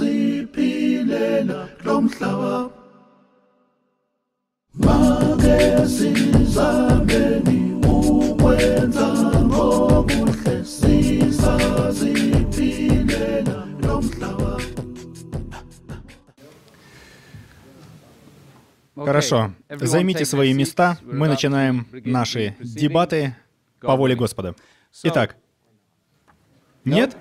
siphilela lomhlaba. Make sizameni ukwenza ngokuhle sisaziphilela lomhlaba. Хорошо, займите свои места, мы начинаем наши дебаты по воле Господа. Итак, нет?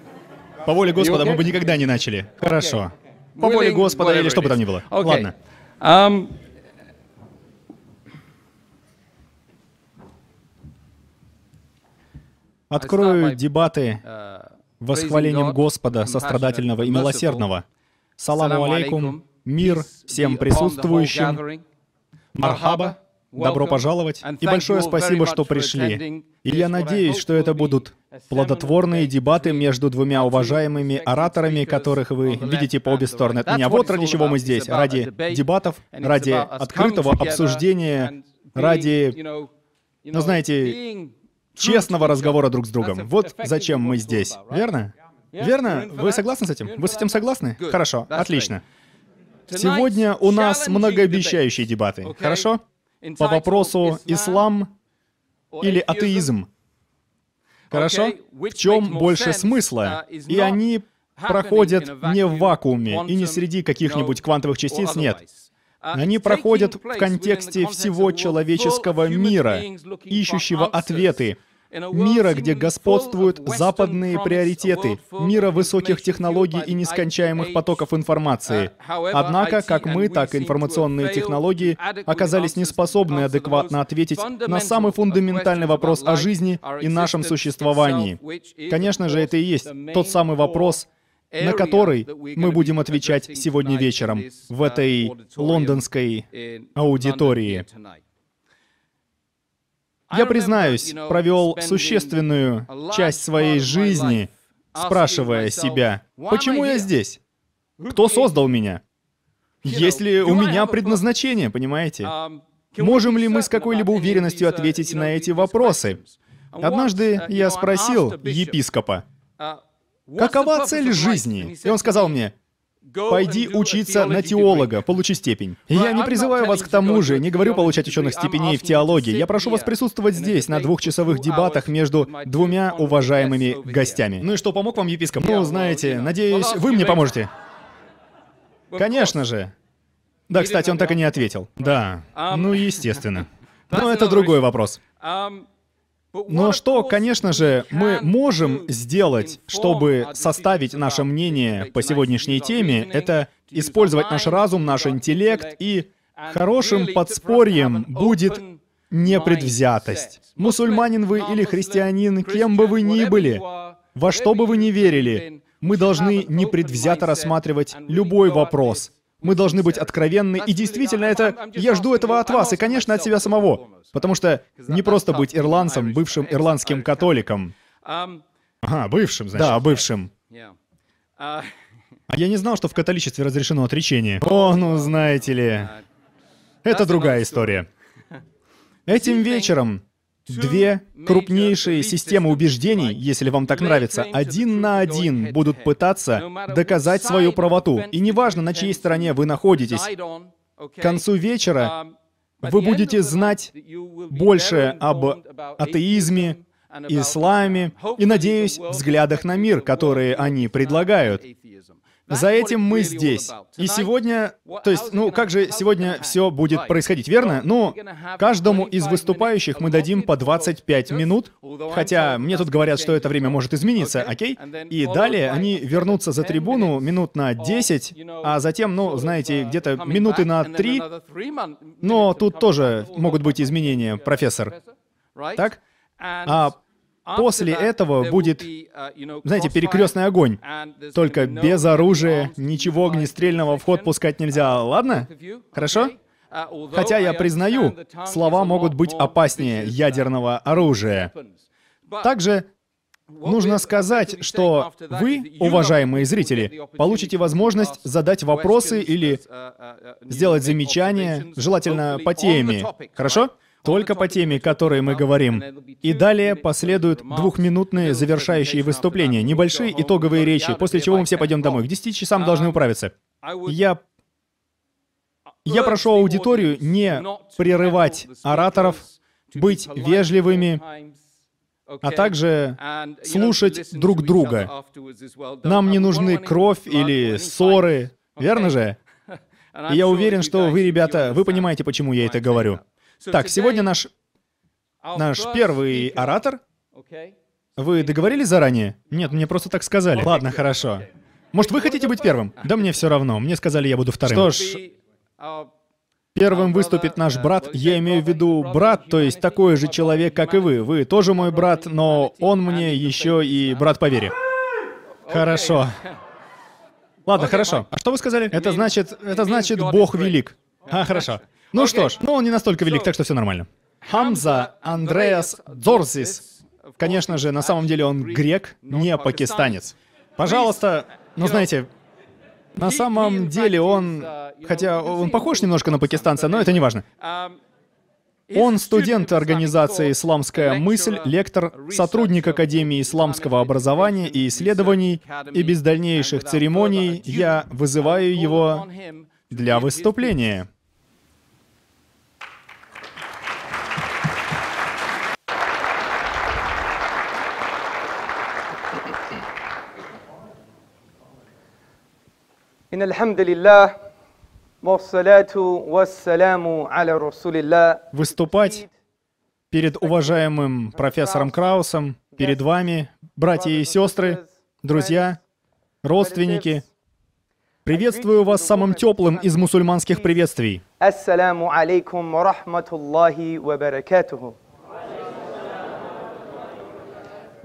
По воле Господа мы бы никогда не начали. Хорошо. По воле Господа или что бы там ни было. Ладно. Открою дебаты восхвалением Господа, сострадательного и милосердного. Саламу алейкум, мир всем присутствующим. Мархаба, добро пожаловать. И большое спасибо, что пришли. И я надеюсь, что это будут плодотворные дебаты между двумя уважаемыми ораторами, которых вы видите по обе стороны от меня. Вот ради чего мы здесь. Ради дебатов, ради открытого обсуждения, ради, ну знаете, честного разговора друг с другом. Вот зачем мы здесь. Верно? Верно? Вы согласны с этим? Вы с этим согласны? Хорошо, отлично. Сегодня у нас многообещающие дебаты, хорошо? По вопросу «Ислам или атеизм?» Хорошо? В чем больше смысла? И они проходят не в вакууме и не среди каких-нибудь квантовых частиц, нет. Они проходят в контексте всего человеческого мира, ищущего ответы, мира, где господствуют западные приоритеты, мира высоких технологий и нескончаемых потоков информации. Однако, как мы, так и информационные технологии оказались не способны адекватно ответить на самый фундаментальный вопрос о жизни и нашем существовании. Конечно же, это и есть тот самый вопрос, на который мы будем отвечать сегодня вечером в этой лондонской аудитории. Я, признаюсь, провел существенную часть своей жизни, спрашивая себя, почему я здесь? Кто создал меня? Есть ли у меня предназначение, понимаете? Можем ли мы с какой-либо уверенностью ответить на эти вопросы? Однажды я спросил епископа, какова цель жизни? И он сказал мне, пойди учиться на теолога, получи степень. И я не призываю вас к тому же, не говорю получать ученых степеней в теологии. Я прошу вас присутствовать здесь, на двухчасовых дебатах между двумя уважаемыми гостями. Ну и что, помог вам епископ? Ну, знаете, надеюсь, вы мне поможете. Конечно же. Да, кстати, он так и не ответил. Да, ну естественно. Но это другой вопрос. Но что, конечно же, мы можем сделать, чтобы составить наше мнение по сегодняшней теме, это использовать наш разум, наш интеллект, и хорошим подспорьем будет непредвзятость. Мусульманин вы или христианин, кем бы вы ни были, во что бы вы ни верили, мы должны непредвзято рассматривать любой вопрос. Мы должны быть откровенны, и действительно, это я жду этого от вас, и, конечно, от себя самого. Потому что не просто быть ирландцем, бывшим ирландским католиком. Ага, бывшим, значит. Да, бывшим. А я не знал, что в католичестве разрешено отречение. О, ну знаете ли. Это другая история. Этим вечером две крупнейшие системы убеждений, если вам так нравится, один на один будут пытаться доказать свою правоту. И неважно, на чьей стороне вы находитесь, к концу вечера вы будете знать больше об атеизме, исламе и, надеюсь, взглядах на мир, которые они предлагают. За этим мы здесь. И сегодня... То есть, ну как же сегодня все будет происходить, верно? Ну, каждому из выступающих мы дадим по 25 минут, хотя мне тут говорят, что это время может измениться, окей? И далее они вернутся за трибуну минут на 10, а затем, ну, знаете, где-то минуты на 3. Но тут тоже могут быть изменения, профессор. Так? А после этого будет, знаете, перекрестный огонь. Только без оружия, ничего огнестрельного в ход пускать нельзя, ладно? Хорошо? Хотя я признаю, слова могут быть опаснее ядерного оружия. Также нужно сказать, что вы, уважаемые зрители, получите возможность задать вопросы или сделать замечания, желательно по теме. Хорошо? только по теме, о которой мы говорим. И далее последуют двухминутные завершающие выступления, небольшие итоговые речи, после чего мы все пойдем домой. К 10 часам должны управиться. Я прошу аудиторию не прерывать ораторов, быть вежливыми, а также слушать друг друга. Нам не нужны кровь или ссоры, верно же? И я уверен, что вы, ребята, вы понимаете, почему я это говорю. Так, сегодня наш первый оратор. Вы договорились заранее? Нет, мне просто так сказали. Ладно, хорошо. Может, вы хотите быть первым? Да мне все равно. Мне сказали, я буду вторым. Что ж, первым выступит наш брат. Я имею в виду брат, то есть такой же человек, как и вы. Вы тоже мой брат, но он мне еще и брат по вере. Хорошо. Ладно, хорошо. А что вы сказали? Это значит, Бог велик. А, хорошо. Ну что ж, ну он не настолько велик, так что все нормально. Хамза Андреас Tzortsis. Конечно же, на самом деле он грек, не пакистанец. Пожалуйста, ну знаете, на самом деле он, хотя он похож немножко на пакистанца, но это не важно. Он студент организации «Исламская мысль», лектор, сотрудник Академии исламского образования и исследований, и без дальнейших церемоний я вызываю его для выступления. إن الحمد لله والصلاة والسلام على رسول الله. Выступать перед уважаемым профессором Краусом, перед вами, братья и сестры, друзья, родственники, приветствую вас самым теплым из мусульманских приветствий. Ассаляму алейкум ва рахматуллахи ва баракатуху.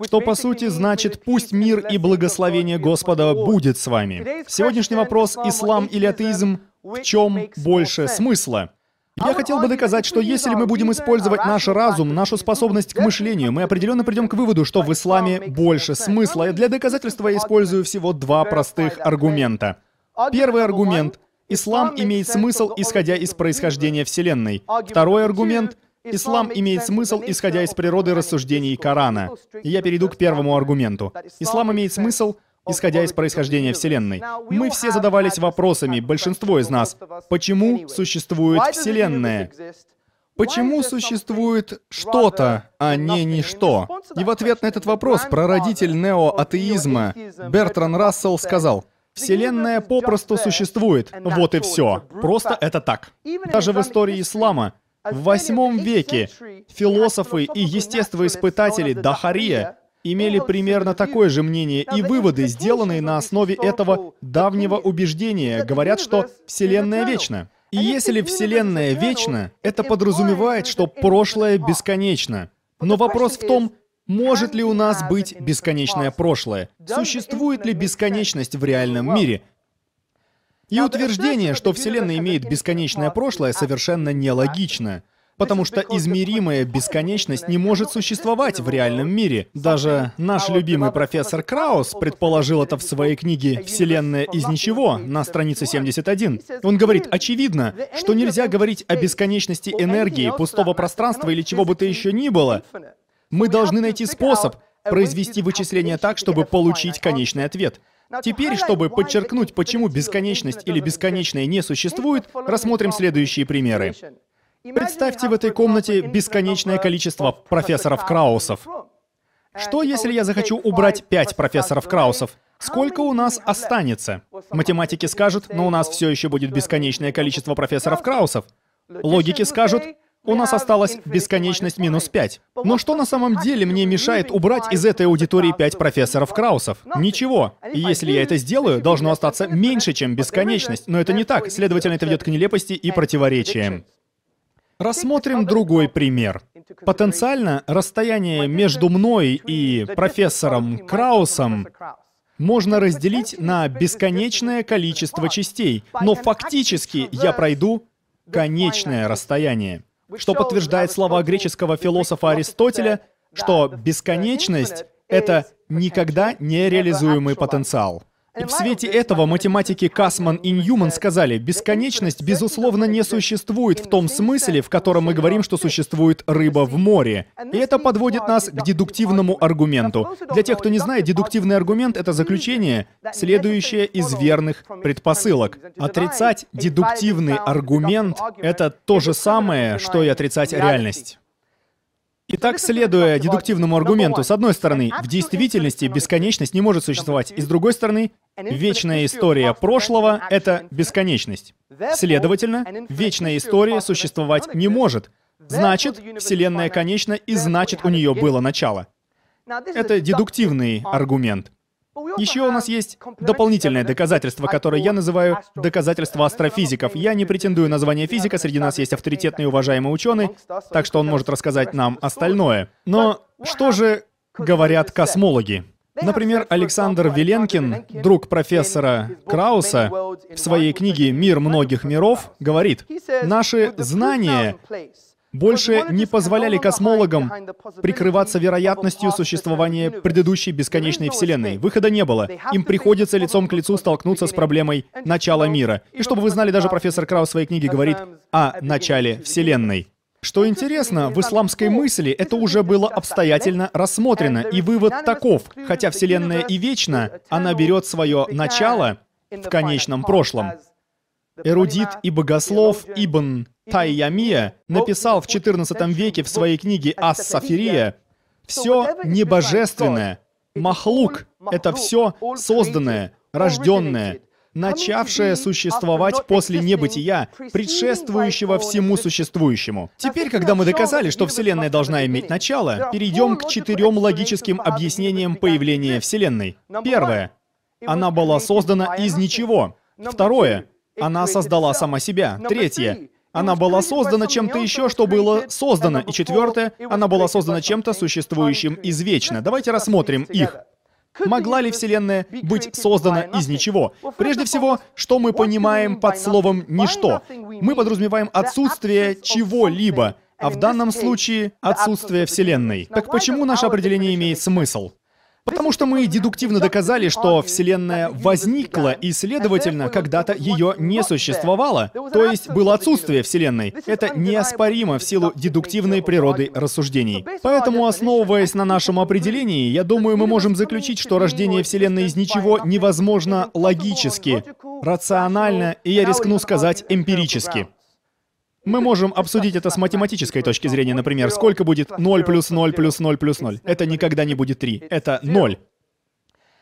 Что по сути значит «пусть мир и благословение Господа будет с вами». Сегодняшний вопрос «Ислам или атеизм? В чем больше смысла?» Я хотел бы доказать, что если мы будем использовать наш разум, нашу способность к мышлению, мы определенно придем к выводу, что в исламе больше смысла. И для доказательства я использую всего два простых аргумента. Первый аргумент — ислам имеет смысл, исходя из происхождения Вселенной. Второй аргумент — ислам имеет смысл, исходя из природы рассуждений Корана. И я перейду к первому аргументу. Ислам имеет смысл, исходя из происхождения Вселенной. Мы все задавались вопросами, большинство из нас, почему существует Вселенная? Почему существует что-то, а не ничто? И в ответ на этот вопрос прародитель неоатеизма Бертранд Рассел сказал: Вселенная попросту существует, вот и все. Просто это так. Даже в истории ислама в VIII веке философы и естествоиспытатели Дахария имели примерно такое же мнение, и выводы, сделанные на основе этого давнего убеждения, говорят, что Вселенная вечна. И если Вселенная вечна, это подразумевает, что прошлое бесконечно. Но вопрос в том, может ли у нас быть бесконечное прошлое? Существует ли бесконечность в реальном мире? И утверждение, что Вселенная имеет бесконечное прошлое, совершенно нелогично, потому что измеримая бесконечность не может существовать в реальном мире. Даже наш любимый профессор Краус предположил это в своей книге «Вселенная из ничего» на странице 71. Он говорит: очевидно, что нельзя говорить о бесконечности энергии, пустого пространства или чего бы то еще ни было. Мы должны найти способ произвести вычисление так, чтобы получить конечный ответ. Теперь, чтобы подчеркнуть, почему бесконечность или бесконечное не существует, рассмотрим следующие примеры. Представьте в этой комнате бесконечное количество профессоров Краусов. Что, если я захочу убрать 5 профессоров Краусов? Сколько у нас останется? Математики скажут: но у нас все еще будет бесконечное количество профессоров Краусов. Логики скажут: у нас осталась бесконечность минус 5. Но что на самом деле мне мешает убрать из этой аудитории 5 профессоров Краусов? Ничего. И если я это сделаю, должно остаться меньше, чем бесконечность. Но это не так. Следовательно, это ведет к нелепости и противоречиям. Рассмотрим другой пример. Потенциально расстояние между мной и профессором Краусом можно разделить на бесконечное количество частей. Но фактически я пройду конечное расстояние, что подтверждает слова греческого философа Аристотеля, что бесконечность — это никогда нереализуемый потенциал. И в свете этого математики Касман и Ньюман сказали, бесконечность, безусловно, не существует в том смысле, в котором мы говорим, что существует рыба в море. И это подводит нас к дедуктивному аргументу. Для тех, кто не знает, дедуктивный аргумент — это заключение, следующее из верных предпосылок. Отрицать дедуктивный аргумент — это то же самое, что и отрицать реальность. Итак, следуя дедуктивному аргументу, с одной стороны, в действительности бесконечность не может существовать, и с другой стороны, вечная история прошлого — это бесконечность. Следовательно, вечная история существовать не может. Значит, Вселенная конечна, и значит, у нее было начало. Это дедуктивный аргумент. Еще у нас есть дополнительное доказательство, которое я называю доказательство астрофизиков. Я не претендую на звание физика, среди нас есть авторитетные и уважаемые ученые, так что он может рассказать нам остальное. Но что же говорят космологи? Например, Александр Виленкин, друг профессора Крауса, в своей книге «Мир многих миров» говорит, «Наши знания больше не позволяли космологам прикрываться вероятностью существования предыдущей бесконечной Вселенной. Выхода не было. Им приходится лицом к лицу столкнуться с проблемой начала мира. И чтобы вы знали, даже профессор Краус в своей книге говорит о начале Вселенной. Что интересно, в исламской мысли это уже было обстоятельно рассмотрено, и вывод таков. Хотя Вселенная и вечна, она берет свое начало в конечном прошлом. Эрудит и богослов Ибн Тайямия написал в XIV веке в своей книге «Ас-Сафирия» «Все небожественное, махлук — это все созданное, рожденное, начавшее существовать после небытия, предшествующего всему существующему». Теперь, когда мы доказали, что Вселенная должна иметь начало, перейдем к четырем логическим объяснениям появления Вселенной. Первое. Она была создана из ничего. Второе. Она создала сама себя. Третье. Она была создана чем-то еще, что было создано. И четвертое, она была создана чем-то, существующим извечно. Давайте рассмотрим их. Могла ли Вселенная быть создана из ничего? Прежде всего, что мы понимаем под словом «ничто»? Мы подразумеваем отсутствие чего-либо, а в данном случае отсутствие Вселенной. Так почему наше определение имеет смысл? Потому что мы дедуктивно доказали, что Вселенная возникла, и, следовательно, когда-то ее не существовало, то есть было отсутствие Вселенной. Это неоспоримо в силу дедуктивной природы рассуждений. Поэтому, основываясь на нашем определении, я думаю, мы можем заключить, что рождение Вселенной из ничего невозможно логически, рационально и, я рискну сказать, эмпирически. Мы можем обсудить это с математической точки зрения, например, сколько будет 0 плюс 0 плюс 0 плюс 0. Это никогда не будет 3, это 0.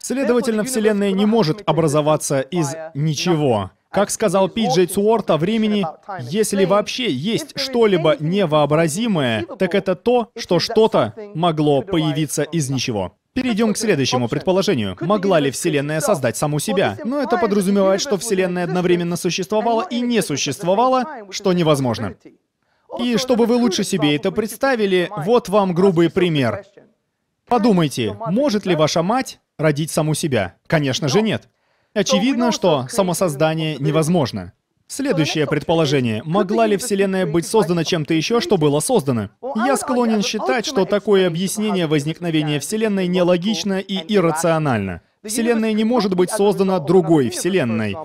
Следовательно, Вселенная не может образоваться из ничего. Как сказал P.J. Zwart о времени, если вообще есть что-либо невообразимое, так это то, что что-то могло появиться из ничего. Перейдем к следующему предположению. Могла ли Вселенная создать саму себя? Но это подразумевает, что Вселенная одновременно существовала и не существовала, что невозможно. И чтобы вы лучше себе это представили, вот вам грубый пример. Подумайте, может ли ваша мать родить саму себя? Конечно же нет. Очевидно, что самосоздание невозможно. Следующее предположение. Могла ли Вселенная быть создана чем-то еще, что было создано? Я склонен считать, что такое объяснение возникновения Вселенной нелогично и иррационально. Вселенная не может быть создана другой Вселенной.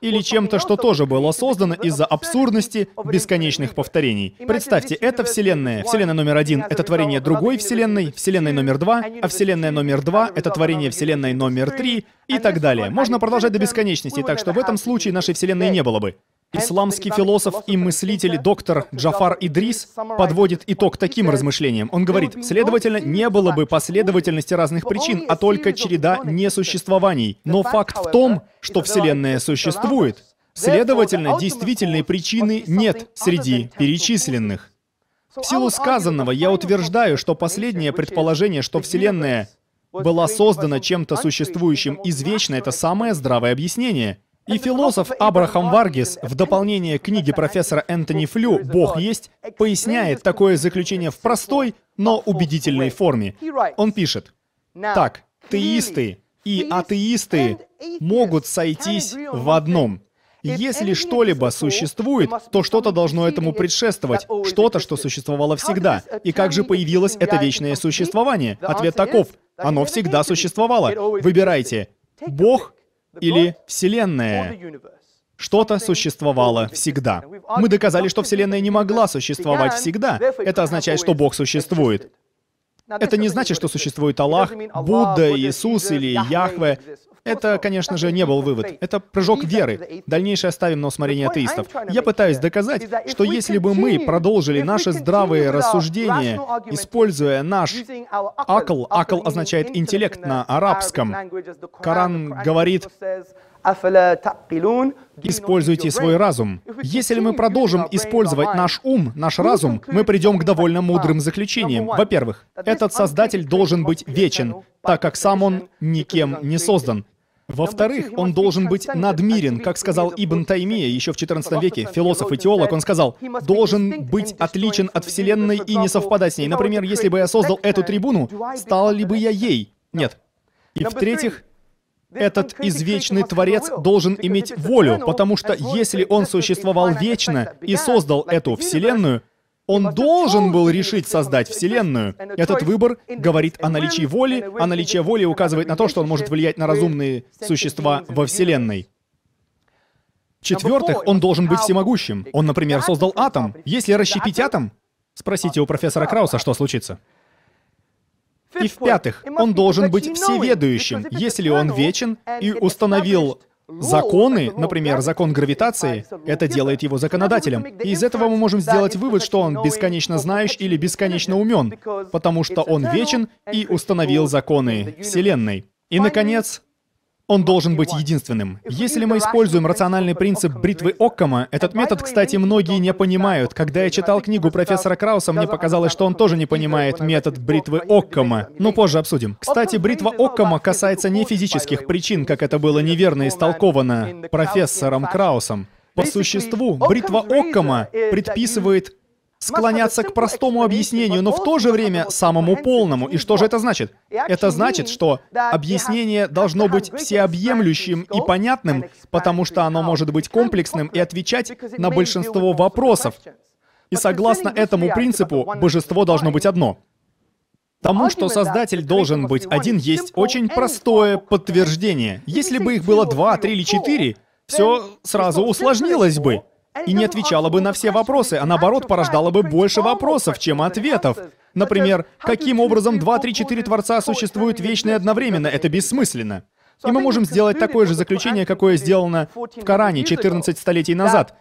Или чем-то, что тоже было создано из-за абсурдности бесконечных повторений. Представьте, это Вселенная. Вселенная номер один — это творение другой Вселенной, Вселенной номер два, а Вселенная номер два — это творение Вселенной номер три и так далее. Можно продолжать до бесконечности, так что в этом случае нашей Вселенной не было бы. Исламский философ и мыслитель доктор Джафар Идрис подводит итог таким размышлениям. Он говорит, следовательно, не было бы последовательности разных причин, а только череда несуществований. Но факт в том, что Вселенная существует. Следовательно, действительной причины нет среди перечисленных. В силу сказанного, я утверждаю, что последнее предположение, что Вселенная была создана чем-то существующим извечно, это самое здравое объяснение. И философ Абрахам Варгас в дополнение к книге профессора Энтони Флю «Бог есть» поясняет такое заключение в простой, но убедительной форме. Он пишет, «Так, теисты и атеисты могут сойтись в одном. Если что-либо существует, то что-то должно этому предшествовать, что-то, что существовало всегда. И как же появилось это вечное существование? Ответ таков, оно всегда существовало. Выбирайте, Бог или Вселенная. Что-то существовало всегда. Мы доказали, что Вселенная не могла существовать всегда. Это означает, что Бог существует. Это не значит, что существует Аллах, Будда, Иисус или Яхве. Это, конечно же, не был вывод. Это прыжок веры. Дальнейшее оставим на усмотрение атеистов. Я пытаюсь доказать, что если бы мы продолжили наши здравые рассуждения, используя наш акл, акл означает интеллект на арабском. Коран говорит: используйте свой разум. Если мы продолжим использовать наш ум, наш разум, мы придем к довольно мудрым заключениям. Во-первых, этот Создатель должен быть вечен, так как сам он никем не создан. Во-вторых, он должен быть надмирен, как сказал Ибн Тайми, еще в XIV веке, философ и теолог, он сказал, должен быть отличен от Вселенной и не совпадать с ней. Например, если бы я создал эту трибуну, стал ли бы я ей? Нет. И в-третьих, этот извечный Творец должен иметь волю, потому что если он существовал вечно и создал эту Вселенную, он должен был решить создать Вселенную. Этот выбор говорит о наличии воли, а наличие воли указывает на то, что он может влиять на разумные существа во Вселенной. В-четвертых, он должен быть всемогущим. Он, например, создал атом. Если расщепить атом, спросите у профессора Крауса, что случится. И в-пятых, он должен быть всеведущим. Если он вечен и установил законы, например, закон гравитации, это делает его законодателем. И из этого мы можем сделать вывод, что он бесконечно знающий или бесконечно умен, потому что он вечен и установил законы Вселенной. И, наконец, он должен быть единственным. Если мы используем рациональный принцип бритвы Оккама, этот метод, кстати, многие не понимают. Когда я читал книгу профессора Крауса, мне показалось, что он тоже не понимает метод бритвы Оккама. Но позже обсудим. Кстати, бритва Оккама касается не физических причин, как это было неверно истолковано профессором Краусом. По существу, бритва Оккама предписывает склоняться к простому объяснению, но в то же время самому полному. И что же это значит? Это значит, что объяснение должно быть всеобъемлющим и понятным, потому что оно может быть комплексным и отвечать на большинство вопросов. И согласно этому принципу, божество должно быть одно. Тому, что Создатель должен быть один, есть очень простое подтверждение. Если бы их было 2, 3 или 4, все сразу усложнилось бы. И не отвечала бы на все вопросы, а наоборот порождала бы больше вопросов, чем ответов. Например, каким образом 2, 3, 4 Творца существуют вечно и одновременно? Это бессмысленно. И мы можем сделать такое же заключение, какое сделано в Коране 14 столетий назад.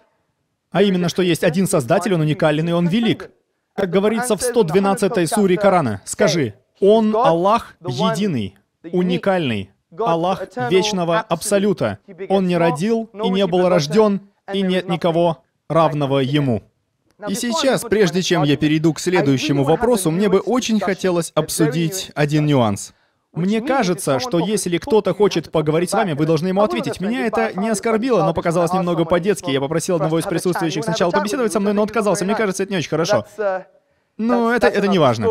А именно, что есть один Создатель, он уникален и он велик. Как говорится в 112-й суре Корана, скажи, «Он, Аллах, единый, уникальный, Аллах вечного абсолюта. Он не родил и не был рожден, и нет никого равного ему». И сейчас, прежде чем я перейду к следующему вопросу, мне бы очень хотелось обсудить один нюанс. Мне кажется, что если кто-то хочет поговорить с вами, вы должны ему ответить. Меня это не оскорбило, но показалось немного по-детски. Я попросил одного из присутствующих сначала побеседовать со мной, но он отказался. Мне кажется, это не очень хорошо. Но это не важно.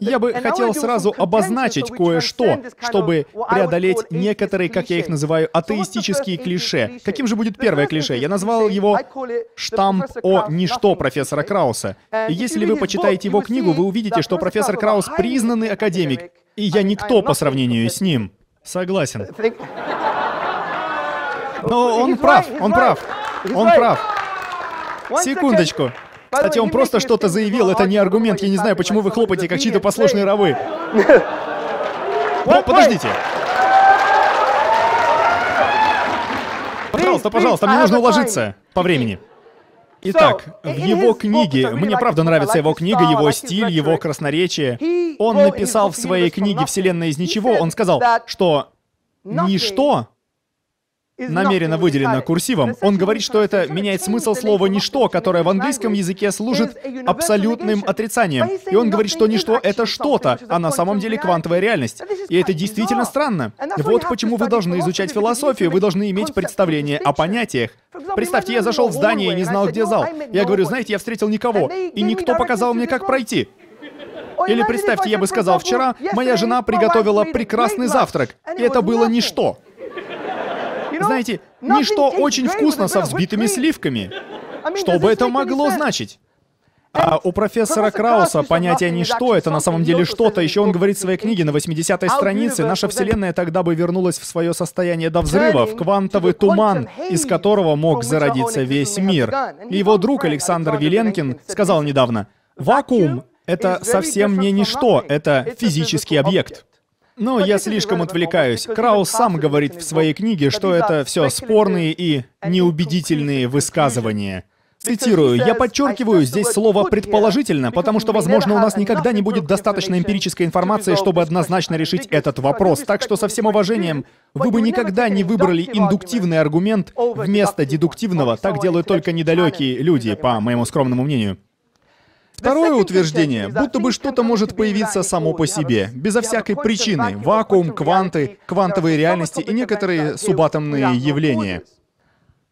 Я бы хотел сразу обозначить кое-что, чтобы преодолеть некоторые, как я их называю, атеистические клише. Каким же будет первое клише? Я назвал его «Штамп о ничто» профессора Крауса. И если вы почитаете его книгу, вы увидите, что профессор Краус признанный академик, и я никто по сравнению с ним. Согласен. Но он прав, он прав, он прав. Секундочку. Кстати, он просто что-то заявил, это не аргумент. Я не знаю, почему вы хлопаете, как чьи-то послушные равы. Но подождите. Пожалуйста, пожалуйста, мне нужно уложиться по времени. Итак, в его книге, мне правда нравится его книга, его стиль, его красноречие. Он написал в своей книге «Вселенная из ничего», он сказал, что «ничто» намеренно выделено курсивом. Он говорит, что это меняет смысл слова «ничто», которое в английском языке служит абсолютным отрицанием. И он говорит, что «ничто» — это что-то, а на самом деле квантовая реальность. И это действительно странно. Вот почему вы должны изучать философию, вы должны иметь представление о понятиях. Представьте, я зашел в здание и не знал, где зал. Я говорю, знаете, я встретил никого, и никто показал мне, как пройти. Или представьте, я бы сказал, вчера моя жена приготовила прекрасный завтрак, и это было «ничто». Знаете, ничто очень вкусно со взбитыми сливками. Что бы это могло значить? У профессора Крауса понятие «ничто» — это на самом деле что-то. Еще он говорит в своей книге на 80-й странице: «Наша Вселенная тогда бы вернулась в свое состояние до взрыва, в квантовый туман, из которого мог зародиться весь мир». И его друг Александр Виленкин сказал недавно: «Вакуум — это совсем не ничто, это физический объект». Но я слишком отвлекаюсь. Краус сам говорит в своей книге, что это все спорные и неубедительные высказывания. Цитирую, я подчеркиваю здесь слово «предположительно», потому что, возможно, у нас никогда не будет достаточно эмпирической информации, чтобы однозначно решить этот вопрос. Так что, со всем уважением, вы бы никогда не выбрали индуктивный аргумент вместо дедуктивного. Так делают только недалекие люди, по моему скромному мнению. Второе утверждение, будто бы что-то может появиться само по себе, безо всякой причины. Вакуум, кванты, квантовые реальности и некоторые субатомные явления.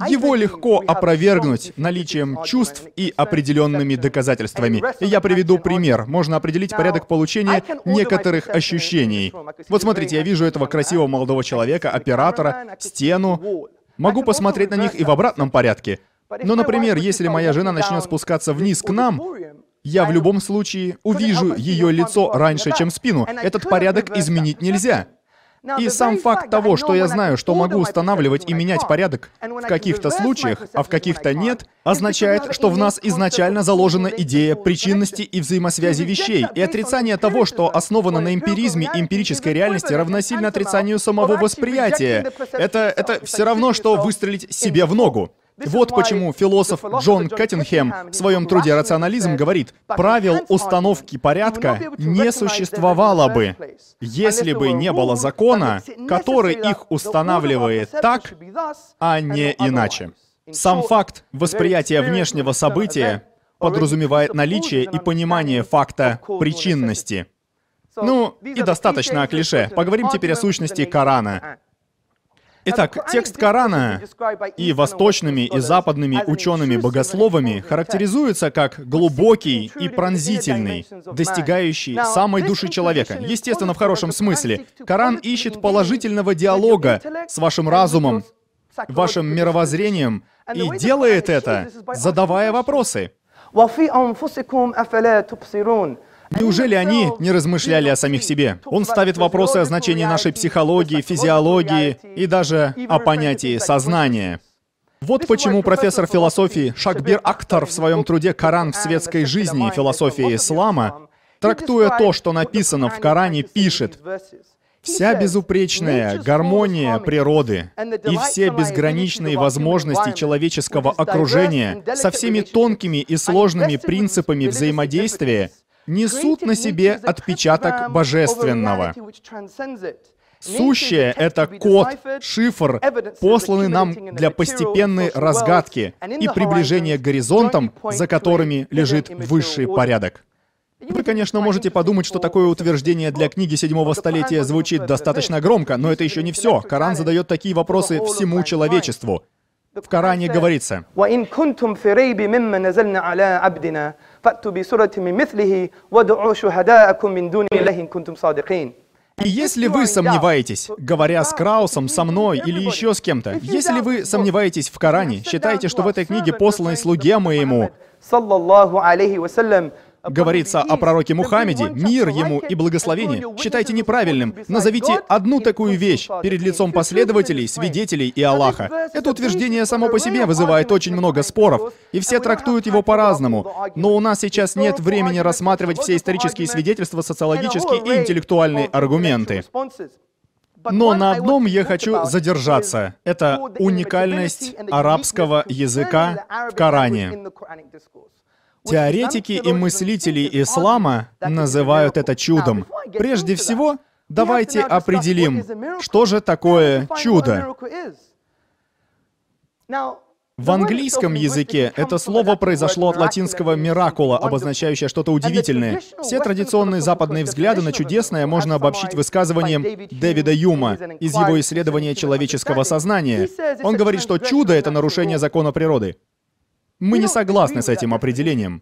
Его легко опровергнуть наличием чувств и определенными доказательствами. И я приведу пример. Можно определить порядок получения некоторых ощущений. Вот смотрите, я вижу этого красивого молодого человека, оператора, стену. Могу посмотреть на них и в обратном порядке. Но, например, если моя жена начнет спускаться вниз к нам, я в любом случае увижу ее лицо раньше, чем спину. Этот порядок изменить нельзя. И сам факт того, что я знаю, что могу устанавливать и менять порядок в каких-то случаях, а в каких-то нет, означает, что в нас изначально заложена идея причинности и взаимосвязи вещей. И отрицание того, что основано на эмпиризме и эмпирической реальности, равносильно отрицанию самого восприятия. Это все равно, что выстрелить себе в ногу. Вот почему философ Джон Каттингем в своем труде «Рационализм» говорит, «Правил установки порядка не существовало бы, если бы не было закона, который их устанавливает так, а не иначе». Сам факт восприятия внешнего события подразумевает наличие и понимание факта причинности. Ну, и достаточно о клише. Поговорим теперь о сущности Корана. Итак, текст Корана и восточными, и западными учеными-богословами характеризуется как глубокий и пронзительный, достигающий самой души человека. Естественно, в хорошем смысле. Коран ищет положительного диалога с вашим разумом, вашим мировоззрением, и делает это, задавая вопросы. Неужели они не размышляли о самих себе? Он ставит вопросы о значении нашей психологии, физиологии и даже о понятии сознания. Вот почему профессор философии Шахбир Ахтар в своем труде «Коран в светской жизни и философии ислама», трактуя то, что написано в Коране, пишет: «Вся безупречная гармония природы и все безграничные возможности человеческого окружения со всеми тонкими и сложными принципами взаимодействия несут на себе отпечаток божественного. Сущее — это код, шифр, посланный нам для постепенной разгадки и приближения к горизонтам, за которыми лежит высший порядок». Вы, конечно, можете подумать, что такое утверждение для книги 7-го столетия звучит достаточно громко, но это еще не все. Коран задает такие вопросы всему человечеству. В Коране говорится: «И если вы сомневаетесь, говоря с Краусом, со мной или еще с кем-то, если вы сомневаетесь в Коране, считайте, что в этой книге, посланной слуге моему, говорится о пророке Мухаммеде, мир ему и благословение, считайте неправильным. Назовите одну такую вещь перед лицом последователей, свидетелей и Аллаха». Это утверждение само по себе вызывает очень много споров, и все трактуют его по-разному. Но у нас сейчас нет времени рассматривать все исторические свидетельства, социологические и интеллектуальные аргументы. Но на одном я хочу задержаться. Это уникальность арабского языка в Коране. Теоретики и мыслители ислама называют это чудом. Прежде всего, давайте определим, что же такое чудо. В английском языке это слово произошло от латинского «miracula», обозначающее что-то удивительное. Все традиционные западные взгляды на чудесное можно обобщить высказыванием Дэвида Юма из его исследования человеческого сознания. Он говорит, что чудо — это нарушение закона природы. Мы не согласны с этим определением.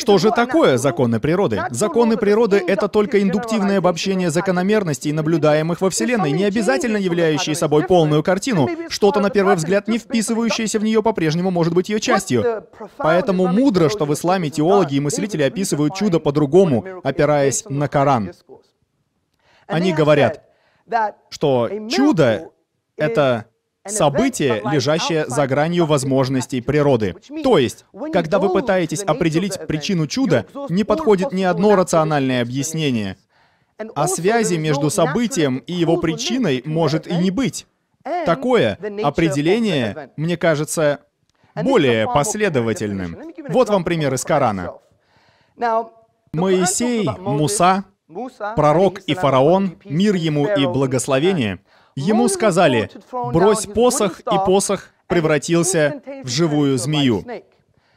Что же такое законы природы? Законы природы — это только индуктивное обобщение закономерностей, наблюдаемых во Вселенной, не обязательно являющие собой полную картину. Что-то, на первый взгляд, не вписывающееся в нее по-прежнему может быть ее частью. Поэтому мудро, что в исламе теологи и мыслители описывают чудо по-другому, опираясь на Коран. Они говорят, что чудо — это событие, лежащее за гранью возможностей природы. То есть, когда вы пытаетесь определить причину чуда, не подходит ни одно рациональное объяснение. А связи между событием и его причиной может и не быть. Такое определение, мне кажется, более последовательным. Вот вам пример из Корана. Моисей, Муса, пророк и фараон, мир ему и благословение, ему сказали: брось посох, и посох превратился в живую змею.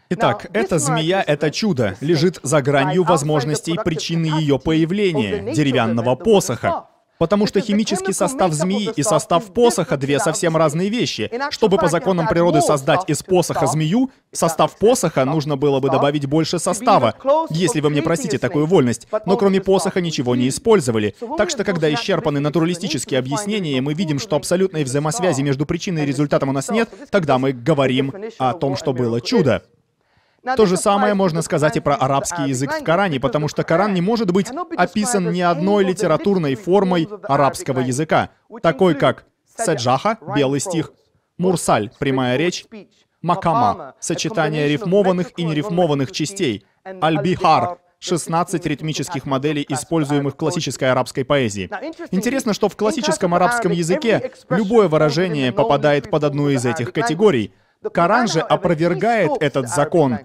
Итак, эта змея, это чудо, лежит за гранью возможностей причины ее появления, деревянного посоха. Потому что химический состав змеи и состав посоха — две совсем разные вещи. Чтобы по законам природы создать из посоха змею, в состав посоха нужно было бы добавить больше состава, если вы мне простите такую вольность. Но кроме посоха ничего не использовали. Так что, когда исчерпаны натуралистические объяснения, мы видим, что абсолютной взаимосвязи между причиной и результатом у нас нет, тогда мы говорим о том, что было чудо. То же самое можно сказать и про арабский язык в Коране, потому что Коран не может быть описан ни одной литературной формой арабского языка, такой как саджаха, белый стих, мурсаль, прямая речь, макама, сочетание рифмованных и нерифмованных частей, аль-бихар, 16 ритмических моделей, используемых в классической арабской поэзии. Интересно, что в классическом арабском языке любое выражение попадает под одну из этих категорий. Коран же опровергает этот закон.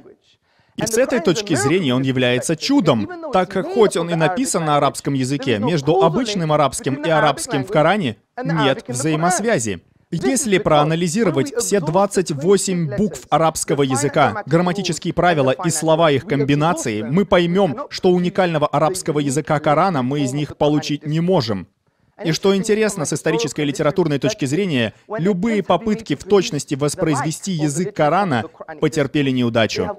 И с этой точки зрения он является чудом, так как хоть он и написан на арабском языке, между обычным арабским и арабским в Коране нет взаимосвязи. Если проанализировать все 28 букв арабского языка, грамматические правила и слова их комбинации, мы поймем, что уникального арабского языка Корана мы из них получить не можем. И что интересно, с исторической и литературной точки зрения, любые попытки в точности воспроизвести язык Корана потерпели неудачу.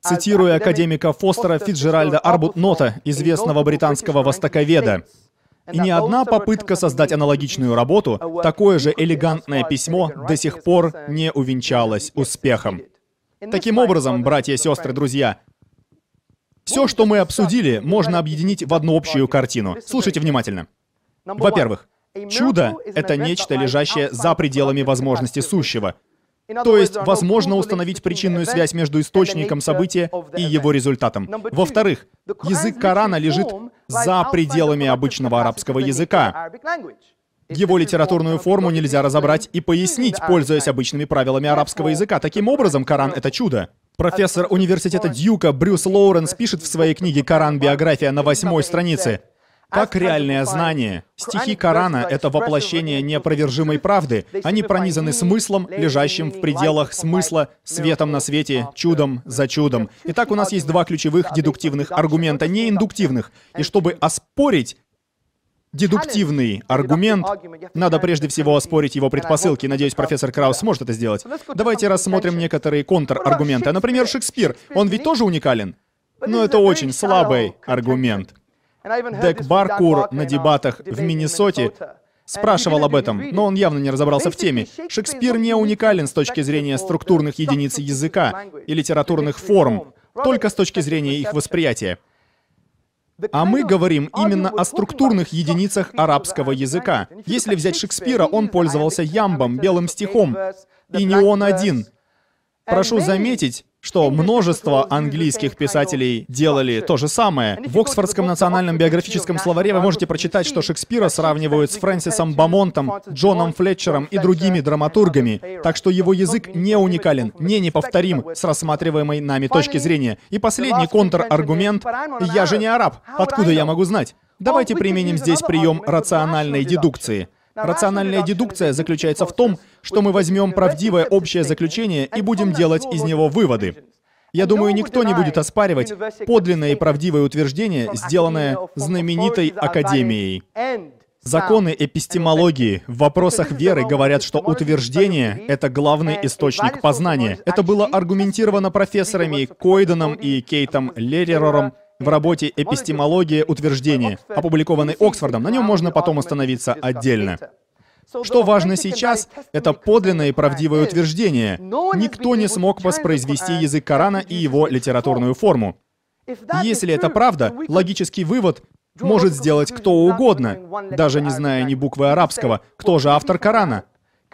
Цитируя академика Фостера Фицджеральда Арбутнота, известного британского востоковеда, и ни одна попытка создать аналогичную работу, такое же элегантное письмо, до сих пор не увенчалось успехом. Таким образом, братья, сестры, друзья, все, что мы обсудили, можно объединить в одну общую картину. Слушайте внимательно. Во-первых, чудо — это нечто, лежащее за пределами возможности сущего. То есть, возможно установить причинную связь между источником события и его результатом. Во-вторых, язык Корана лежит за пределами обычного арабского языка. Его литературную форму нельзя разобрать и пояснить, пользуясь обычными правилами арабского языка. Таким образом, Коран — это чудо. Профессор университета Дьюка Брюс Лоуренс пишет в своей книге «Коран-биография» на 8-й странице: как реальное знание, стихи Корана — это воплощение неопровержимой правды. Они пронизаны смыслом, лежащим в пределах смысла, светом на свете, чудом за чудом. Итак, у нас есть два ключевых дедуктивных аргумента, не индуктивных. И чтобы оспорить дедуктивный аргумент, надо прежде всего оспорить его предпосылки. Надеюсь, профессор Краус сможет это сделать. Давайте рассмотрим некоторые контраргументы. Например, Шекспир. Он ведь тоже уникален? Но это очень слабый аргумент. Даг Баркур на дебатах в Миннесоте спрашивал об этом, но он явно не разобрался в теме. Шекспир не уникален с точки зрения структурных единиц языка и литературных форм, только с точки зрения их восприятия. А мы говорим именно о структурных единицах арабского языка. Если взять Шекспира, он пользовался ямбом, белым стихом, и не он один. Прошу заметить, что множество английских писателей делали то же самое. В Оксфордском национальном биографическом словаре вы можете прочитать, что Шекспира сравнивают с Фрэнсисом Бамонтом, Джоном Флетчером и другими драматургами, так что его язык не уникален, не неповторим с рассматриваемой нами точки зрения. И последний контраргумент: «Я же не араб, откуда я могу знать?» Давайте применим здесь прием рациональной дедукции. Рациональная дедукция заключается в том, что мы возьмем правдивое общее заключение и будем делать из него выводы. Я думаю, никто не будет оспаривать подлинное и правдивое утверждение, сделанное знаменитой Академией. Законы эпистемологии в вопросах веры говорят, что утверждение — это главный источник познания. Это было аргументировано профессорами Койденом и Кейтом Леререром в работе «Эпистемология утверждения», опубликованной Оксфордом. На нем можно потом остановиться отдельно. Что важно сейчас, это подлинное и правдивое утверждение. Никто не смог воспроизвести язык Корана и его литературную форму. Если это правда, логический вывод может сделать кто угодно, даже не зная ни буквы арабского. Кто же автор Корана?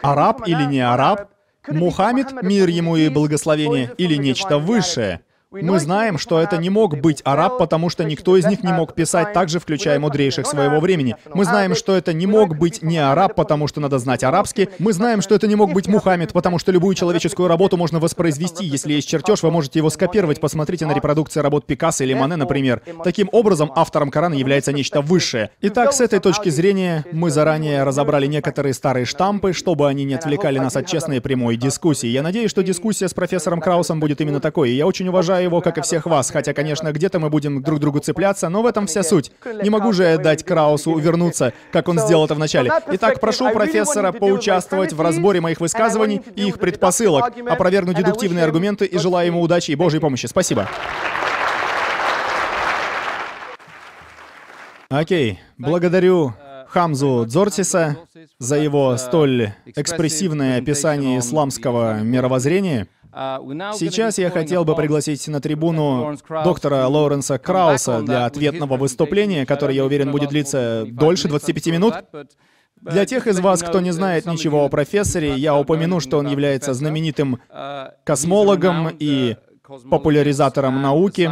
Араб или не араб? Мухаммед, мир ему и благословение, или нечто высшее? Мы знаем, что это не мог быть араб, потому что никто из них не мог писать, также включая мудрейших своего времени. Мы знаем, что это не мог быть не араб, потому что надо знать арабский. Мы знаем, что это не мог быть Мухаммед, потому что любую человеческую работу можно воспроизвести. Если есть чертеж, вы можете его скопировать. Посмотрите на репродукции работ Пикассо или Мане, например. Таким образом, автором Корана является нечто высшее. Итак, с этой точки зрения, мы заранее разобрали некоторые старые штампы, чтобы они не отвлекали нас от честной и прямой дискуссии. Я надеюсь, что дискуссия с профессором Краусом будет именно такой, и я очень уважаю его, как и всех вас, хотя, конечно, где-то мы будем друг другу цепляться, но в этом вся суть. Не могу же я дать Краусу вернуться, как он сделал это вначале. Итак, прошу профессора поучаствовать в разборе моих высказываний и их предпосылок, опровергнуть дедуктивные аргументы и желаю ему удачи и Божьей помощи. Спасибо. Окей, благодарю Хамзу Tzortsiса за его столь экспрессивное описание исламского мировоззрения. Сейчас я хотел бы пригласить на трибуну доктора Лоуренса Крауса для ответного выступления, которое, я уверен, будет длиться дольше 25 минут. Для тех из вас, кто не знает ничего о профессоре, я упомяну, что он является знаменитым космологом и популяризатором науки,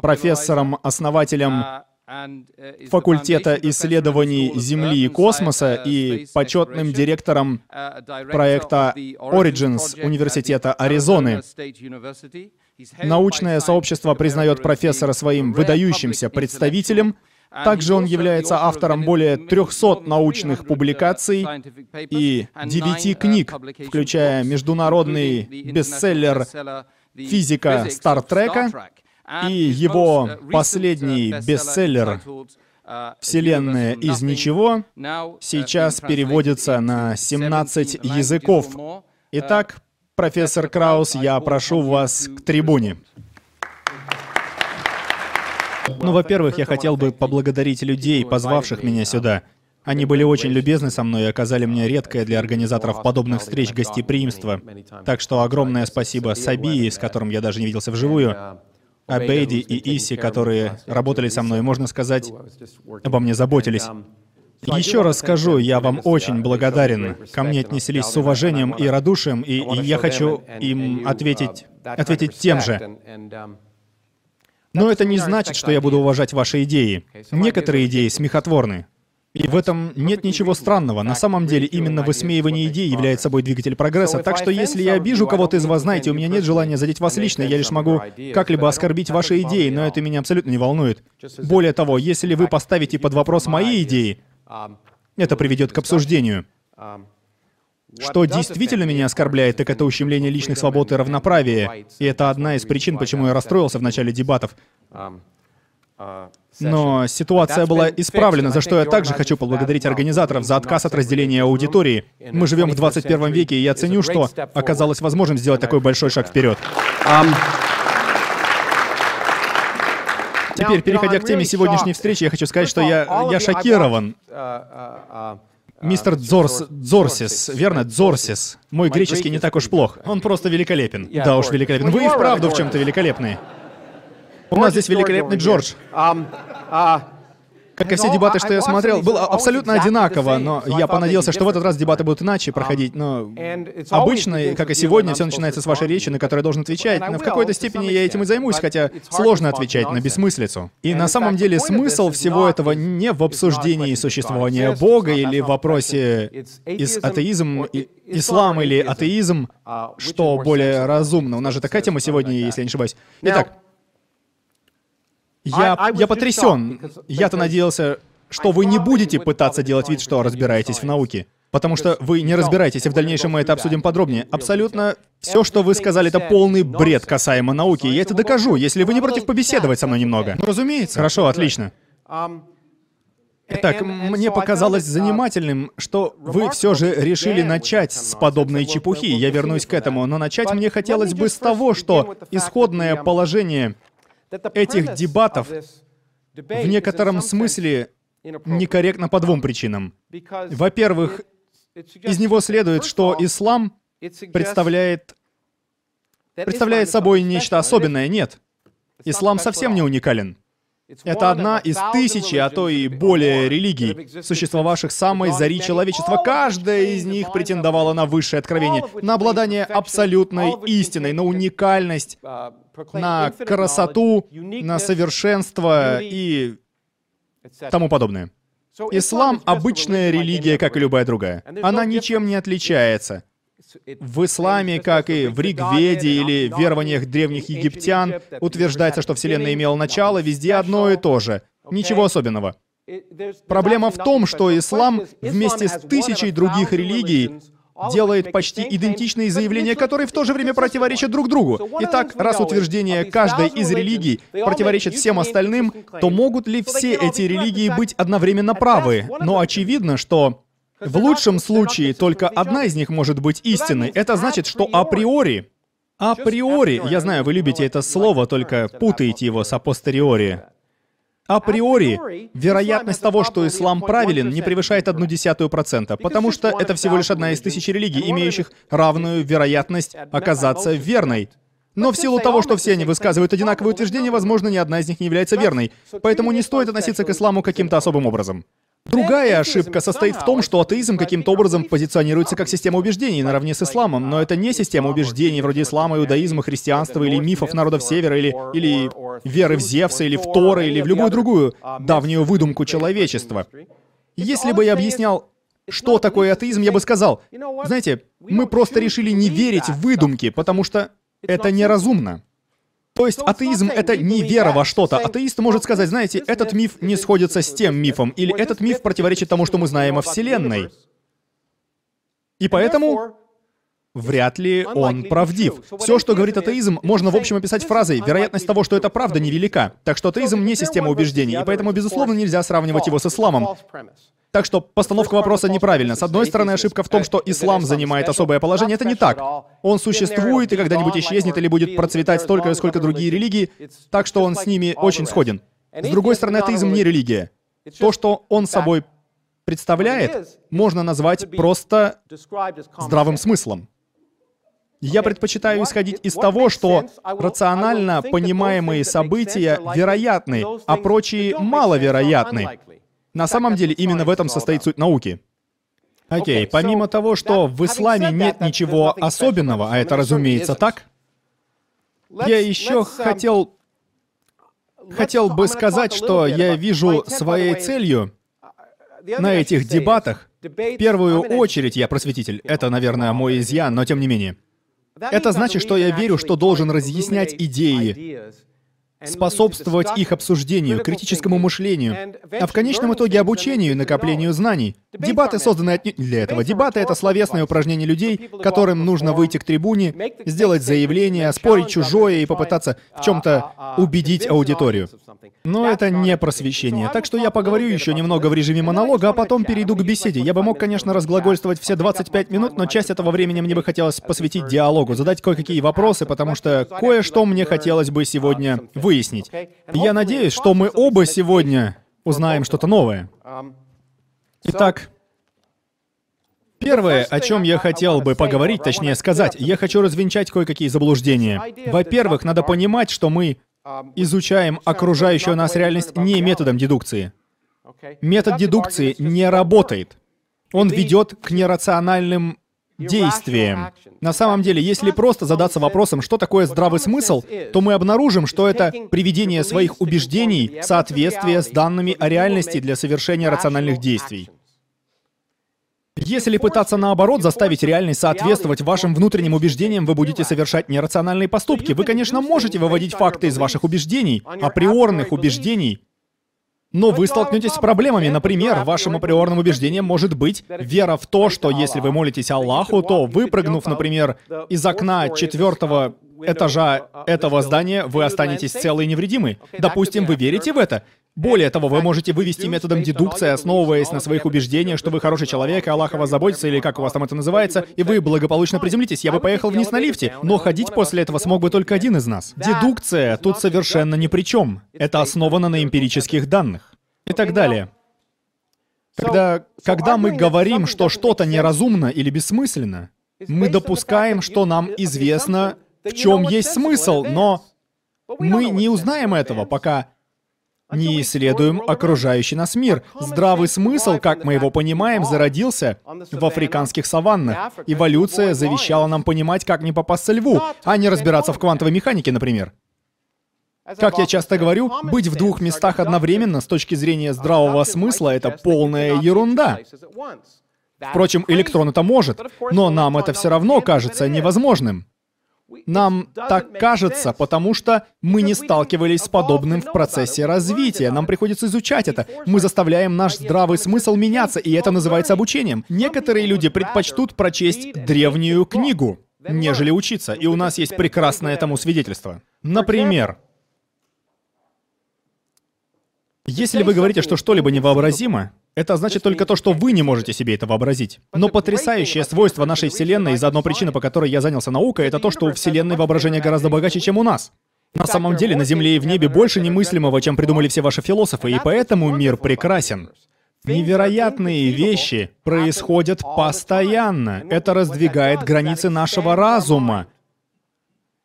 профессором-основателем факультета исследований Земли и космоса и почетным директором проекта Origins Университета Аризоны. Научное сообщество признает профессора своим выдающимся представителем. Также он является автором более 300 научных публикаций и 9 книг, включая международный бестселлер «Физика Стартрека» и его последний бестселлер «Вселенная из ничего» сейчас переводится на 17 языков. Итак, профессор Краус, я прошу вас к трибуне. Ну, во-первых, я хотел бы поблагодарить людей, позвавших меня сюда. Они были очень любезны со мной и оказали мне редкое для организаторов подобных встреч гостеприимство. Так что огромное спасибо Сабии, с которым я даже не виделся вживую, Абейди и Иси, которые работали со мной, можно сказать, обо мне заботились. Еще раз скажу, я вам очень благодарен. Ко мне отнеслись с уважением и радушием, и я хочу им ответить тем же. Но это не значит, что я буду уважать ваши идеи. Некоторые идеи смехотворны. И в этом нет ничего странного. На самом деле, именно высмеивание идей является собой двигатель прогресса. Так что, если я обижу кого-то из вас, знаете, у меня нет желания задеть вас лично, я лишь могу как-либо оскорбить ваши идеи, но это меня абсолютно не волнует. Более того, если вы поставите под вопрос мои идеи, это приведет к обсуждению. Что действительно меня оскорбляет, так это ущемление личных свобод и равноправия. И это одна из причин, почему я расстроился в начале дебатов. Но ситуация была исправлена, за что я также хочу поблагодарить организаторов за отказ от разделения аудитории. Мы живем в 21 веке, и я ценю, что оказалось возможным сделать такой большой шаг вперед. Теперь, переходя к теме сегодняшней встречи, я хочу сказать, что я шокирован. Мистер Tzortsis, верно? Tzortsis. Мой греческий не так уж плох. Он просто великолепен. Да уж, великолепен. Вы и вправду в чем-то великолепны. У нас здесь великолепный Джордж. Как и все дебаты, что я смотрел, было абсолютно одинаково, но я понадеялся, что в этот раз дебаты будут иначе проходить, но обычно, как и сегодня, все начинается с вашей речи, на которую я должен отвечать, но в какой-то степени я этим и займусь, хотя сложно отвечать на бессмыслицу. И на самом деле смысл всего этого не в обсуждении существования Бога или в вопросе ислам или атеизм, что более разумно. У нас же такая тема сегодня, если я не ошибаюсь. Итак. Я потрясен. Я-то надеялся, что вы не будете пытаться делать вид, что разбираетесь в науке. Потому что вы не разбираетесь, и в дальнейшем мы это обсудим подробнее. Абсолютно все, что вы сказали, это полный бред касаемо науки. Я это докажу, если вы не против побеседовать со мной немного. Ну, разумеется. Хорошо, отлично. Итак, мне показалось занимательным, что вы все же решили начать с подобной чепухи. Я вернусь к этому, но начать мне хотелось бы с того, что исходное положение этих дебатов в некотором смысле некорректно по двум причинам. Во-первых, из него следует, что ислам представляет собой нечто особенное. Нет, ислам совсем не уникален. Это одна из тысячи, а то и более религий, существовавших с самой зари человечества. Каждая из них претендовала на высшее откровение, на обладание абсолютной истиной, на уникальность, на красоту, на совершенство и тому подобное. Ислам — обычная религия, как и любая другая. Она ничем не отличается. В исламе, как и в Риг Веде или верованиях древних египтян, утверждается, что Вселенная имела начало, везде одно и то же. Ничего особенного. Проблема в том, что ислам вместе с тысячей других религий делает почти идентичные заявления, которые в то же время противоречат друг другу. Итак, раз утверждение каждой из религий противоречит всем остальным, то могут ли все эти религии быть одновременно правы? Но очевидно, что в лучшем случае только одна из них может быть истинной. Это значит, что априори, я знаю, вы любите это слово, только путаете его с апостериори. Априори, вероятность того, что ислам правилен, не превышает 0,1%, потому что это всего лишь одна из тысяч религий, имеющих равную вероятность оказаться верной. Но в силу того, что все они высказывают одинаковые утверждения, возможно, ни одна из них не является верной. Поэтому не стоит относиться к исламу каким-то особым образом. Другая ошибка состоит в том, что атеизм каким-то образом позиционируется как система убеждений наравне с исламом, но это не система убеждений вроде ислама, иудаизма, христианства или мифов народов Севера, или веры в Зевса, или в Тора, или в любую другую давнюю выдумку человечества. Если бы я объяснял, что такое атеизм, я бы сказал, знаете, мы просто решили не верить в выдумки, потому что это неразумно. То есть атеизм — это не вера во что-то. Атеист может сказать, знаете, этот миф не сходится с тем мифом, или этот миф противоречит тому, что мы знаем о Вселенной. И поэтому вряд ли он правдив. Все, что говорит атеизм, можно в общем описать фразой «вероятность того, что это правда, невелика». Так что атеизм не система убеждений, и поэтому, безусловно, нельзя сравнивать его с исламом. Так что постановка вопроса неправильна. С одной стороны, ошибка в том, что ислам занимает особое положение. Это не так. Он существует и когда-нибудь исчезнет или будет процветать столько, сколько другие религии, так что он с ними очень сходен. С другой стороны, атеизм не религия. То, что он собой представляет, можно назвать просто здравым смыслом. Я предпочитаю исходить из того, что рационально понимаемые события вероятны, а прочие маловероятны. На самом деле, именно в этом состоит суть науки. Окей, помимо того, что в исламе нет ничего особенного, а это, разумеется, так, я еще хотел бы сказать, что я вижу своей целью на этих дебатах. В первую очередь, я просветитель, это, наверное, мой изъян, но тем не менее. Это значит, что я верю, что должен разъяснять идеи, способствовать их обсуждению, критическому мышлению, а в конечном итоге обучению и накоплению знаний. Дебаты созданы отнюдь не для этого. Дебаты — это словесное упражнение людей, которым нужно выйти к трибуне, сделать заявление, оспорить чужое и попытаться в чем-то убедить аудиторию. Но это не просвещение. Так что я поговорю еще немного в режиме монолога, а потом перейду к беседе. Я бы мог, конечно, разглагольствовать все 25 минут, но часть этого времени мне бы хотелось посвятить диалогу, задать кое-какие вопросы, потому что кое-что мне хотелось бы сегодня выяснить. Я надеюсь, что мы оба сегодня узнаем что-то новое. Итак, первое, о чем я хотел бы поговорить, точнее сказать, я хочу развенчать кое-какие заблуждения. Во-первых, надо понимать, что мы изучаем окружающую нас реальность не методом дедукции. Метод дедукции не работает. Он ведет к нерациональным действиям. На самом деле, если просто задаться вопросом, что такое здравый смысл, то мы обнаружим, что это приведение своих убеждений в соответствие с данными о реальности для совершения рациональных действий. Если пытаться наоборот заставить реальность соответствовать вашим внутренним убеждениям, вы будете совершать нерациональные поступки. Вы, конечно, можете выводить факты из ваших убеждений, априорных убеждений, но вы столкнетесь с проблемами. Например, вашим априорным убеждением может быть вера в то, что если вы молитесь Аллаху, то, выпрыгнув, например, из окна 4-го этажа этого здания, вы останетесь целы и невредимы. Допустим, вы верите в это. Более того, вы можете вывести методом дедукции, основываясь на своих убеждениях, что вы хороший человек, и Аллах о вас заботится, или как у вас там это называется, и вы благополучно приземлитесь. Я бы поехал вниз на лифте, но ходить после этого смог бы только один из нас. Дедукция тут совершенно ни при чем. Это основано на эмпирических данных. И так далее. Когда мы говорим, что что-то неразумно или бессмысленно, мы допускаем, что нам известно, в чем есть смысл, но мы не узнаем этого, пока не исследуем окружающий нас мир. Здравый смысл, как мы его понимаем, зародился в африканских саваннах. Эволюция завещала нам понимать, как не попасться льву, а не разбираться в квантовой механике, например. Как я часто говорю, быть в двух местах одновременно с точки зрения здравого смысла — это полная ерунда. Впрочем, электрон это может, но нам это все равно кажется невозможным. Нам так кажется, потому что мы не сталкивались с подобным в процессе развития. Нам приходится изучать это. Мы заставляем наш здравый смысл меняться, и это называется обучением. Некоторые люди предпочтут прочесть древнюю книгу, нежели учиться, и у нас есть прекрасное тому свидетельство. Например, если вы говорите, что что-либо невообразимо, это значит только то, что вы не можете себе это вообразить. Но потрясающее свойство нашей Вселенной, и заодно причина, по которой я занялся наукой, это то, что у Вселенной воображение гораздо богаче, чем у нас. На самом деле, на Земле и в небе больше немыслимого, чем придумали все ваши философы, и поэтому мир прекрасен. Невероятные вещи происходят постоянно. Это раздвигает границы нашего разума.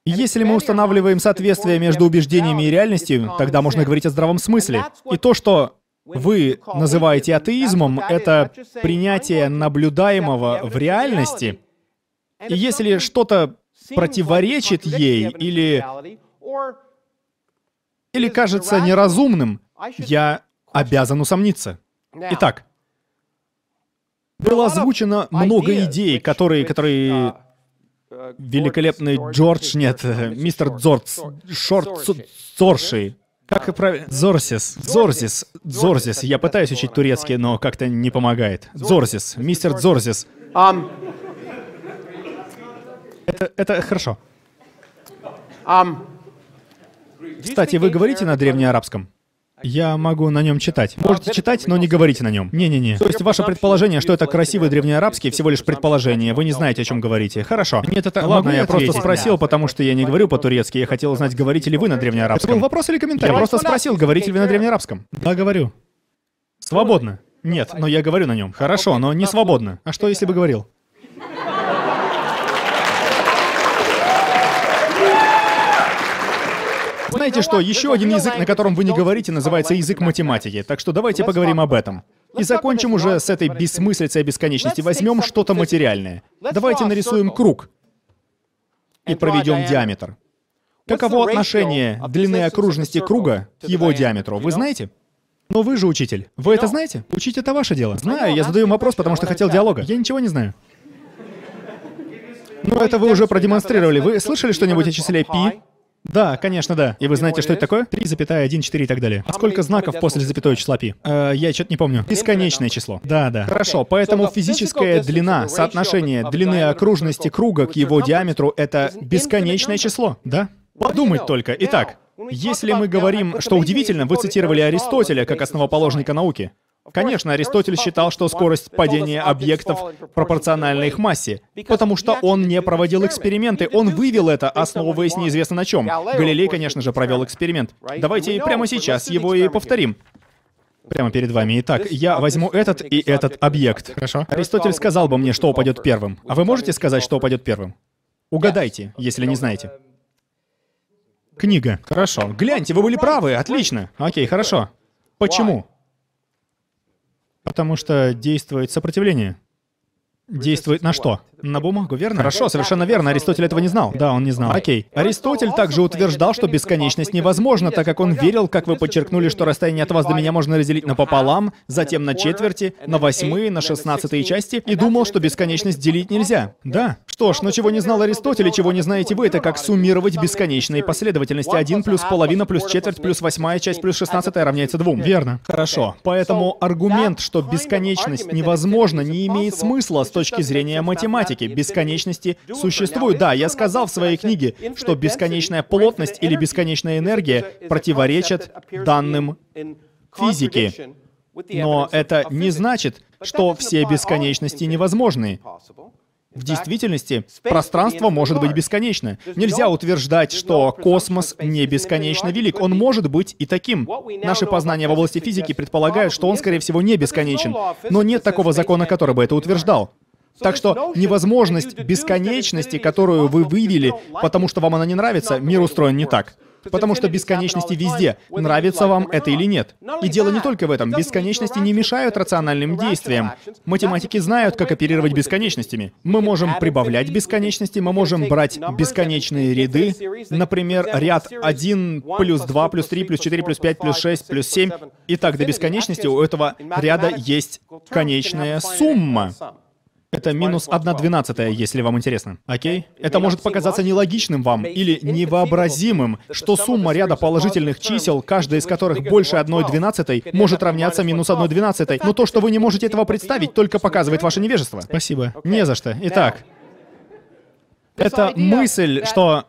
Если мы устанавливаем соответствие между убеждениями и реальностью, тогда можно говорить о здравом смысле. И то, что вы называете атеизмом, это принятие наблюдаемого в реальности. И если что-то противоречит ей или кажется неразумным, я обязан усомниться. Итак, было озвучено много идей, которые великолепный Джордж, нет, мистер Tzortsis. Как и правильно? Tzortsis. Я пытаюсь учить турецкий, но как-то не помогает. Tzortsis. Мистер Tzortsis. Это хорошо. Кстати, вы говорите на древнеарабском? Я могу на нем читать. Можете читать, но не говорите на нем. Не-не-не. То есть ваше предположение, что это красивый древнеарабский, всего лишь предположение. Вы не знаете, о чем говорите. Хорошо. Нет, это... Ладно, я просто спросил, потому что я не говорю по-турецки. Я хотел узнать, говорите ли вы на древнеарабском. Это был вопрос или комментарий? Я просто спросил, говорите ли вы на древнеарабском. Да, говорю. Свободно. Нет, но я говорю на нем. Хорошо, но не свободно. А что, если бы говорил? Знаете что, еще один язык, на котором вы не говорите, называется язык математики, так что давайте поговорим об этом. И закончим уже с этой бессмыслицей о бесконечности, возьмем что-то материальное. Давайте нарисуем круг и проведем диаметр. Каково отношение длины окружности круга к его диаметру, вы знаете? Но вы же учитель. Вы это знаете? Учить — это ваше дело. Знаю, я задаю вопрос, потому что хотел диалога. Я ничего не знаю. Но это вы уже продемонстрировали. Вы слышали что-нибудь о числе π? Да, конечно, да. И вы знаете, что это такое? 3,1,4 и так далее. А сколько знаков после запятой числа π? Я что-то не помню. Бесконечное число. Да. Хорошо, поэтому физическая длина, соотношение длины окружности круга к его диаметру — это бесконечное число, да? Подумать только. Итак, если мы говорим, что удивительно, вы цитировали Аристотеля как основоположника науки. Конечно, Аристотель считал, что скорость падения объектов пропорциональна их массе, потому что он не проводил эксперименты, он вывел это, основываясь неизвестно на чем. Галилей, конечно же, провел эксперимент. Давайте прямо сейчас его и повторим. Прямо перед вами. Итак, я возьму этот и этот объект. Хорошо. Аристотель сказал бы мне, что упадет первым. А вы можете сказать, что упадет первым? Угадайте, если не знаете. Книга. Хорошо. Гляньте, вы были правы, отлично. Окей, хорошо. Почему? Потому что действует сопротивление. Действует на что? На бумагу, верно? Хорошо, совершенно верно. Аристотель этого не знал. Да, он не знал. Окей. Аристотель также утверждал, что бесконечность невозможна, так как он верил, как вы подчеркнули, что расстояние от вас до меня можно разделить напополам, затем на четверти, на восьмые, на 16-е части, и думал, что бесконечность делить нельзя. Да. Что ж, но чего не знал Аристотель и чего не знаете вы, это как суммировать бесконечные последовательности. 1 плюс половина плюс четверть плюс 8-я часть плюс 16-я равняется 2. Верно. Хорошо. Поэтому аргумент, что бесконечность невозможна, не имеет смысла с точки зрения математики. Бесконечности существуют. Да, я сказал в своей книге, что бесконечная плотность или бесконечная энергия противоречат данным физики. Но это не значит, что все бесконечности невозможны. В действительности, пространство может быть бесконечно. Нельзя утверждать, что космос не бесконечно велик. Он может быть и таким. Наши познания в области физики предполагают, что он, скорее всего, не бесконечен. Но нет такого закона, который бы это утверждал. Так что невозможность бесконечности, которую вы вывели, потому что вам она не нравится, мир устроен не так. Потому что бесконечности везде, нравится вам это или нет. И дело не только в этом. Бесконечности не мешают рациональным действиям. Математики знают, как оперировать бесконечностями. Мы можем прибавлять бесконечности, мы можем брать бесконечные ряды. Например, ряд 1 плюс 2 плюс 3 плюс 4 плюс 5 плюс 6 плюс 7. И так до бесконечности у этого ряда есть конечная сумма. Это минус 1/12, если вам интересно. Окей? Это может показаться нелогичным вам или невообразимым, что сумма ряда положительных чисел, каждая из которых больше 1/12, может равняться минус 1/12. Но то, что вы не можете этого представить, только показывает ваше невежество. Спасибо. Не за что. Итак, эта мысль, что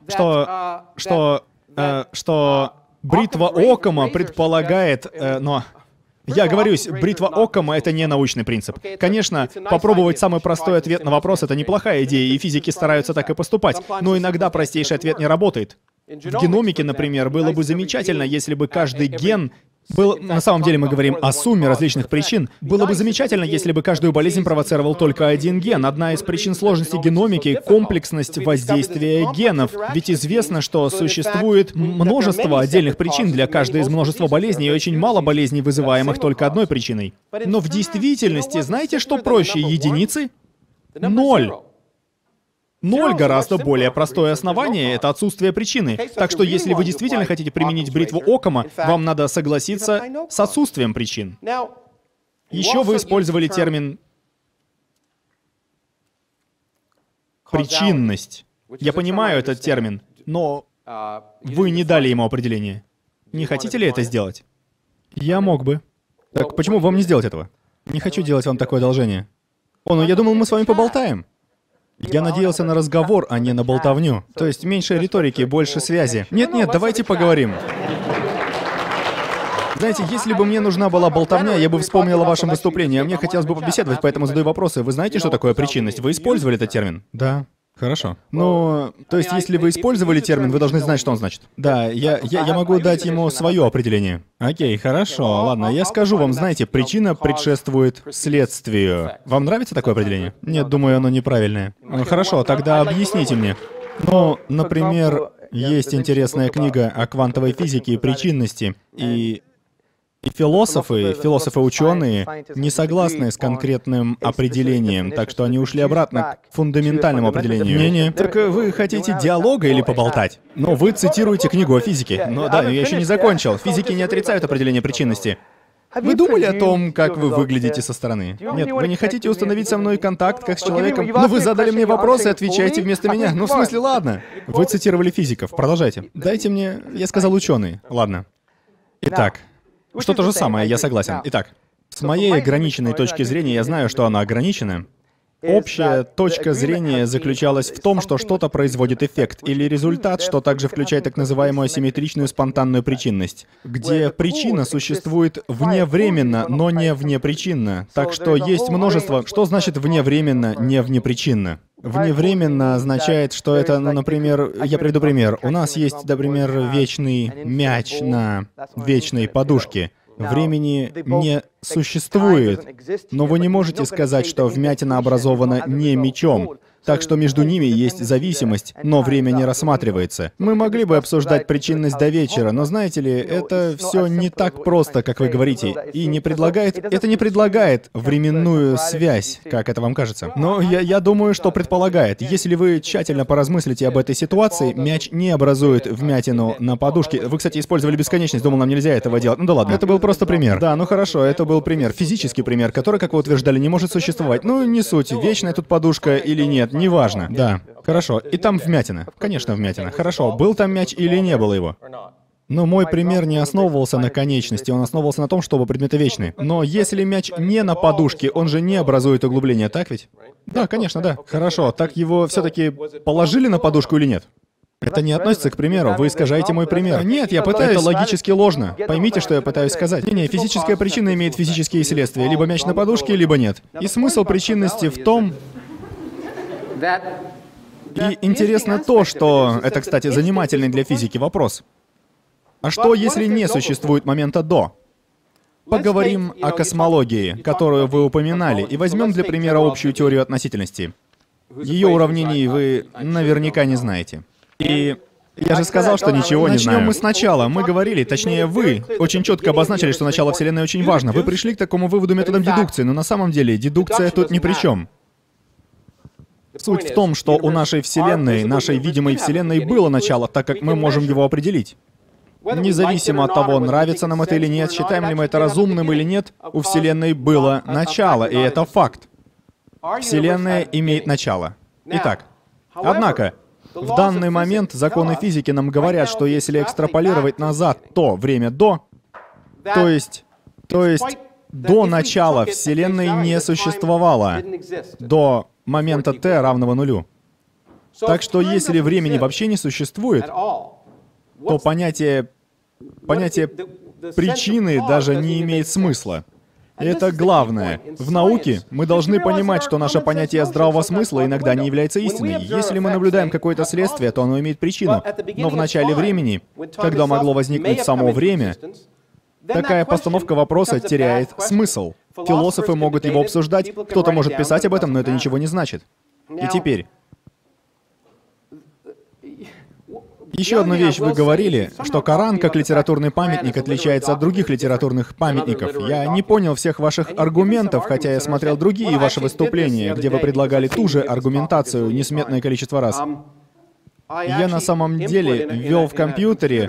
бритва Оккама предполагает... Я оговорюсь, бритва Оккама — это не научный принцип. Конечно, попробовать самый простой ответ на вопрос — это неплохая идея, и физики стараются так и поступать, но иногда простейший ответ не работает. В геномике, например, было бы замечательно, если бы каждый ген был... На самом деле мы говорим о сумме различных причин. Было бы замечательно, если бы каждую болезнь провоцировал только один ген. Одна из причин сложности геномики — комплексность воздействия генов. Ведь известно, что существует множество отдельных причин для каждой из множества болезней, и очень мало болезней, вызываемых только одной причиной. Но в действительности, знаете, что проще единицы? 0. 0 гораздо более простое основание — это отсутствие причины. Так что если вы действительно хотите применить бритву Оккама, вам надо согласиться с отсутствием причин. Еще вы использовали термин «причинность». Я понимаю этот термин, но вы не дали ему определение. Не хотите ли это сделать? Я мог бы. Так почему вам не сделать этого? Не хочу делать вам такое одолжение. О, ну я думал, мы с вами поболтаем. Я надеялся на разговор, а не на болтовню. То есть меньше риторики, больше связи. Нет-нет, давайте поговорим. Знаете, если бы мне нужна была болтовня, я бы вспомнил о вашем выступлении, а мне хотелось бы побеседовать, поэтому задаю вопросы. Вы знаете, что такое причинность? Вы использовали этот термин? Да. Хорошо. Но, то есть, если вы использовали термин, вы должны знать, что он значит. Да, я могу дать ему свое определение. Окей, хорошо, ладно, я скажу вам, знаете, причина предшествует следствию. Вам нравится такое определение? Нет, думаю, оно неправильное. Хорошо, тогда объясните мне. Ну, например, есть интересная книга о квантовой физике и причинности, и философы-ученые не согласны с конкретным определением, так что они ушли обратно к фундаментальному определению. Не-не. Так вы хотите диалога или поболтать? Но вы цитируете книгу о физике. Но да, я еще не закончил. Физики не отрицают определение причинности. Вы думали о том, как вы выглядите со стороны? Нет, вы не хотите установить со мной контакт, как с человеком? Но вы задали мне вопрос и отвечаете вместо меня. Ну, в смысле, ладно. Вы цитировали физиков. Продолжайте. Дайте мне... Я сказал ученые. Ладно. Итак... Что то же самое, я согласен. Итак, с моей ограниченной точки зрения, я знаю, что она ограничена. Общая точка зрения заключалась в том, что что-то производит эффект или результат, что также включает так называемую асимметричную спонтанную причинность, где причина существует вневременно, но не внепричинно. Так что есть множество... Что значит вневременно, не внепричинно? Вневременно означает, что это, ну, например, я приведу пример. У нас есть, например, вечный мяч на вечной подушке. Времени не существует, но вы не можете сказать, что вмятина образована не мечом. Так что между ними есть зависимость, но время не рассматривается. Мы могли бы обсуждать причинность до вечера, но знаете ли, это все не так просто, как вы говорите, и не предлагает временную связь, как это вам кажется. Но я думаю, что предполагает. Если вы тщательно поразмыслите об этой ситуации, мяч не образует вмятину на подушке. Вы, кстати, использовали бесконечность, думал, нам нельзя этого делать. Ну да ладно. Это был просто пример. Да, ну хорошо, это был пример, физический пример, который, как вы утверждали, не может существовать. Ну, не суть, вечная тут подушка или нет. Неважно. Да. Хорошо. И там вмятина. Конечно, вмятина. Хорошо. Был там мяч или не было его? Но мой пример не основывался на конечности, он основывался на том, что оба предмета вечны. Но если мяч не на подушке, он же не образует углубление, так ведь? Да, конечно, да. Хорошо. Так его все-таки положили на подушку или нет? Это не относится к примеру. Вы искажаете мой пример. Нет, я пытаюсь. Это логически ложно. Поймите, что я пытаюсь сказать. Не, физическая причина имеет физические следствия. Либо мяч на подушке, либо нет. И смысл причинности в том... И интересно то, что... Это, кстати, занимательный для физики вопрос. А что, если не существует момента «до»? Поговорим о космологии, которую вы упоминали, и возьмем для примера общую теорию относительности. Ее уравнений вы наверняка не знаете. И я же сказал, что ничего не знаю. Начнем мы сначала. Мы говорили, точнее вы, очень четко обозначили, что начало Вселенной очень важно. Вы пришли к такому выводу методом дедукции, но на самом деле дедукция тут ни при чем. Суть в том, что у нашей Вселенной, нашей видимой Вселенной, было начало, так как мы можем его определить. Независимо от того, нравится нам это или нет, считаем ли мы это разумным или нет, у Вселенной было начало, и это факт. Вселенная имеет начало. Итак, однако, в данный момент законы физики нам говорят, что если экстраполировать назад то время до, то есть до начала Вселенной не существовало, до момента t равного нулю. Так что если времени вообще не существует, то понятие причины даже не имеет смысла. И это главное. В науке мы должны понимать, что наше понятие здравого смысла иногда не является истиной. Если мы наблюдаем какое-то следствие, то оно имеет причину. Но в начале времени, когда могло возникнуть само время, такая постановка вопроса теряет смысл. Философы могут его обсуждать, кто-то может писать об этом, но это ничего не значит. И теперь... Еще одну вещь вы говорили, что Коран как литературный памятник отличается от других литературных памятников. Я не понял всех ваших аргументов, хотя я смотрел другие ваши выступления, где вы предлагали ту же аргументацию несметное количество раз. Я на самом деле ввел в компьютере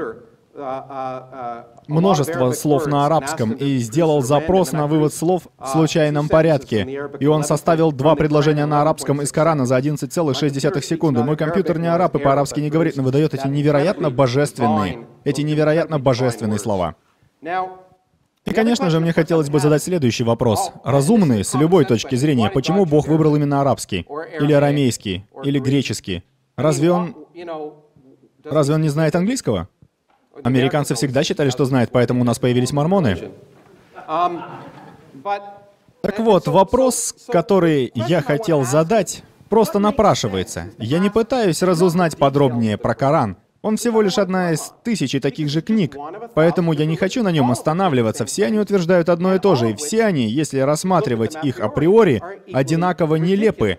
множество слов на арабском и сделал запрос на вывод слов в случайном порядке. И он составил 2 предложения на арабском из Корана за 11,6 секунды. Мой компьютер не араб и по-арабски не говорит, но выдает эти невероятно божественные слова. И, конечно же, мне хотелось бы задать следующий вопрос. Разумный, с любой точки зрения, почему Бог выбрал именно арабский? Или арамейский? Или греческий? Разве он не знает английского? Американцы всегда считали, что знают, поэтому у нас появились мормоны. Так вот, вопрос, который я хотел задать, просто напрашивается. Я не пытаюсь разузнать подробнее про Коран. Он всего лишь одна из тысячи таких же книг, поэтому я не хочу на нем останавливаться. Все они утверждают одно и то же, и все они, если рассматривать их априори, одинаково нелепы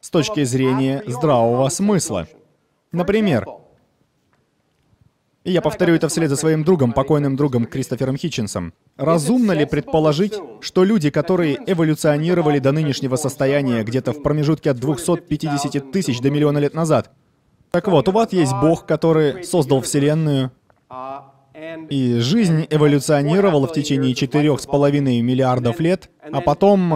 с точки зрения здравого смысла. Например, и я повторю это вслед за своим другом, покойным другом Кристофером Хитченсом. Разумно ли предположить, что люди, которые эволюционировали до нынешнего состояния где-то в промежутке от 250 тысяч до миллиона лет назад? Так вот, у вас есть Бог, который создал Вселенную, и жизнь эволюционировала в течение 4,5 миллиарда лет, а потом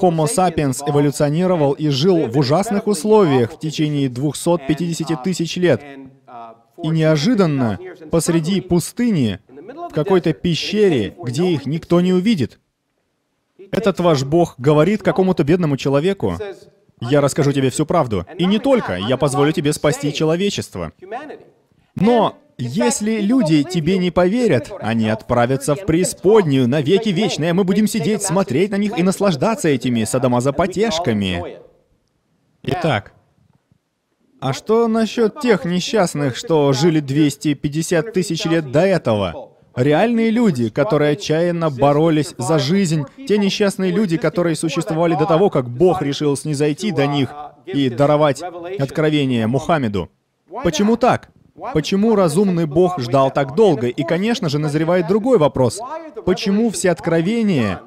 Homo sapiens эволюционировал и жил в ужасных условиях в течение 250 тысяч лет. И неожиданно, посреди пустыни, в какой-то пещере, где их никто не увидит, этот ваш Бог говорит какому-то бедному человеку: «Я расскажу тебе всю правду, и не только, я позволю тебе спасти человечество». Но если люди тебе не поверят, они отправятся в преисподнюю на веки вечные, мы будем сидеть, смотреть на них и наслаждаться этими садомазопотешками. Итак, а что насчет тех несчастных, что жили 250 тысяч лет до этого? Реальные люди, которые отчаянно боролись за жизнь, те несчастные люди, которые существовали до того, как Бог решил снизойти до них и даровать откровение Мухаммеду. Почему так? Почему разумный Бог ждал так долго? И, конечно же, назревает другой вопрос. Почему все откровения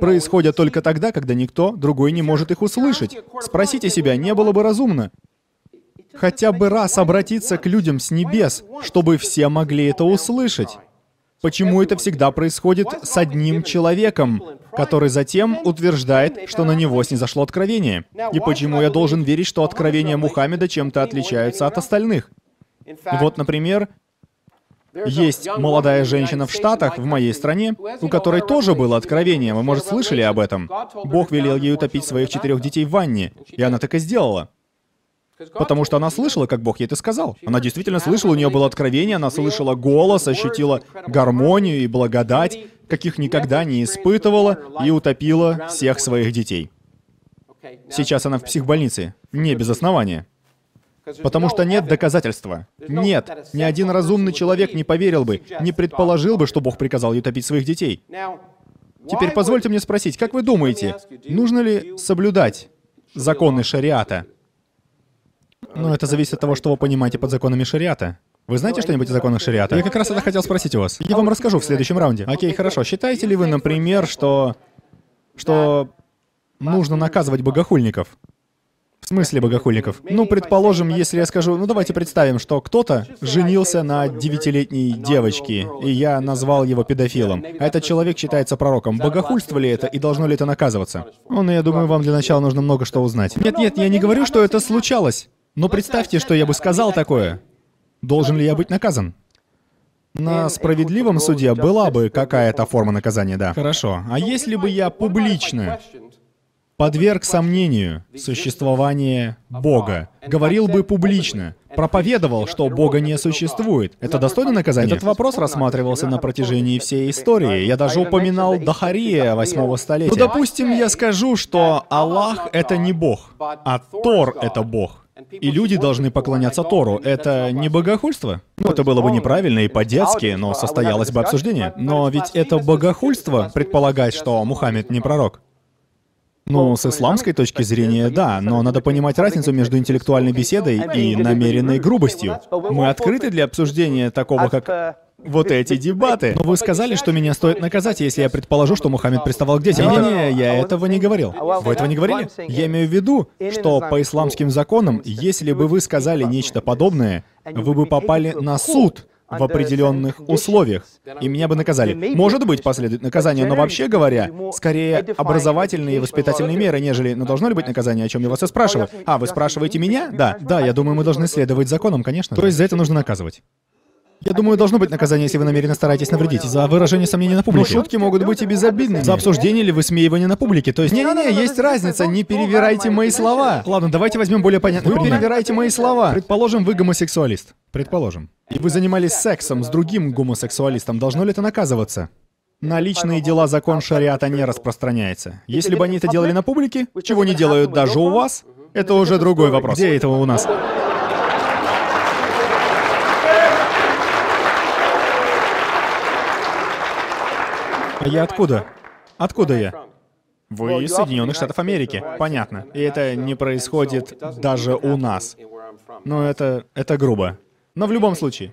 происходят только тогда, когда никто другой не может их услышать? Спросите себя, не было бы разумно хотя бы раз обратиться к людям с небес, чтобы все могли это услышать? Почему это всегда происходит с одним человеком, который затем утверждает, что на него снизошло откровение? И почему я должен верить, что откровения Мухаммеда чем-то отличаются от остальных? Вот, например, есть молодая женщина в Штатах, в моей стране, у которой тоже было откровение, вы, может, слышали об этом. Бог велел ей утопить своих 4 детей в ванне, и она так и сделала. Потому что она слышала, как Бог ей это сказал. Она действительно слышала, у нее было откровение, она слышала голос, ощутила гармонию и благодать, каких никогда не испытывала, и утопила всех своих детей. Сейчас она в психбольнице, не без основания. Потому что нет доказательства. Нет, ни один разумный человек не поверил бы, не предположил бы, что Бог приказал ей утопить своих детей. Теперь позвольте мне спросить, как вы думаете, нужно ли соблюдать законы шариата? Но это зависит от того, что вы понимаете под законами шариата. Вы знаете что-нибудь о законах шариата? Я как раз это хотел спросить у вас. Я вам расскажу в следующем раунде. Окей, хорошо. Считаете ли вы, например, что нужно наказывать богохульников? В смысле богохульников? Ну, предположим, если я скажу, ну давайте представим, что кто-то женился на 9-летней девочке, и я назвал его педофилом. А этот человек считается пророком. Богохульство ли это, и должно ли это наказываться? Ну, я думаю, вам для начала нужно много что узнать. Нет, я не говорю, что это случалось. Но представьте, что я бы сказал такое. Должен ли я быть наказан? На справедливом суде была бы какая-то форма наказания, да. Хорошо. А если бы я публично подверг сомнению существование Бога, говорил бы публично, проповедовал, что Бога не существует. Это достойно наказания? Этот вопрос рассматривался на протяжении всей истории. Я даже упоминал Дахария 8-го столетия. Ну, допустим, я скажу, что Аллах — это не Бог, а Тор — это Бог. И люди должны поклоняться Тору. Это не богохульство? Ну, это было бы неправильно и по-детски, но состоялось бы обсуждение. Но ведь это богохульство предполагать, что Мухаммед не пророк. Ну, с исламской точки зрения, да, но надо понимать разницу между интеллектуальной беседой и намеренной грубостью. Мы открыты для обсуждения такого, как вот эти дебаты. Но вы сказали, что меня стоит наказать, если я предположу, что Мухаммед приставал к детям. Не, я этого не говорил. Вы этого не говорили? Я имею в виду, что по исламским законам, если бы вы сказали нечто подобное, вы бы попали на суд в определенных условиях, и меня бы наказали. Может быть, последует наказание, но вообще говоря, скорее образовательные и воспитательные меры, нежели... Но должно ли быть наказание, о чем я вас и спрашиваю? А, вы спрашиваете меня? Да. Да, я думаю, мы должны следовать законам, конечно. То есть за это нужно наказывать. Я думаю, должно быть наказание, если вы намеренно стараетесь навредить. За выражение сомнений на публике. Но шутки могут быть и безобидными. За обсуждение или высмеивание на публике. То есть... Не, есть разница, не перевирайте мои слова. Ладно, давайте возьмем более понятное. Вы перевираете мои слова. Предположим, вы гомосексуалист. Предположим. И вы занимались сексом с другим гомосексуалистом. Должно ли это наказываться? На личные дела закон шариата не распространяется. Если бы они это делали на публике, чего не делают даже у вас, это уже другой вопрос. Где этого у нас? А я откуда? Откуда я? Вы из Соединенных Штатов Америки. Понятно. И это не происходит даже у нас. Но это грубо. Но в любом случае.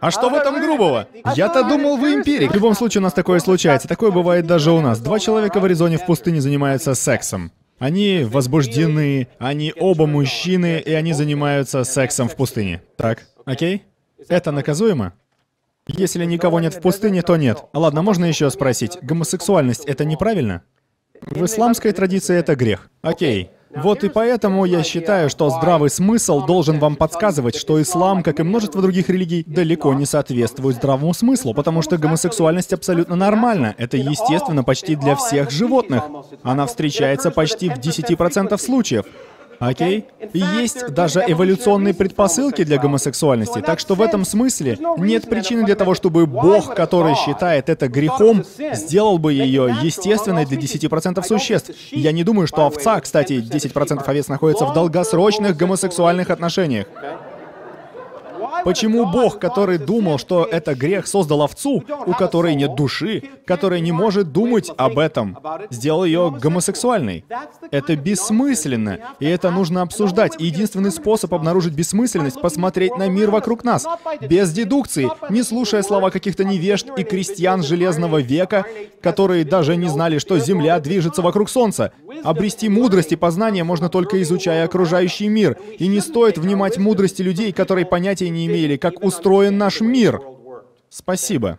А что в этом грубого? Я-то думал, вы эмпирик. В любом случае у нас такое случается. Такое бывает даже у нас. Два человека в Аризоне в пустыне занимаются сексом. Они возбуждены, они оба мужчины, и они занимаются сексом в пустыне. Так, окей? Это наказуемо? Если никого нет в пустыне, то нет. Ладно, можно еще спросить. Гомосексуальность — это неправильно? В исламской традиции это грех. Окей. Вот и поэтому я считаю, что здравый смысл должен вам подсказывать, что ислам, как и множество других религий, далеко не соответствует здравому смыслу, потому что гомосексуальность абсолютно нормальна. Это естественно почти для всех животных. Она встречается почти в 10% случаев. Окей? И есть даже эволюционные предпосылки для гомосексуальности, так что в этом смысле нет причины для того, чтобы Бог, который считает это грехом, сделал бы ее естественной для 10% существ. Я не думаю, что овца, кстати, 10% овец находятся в долгосрочных гомосексуальных отношениях. Почему Бог, который думал, что это грех, создал овцу, у которой нет души, которая не может думать об этом, сделал ее гомосексуальной? Это бессмысленно, и это нужно обсуждать. И единственный способ обнаружить бессмысленность — посмотреть на мир вокруг нас, без дедукции, не слушая слова каких-то невежд и крестьян Железного века, которые даже не знали, что Земля движется вокруг Солнца. Обрести мудрость и познание можно только изучая окружающий мир, и не стоит внимать мудрости людей, которые понятия не имели, как устроен наш мир. Спасибо.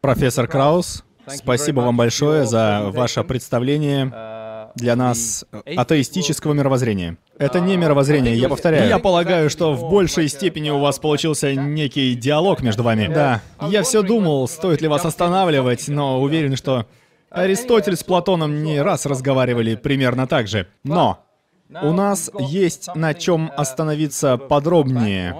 Профессор Краус, спасибо вам большое за ваше представление. для нас атеистического мировоззрения. Это не мировоззрение, я повторяю. Я полагаю, что в большей степени у вас получился некий диалог между вами. Да. Я все думал, стоит ли вас останавливать, но уверен, что Аристотель с Платоном не раз разговаривали примерно так же. Но у нас есть на чем остановиться подробнее.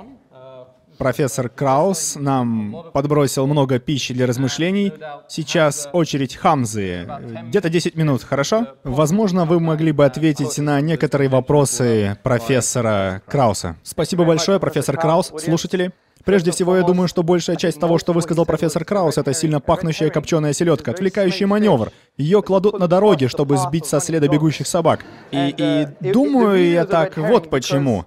Профессор Краус нам подбросил много пищи для размышлений. Сейчас очередь Хамзы. Где-то 10 минут, хорошо? Возможно, вы могли бы ответить на некоторые вопросы профессора Крауса. Спасибо большое, профессор Краус. Слушатели, прежде всего, я думаю, что большая часть того, что высказал профессор Краус, это сильно пахнущая копченая селедка, отвлекающий маневр. Ее кладут на дороге, чтобы сбить со следа бегущих собак. И думаю я так, вот почему.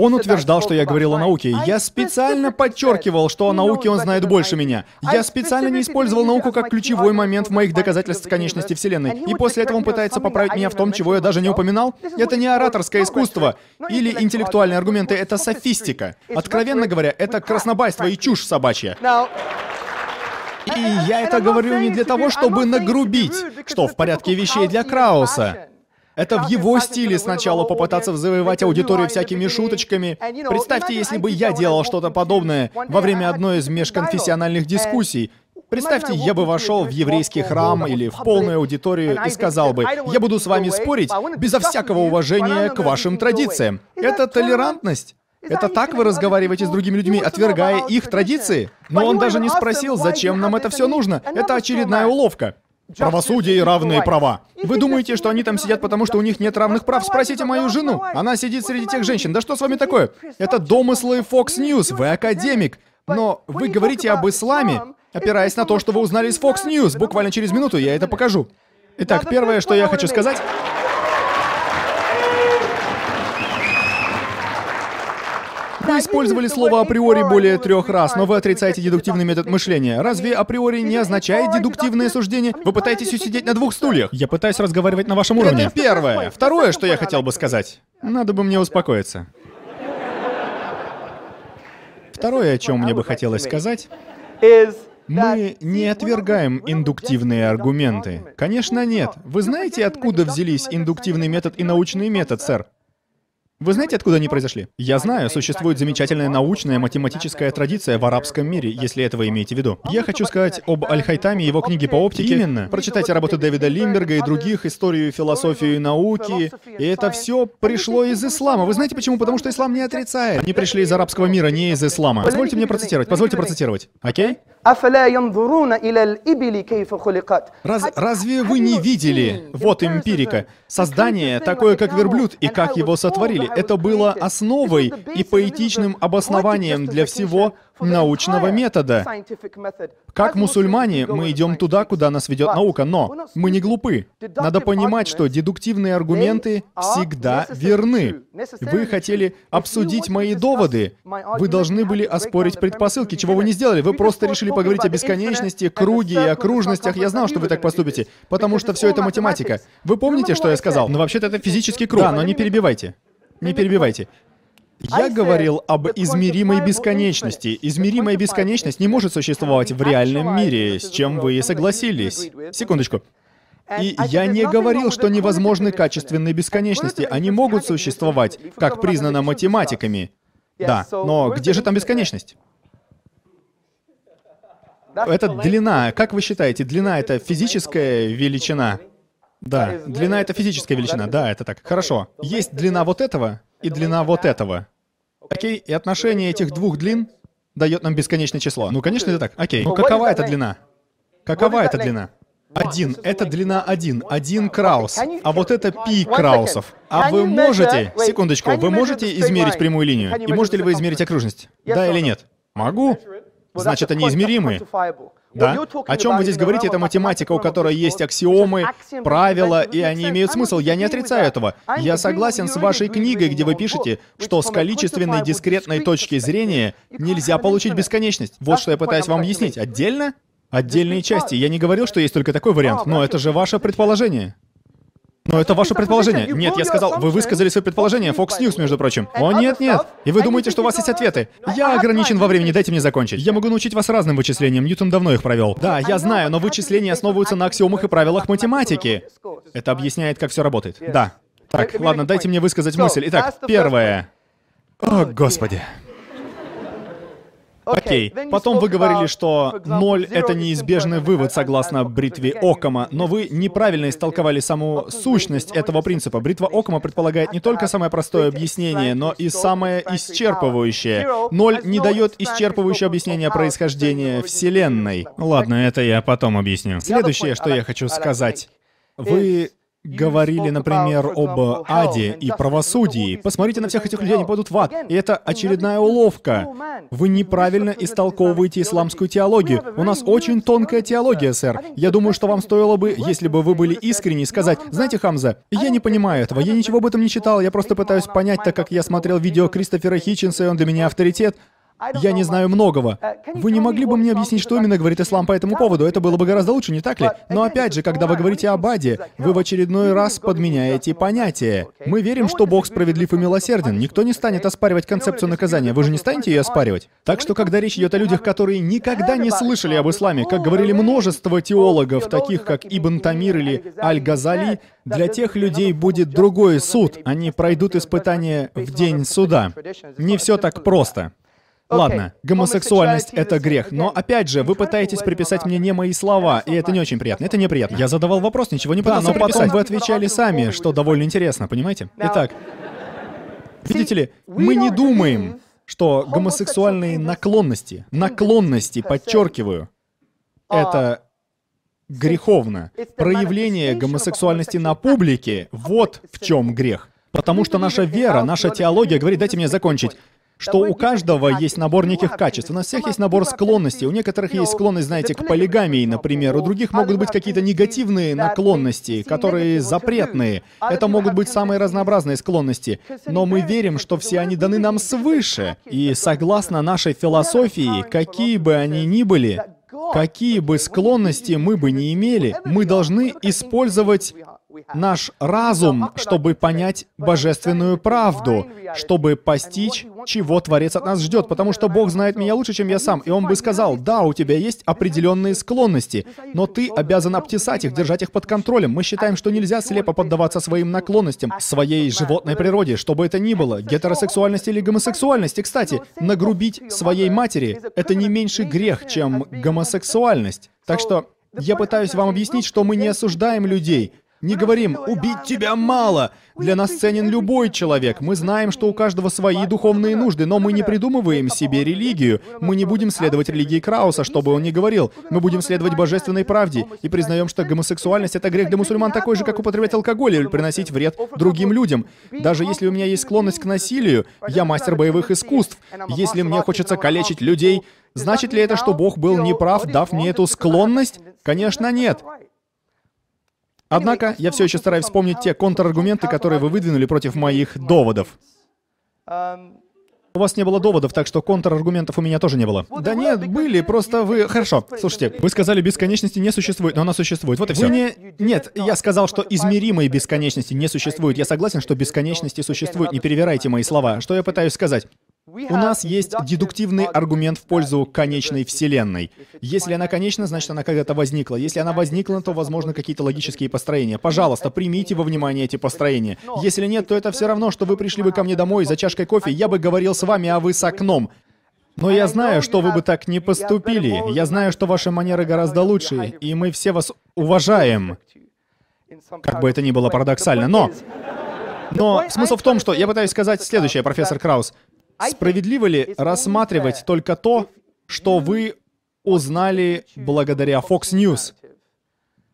Он утверждал, что я говорил о науке. Я специально подчеркивал, что о науке он знает больше меня. Я специально не использовал науку как ключевой момент в моих доказательствах конечности Вселенной. И после этого он пытается поправить меня в том, чего я даже не упоминал. Это не ораторское искусство или интеллектуальные аргументы, это софистика. Откровенно говоря, это краснобайство и чушь собачья. И я это говорю не для того, чтобы нагрубить, что в порядке вещей для Крауса. Это в его стиле сначала попытаться завоевать аудиторию всякими шуточками. Представьте, если бы я делал что-то подобное во время одной из межконфессиональных дискуссий. Представьте, я бы вошел в еврейский храм или в полную аудиторию и сказал бы, я буду с вами спорить безо всякого уважения к вашим традициям. Это толерантность? Это так вы разговариваете с другими людьми, отвергая их традиции? Но он даже не спросил, зачем нам это все нужно. Это очередная уловка. Правосудие и равные права. Вы думаете, что они там сидят, потому что у них нет равных прав? Спросите мою жену. Она сидит среди тех женщин. Да что с вами такое? Это домыслы Fox News. Вы академик. Но вы говорите об исламе, опираясь на то, что вы узнали из Fox News. Буквально через минуту я это покажу. Итак, первое, что я хочу сказать... Вы использовали слово «априори» более 3 раз, но вы отрицаете дедуктивный метод мышления. Разве априори не означает дедуктивное суждение? Вы пытаетесь усидеть на 2 стульях. Я пытаюсь разговаривать на вашем уровне. Это первое. Второе, что я хотел бы сказать. Надо бы мне успокоиться. Второе, о чем мне бы хотелось сказать... Мы не отвергаем индуктивные аргументы. Конечно, нет. Вы знаете, откуда взялись индуктивный метод и научный метод, сэр? Вы знаете, откуда они произошли? Я знаю, существует замечательная научная математическая традиция в арабском мире, если это вы имеете в виду. Я хочу сказать об Аль-Хайтаме и его книге по оптике. Именно. Прочитайте работы Дэвида Лимберга и других, историю, философию и науки. И это все пришло из ислама. Вы знаете почему? Потому что ислам не отрицает. Они пришли из арабского мира, не из ислама. Позвольте мне процитировать, Окей? Разве вы не видели, вот эмпирика, создание такое, как верблюд, и как его сотворили? Это было основой и поэтичным обоснованием для всего научного метода. Как мусульмане, мы идем туда, куда нас ведет наука, но мы не глупы. Надо понимать, что дедуктивные аргументы всегда верны. Вы хотели обсудить мои доводы. Вы должны были оспорить предпосылки, чего вы не сделали. Вы просто решили поговорить о бесконечности, круге и окружностях. Я знал, что вы так поступите, потому что все это математика. Вы помните, что я сказал? Но вообще-то это физический круг. Да, но не перебивайте. Не перебивайте. Я говорил об измеримой бесконечности. Измеримая бесконечность не может существовать в реальном мире, с чем вы и согласились. Секундочку. И я не говорил, что невозможны качественные бесконечности. Они могут существовать, как признано математиками. Да, но где же там бесконечность? Это длина. Как вы считаете, длина — это физическая величина? Да, длина — это физическая величина. Да, это так. Хорошо. Есть длина вот этого и длина вот этого. Окей? И отношение этих двух длин дает нам бесконечное число. Ну, конечно, это так. Окей. Но какова эта длина? Какова эта длина? 1. Это длина 1. 1 Краус. А вот это пи Краусов. А вы можете... Секундочку. Вы можете измерить прямую линию? И можете ли вы измерить окружность? Да или нет? Могу. Значит, они измеримы. Да? О чем вы здесь говорите, это математика, у которой есть аксиомы, правила, и они имеют смысл. Я не отрицаю этого. Я согласен с вашей книгой, где вы пишете, что с количественной дискретной точки зрения нельзя получить бесконечность. Вот что я пытаюсь вам объяснить. Отдельно? Отдельные части. Я не говорил, что есть только такой вариант, но это же ваше предположение. Но это ваше предположение. Нет, я сказал, вы высказали свое предположение. Fox News, между прочим. О, нет. И вы думаете, что у вас есть ответы. Я ограничен во времени, дайте мне закончить. Я могу научить вас разным вычислениям, Ньютон давно их провел. Да, я знаю, но вычисления основываются на аксиомах и правилах математики. Это объясняет, как все работает. Да. Так, ладно, дайте мне высказать мысль. Итак, первое. О, Господи. Окей, потом вы говорили, что ноль — это неизбежный вывод, согласно бритве Оккама, но вы неправильно истолковали саму сущность этого принципа. Бритва Оккама предполагает не только самое простое объяснение, но и самое исчерпывающее. Ноль не дает исчерпывающее объяснение происхождения Вселенной. Ладно, это я потом объясню. Следующее, что я хочу сказать. Вы говорили, например, об аде и правосудии. Посмотрите на всех этих людей, они пойдут в ад. И это очередная уловка. Вы неправильно истолковываете исламскую теологию. У нас очень тонкая теология, сэр. Я думаю, что вам стоило бы, если бы вы были искренни, сказать: знаете, Хамза, я не понимаю этого, я ничего об этом не читал, я просто пытаюсь понять, так как я смотрел видео Кристофера Хитченса, и он для меня авторитет. Я не знаю многого. Вы не могли бы мне объяснить, что именно говорит ислам по этому поводу? Это было бы гораздо лучше, не так ли? Но опять же, когда вы говорите об аде, вы в очередной раз подменяете понятие. Мы верим, что Бог справедлив и милосерден. Никто не станет оспаривать концепцию наказания. Вы же не станете ее оспаривать? Так что, когда речь идет о людях, которые никогда не слышали об исламе, как говорили множество теологов, таких как Ибн Тамир или Аль-Газали, для тех людей будет другой суд. Они пройдут испытание в день суда. Не все так просто. Ладно, гомосексуальность — это грех, но опять же, вы пытаетесь приписать мне не мои слова, и это не очень приятно, это неприятно. Я задавал вопрос, ничего не пытался приписать. Да, но потом вы отвечали сами, что довольно интересно, понимаете? Итак, видите ли, мы не думаем, что гомосексуальные наклонности, подчеркиваю, это греховно. Проявление гомосексуальности на публике — вот в чем грех. Потому что наша вера, наша теология говорит, дайте мне закончить, что у каждого есть набор неких качеств. У нас всех есть набор склонностей. У некоторых есть склонность, знаете, к полигамии, например. У других могут быть какие-то негативные наклонности, которые запретные. Это могут быть самые разнообразные склонности. Но мы верим, что все они даны нам свыше. И согласно нашей философии, какие бы они ни были, какие бы склонности мы бы ни имели, мы должны использовать наш разум, чтобы понять божественную правду, чтобы постичь, чего Творец от нас ждет, потому что Бог знает меня лучше, чем я сам, и Он бы сказал: да, у тебя есть определенные склонности, но ты обязан обтесать их, держать их под контролем. Мы считаем, что нельзя слепо поддаваться своим наклонностям, своей животной природе, что бы это ни было, гетеросексуальность или гомосексуальность. И, кстати, нагрубить своей матери — это не меньший грех, чем гомосексуальность. Так что я пытаюсь вам объяснить, что мы не осуждаем людей. Не говорим «убить тебя мало». Для нас ценен любой человек. Мы знаем, что у каждого свои духовные нужды, но мы не придумываем себе религию. Мы не будем следовать религии Крауса, что бы он ни говорил. Мы будем следовать божественной правде и признаем, что гомосексуальность — это грех для мусульман такой же, как употреблять алкоголь или приносить вред другим людям. Даже если у меня есть склонность к насилию, я мастер боевых искусств. Если мне хочется калечить людей, значит ли это, что Бог был неправ, дав мне эту склонность? Конечно, нет. Однако, я все еще стараюсь вспомнить те контраргументы, которые вы выдвинули против моих доводов. У вас не было доводов, так что контраргументов у меня тоже не было. Да нет, были, просто вы... Хорошо, слушайте, вы сказали, бесконечности не существует, но она существует, вот и все. Вы не... Нет, я сказал, что измеримые бесконечности не существуют. Я согласен, что бесконечности существуют, не перевирайте мои слова. Что я пытаюсь сказать? У нас есть дедуктивный аргумент в пользу конечной Вселенной. Если она конечна, значит, она когда-то возникла. Если она возникла, то, возможно, какие-то логические построения. Пожалуйста, примите во внимание эти построения. Если нет, то это все равно, что вы пришли бы ко мне домой за чашкой кофе, я бы говорил с вами, а вы с окном. Но я знаю, что вы бы так не поступили. Я знаю, что ваши манеры гораздо лучше, и мы все вас уважаем. Как бы это ни было парадоксально, но... Но смысл в том, что я пытаюсь сказать следующее, профессор Краус. Справедливо ли рассматривать только то, что вы узнали благодаря Fox News,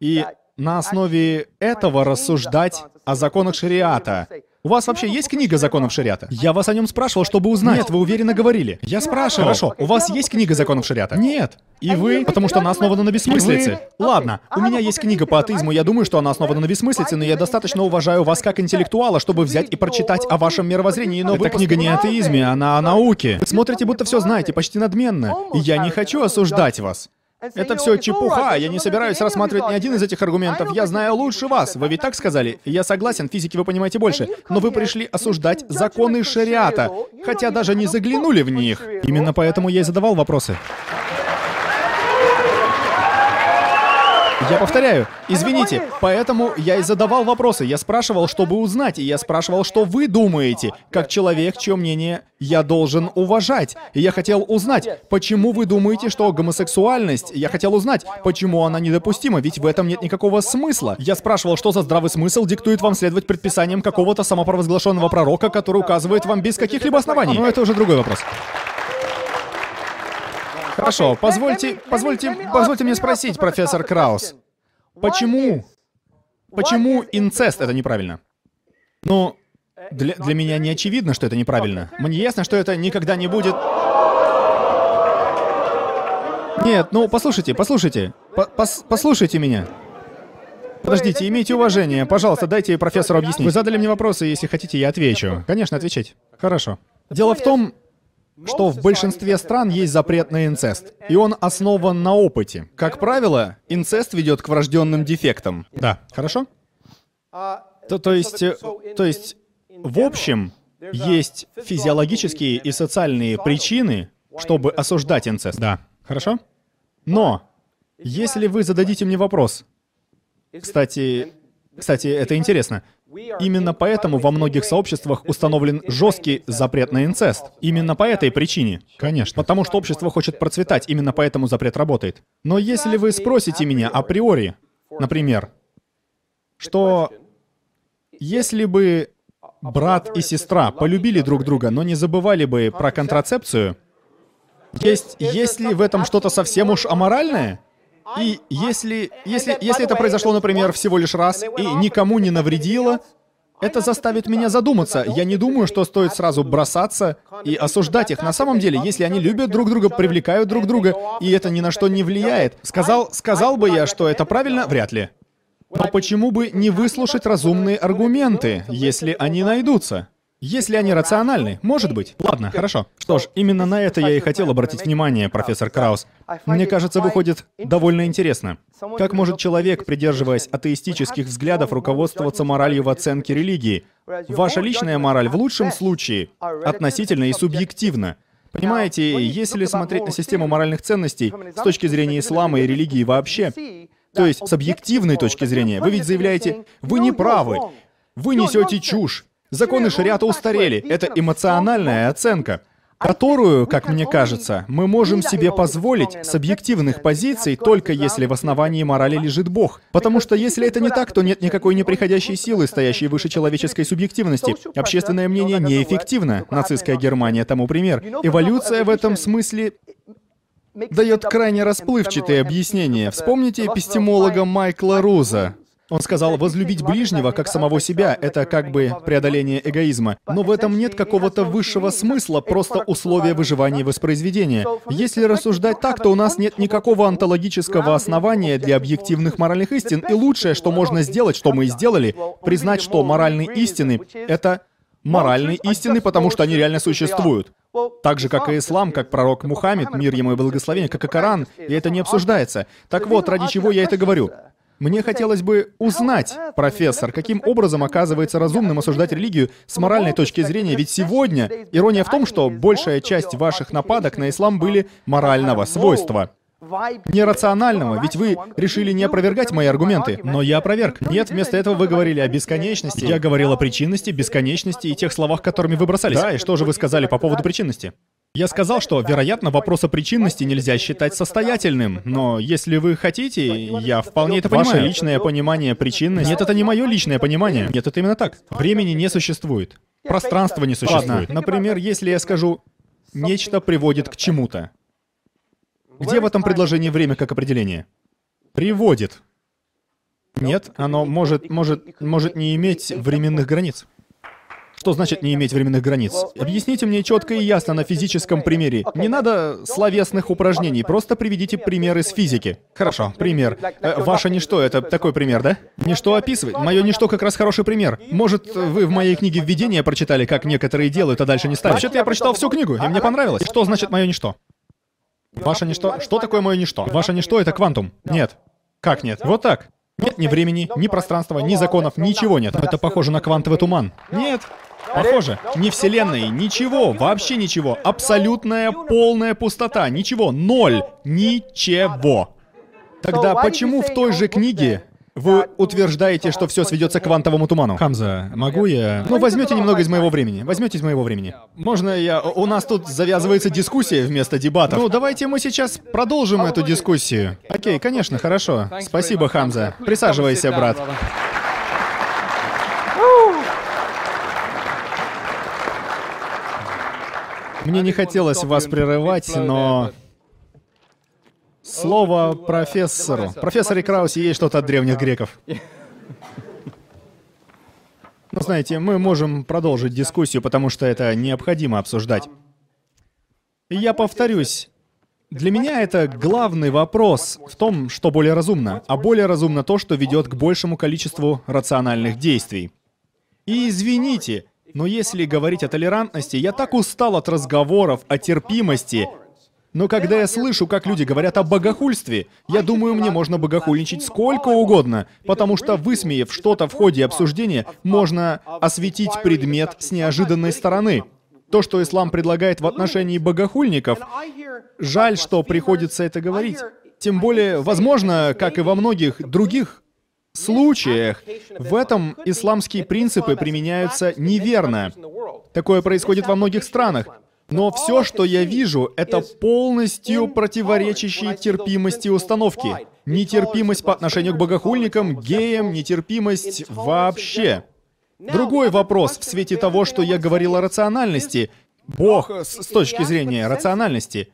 и на основе этого рассуждать о законах шариата? У вас вообще есть книга законов шариата? Я вас о нем спрашивал, чтобы узнать. Нет, вы уверенно говорили. Я спрашивал. Хорошо, у вас есть книга законов шариата? Нет. И вы... Потому что она основана на бессмыслице. Ладно, у меня есть книга по атеизму, я думаю, что она основана на бессмыслице, но я достаточно уважаю вас как интеллектуала, чтобы взять и прочитать о вашем мировоззрении, но эта книга не о атеизме, она о науке. Вы смотрите, будто все знаете, почти надменно. И я не хочу осуждать вас. Это все чепуха, я не собираюсь рассматривать ни один из этих аргументов, я знаю лучше вас, вы ведь так сказали? Я согласен, физики вы понимаете больше, но вы пришли осуждать законы шариата, хотя даже не заглянули в них. Именно поэтому я и задавал вопросы. Я повторяю, извините, поэтому я и задавал вопросы, я спрашивал, чтобы узнать, и я спрашивал, что вы думаете, как человек, чье мнение я должен уважать. И я хотел узнать, почему вы думаете, что гомосексуальность, я хотел узнать, почему она недопустима, ведь в этом нет никакого смысла. Я спрашивал, что за здравый смысл диктует вам следовать предписаниям какого-то самопровозглашенного пророка, который указывает вам без каких-либо оснований. Но это уже другой вопрос. Хорошо, позвольте мне спросить, профессор Краус, почему инцест — это неправильно? Ну, для меня не очевидно, что это неправильно. Мне ясно, что это никогда не будет... Нет, ну, послушайте меня. Подождите, имейте уважение, пожалуйста, дайте профессору объяснить. Вы задали мне вопросы, если хотите, я отвечу. Конечно, отвечать. Хорошо. Дело в том, что в большинстве стран есть запрет на инцест, и он основан на опыте. Как правило, инцест ведет к врожденным дефектам. Да, хорошо? То есть, в общем, есть физиологические и социальные причины, чтобы осуждать инцест. Да, хорошо? Но, если вы зададите мне вопрос... Кстати, это интересно. Именно поэтому во многих сообществах установлен жесткий запрет на инцест. Именно по этой причине. Конечно. Потому что общество хочет процветать, именно поэтому запрет работает. Но если вы спросите меня априори, например, что если бы брат и сестра полюбили друг друга, но не забывали бы про контрацепцию, есть ли в этом что-то совсем уж аморальное? И если это произошло, например, всего лишь раз, и никому не навредило, это заставит меня задуматься. Я не думаю, что стоит сразу бросаться и осуждать их. На самом деле, если они любят друг друга, привлекают друг друга, и это ни на что не влияет. Сказал бы я, что это правильно? Вряд ли. Но почему бы не выслушать разумные аргументы, если они найдутся? Если они рациональны, может быть. Ладно, хорошо. Что ж, именно на это я и хотел обратить внимание, профессор Краус. Мне кажется, выходит довольно интересно. Как может человек, придерживаясь атеистических взглядов, руководствоваться моралью в оценке религии? Ваша личная мораль в лучшем случае относительно и субъективна. Понимаете, если смотреть на систему моральных ценностей с точки зрения ислама и религии вообще, то есть с объективной точки зрения, вы ведь заявляете, вы не правы, вы несете чушь. Законы шариата устарели. Это эмоциональная оценка, которую, как мне кажется, мы можем себе позволить с объективных позиций, только если в основании морали лежит Бог. Потому что если это не так, то нет никакой неприходящей силы, стоящей выше человеческой субъективности. Общественное мнение неэффективно. Нацистская Германия тому пример. Эволюция в этом смысле дает крайне расплывчатые объяснения. Вспомните эпистемолога Майкла Руза. Он сказал, возлюбить ближнего, как самого себя, это как бы преодоление эгоизма. Но в этом нет какого-то высшего смысла, просто условия выживания и воспроизведения. Если рассуждать так, то у нас нет никакого онтологического основания для объективных моральных истин. И лучшее, что можно сделать, что мы и сделали, признать, что моральные истины — это моральные истины, потому что они реально существуют. Так же, как и ислам, как пророк Мухаммед, мир ему и благословение, как и Коран, и это не обсуждается. Так вот, ради чего я это говорю. Мне хотелось бы узнать, профессор, каким образом оказывается разумным осуждать религию с моральной точки зрения, ведь сегодня ирония в том, что большая часть ваших нападок на ислам были морального свойства. Нерационального, ведь вы решили не опровергать мои аргументы, но я опроверг. Нет, вместо этого вы говорили о бесконечности. Я говорил о причинности, бесконечности и тех словах, которыми вы бросались. Да, и что же вы сказали по поводу причинности? Я сказал, что, вероятно, вопрос о причинности нельзя считать состоятельным, но если вы хотите, я вполне это понимаю. Ваше личное понимание причинности... Нет, это не мое личное понимание. Нет, это именно так. Времени не существует. Пространство не существует. Ладно. Например, если я скажу «нечто приводит к чему-то». Где в этом предложении время как определение? Приводит. Нет, оно может не иметь временных границ. Что значит не иметь временных границ? Объясните мне четко и ясно на физическом примере. Не надо словесных упражнений, просто приведите пример из физики. Хорошо, пример. Ваше ничто — это такой пример, да? Ничто описывать. Мое ничто как раз хороший пример. Может, вы в моей книге «Введение» прочитали, как некоторые делают, а дальше не ставят? Вообще-то я прочитал всю книгу, и мне понравилось. Что значит мое ничто? Ваше ничто... Что такое мое ничто? Ваше ничто — это квантум. Нет. Как нет? Вот так. Нет ни времени, ни пространства, ни законов, ничего нет. Это похоже на квантовый туман. Нет. Похоже. Ни вселенной, ничего, вообще ничего. Абсолютная, полная пустота, ничего, ноль, ничего. Тогда почему в той же книге вы утверждаете, что все сведется к квантовому туману? Хамза, могу я... Ну, возьмете немного из моего времени. Возьмете из моего времени. Можно я... У нас тут завязывается дискуссия вместо дебатов. Ну, давайте мы сейчас продолжим эту дискуссию. Окей, конечно, хорошо. Спасибо, Хамза. Присаживайся, брат. Мне не хотелось вас прерывать, но... Слово профессору. В профессоре Краусе есть что-то от древних греков. Ну, знаете, мы можем продолжить дискуссию, потому что это необходимо обсуждать. Я повторюсь, для меня это главный вопрос в том, что более разумно, а более разумно то, что ведет к большему количеству рациональных действий. И извините, но если говорить о толерантности, я так устал от разговоров о терпимости. Но когда я слышу, как люди говорят о богохульстве, я думаю, мне можно богохульничать сколько угодно, потому что, высмеяв что-то в ходе обсуждения, можно осветить предмет с неожиданной стороны. То, что ислам предлагает в отношении богохульников, жаль, что приходится это говорить. Тем более, возможно, как и во многих других случаях, в этом исламские принципы применяются неверно. Такое происходит во многих странах. Но все, что я вижу, это полностью противоречащие терпимости установки. Нетерпимость по отношению к богохульникам, геям, нетерпимость вообще. Другой вопрос в свете того, что я говорил о рациональности. Бог с точки зрения рациональности.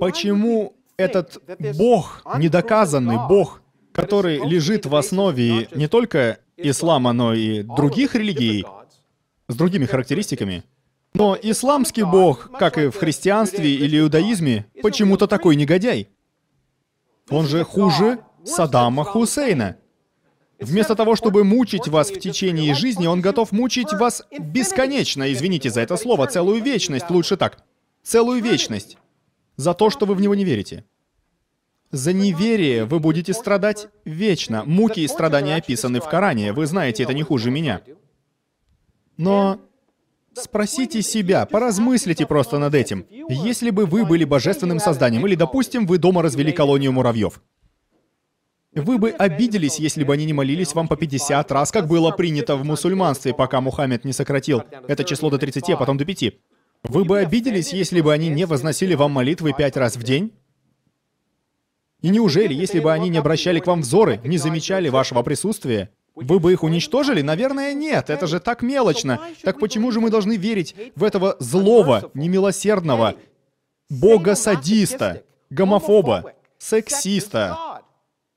Почему этот Бог, недоказанный Бог, который лежит в основе не только ислама, но и других религий, с другими характеристиками, но исламский бог, как и в христианстве или иудаизме, почему-то такой негодяй. Он же хуже Саддама Хусейна. Вместо того, чтобы мучить вас в течение жизни, он готов мучить вас бесконечно, извините за это слово, целую вечность, лучше так. Целую вечность. За то, что вы в него не верите. За неверие вы будете страдать вечно. Муки и страдания описаны в Коране, вы знаете, это не хуже меня. Но... Спросите себя, поразмыслите просто над этим. Если бы вы были божественным созданием, или, допустим, вы дома развели колонию муравьев, вы бы обиделись, если бы они не молились вам по 50 раз, как было принято в мусульманстве, пока Мухаммед не сократил это число до 30, а потом до 5. Вы бы обиделись, если бы они не возносили вам молитвы 5 раз в день? И неужели, если бы они не обращали к вам взоры, не замечали вашего присутствия, вы бы их уничтожили? Наверное, нет. Это же так мелочно. Так почему же мы должны верить в этого злого, немилосердного, бога-садиста, гомофоба, сексиста?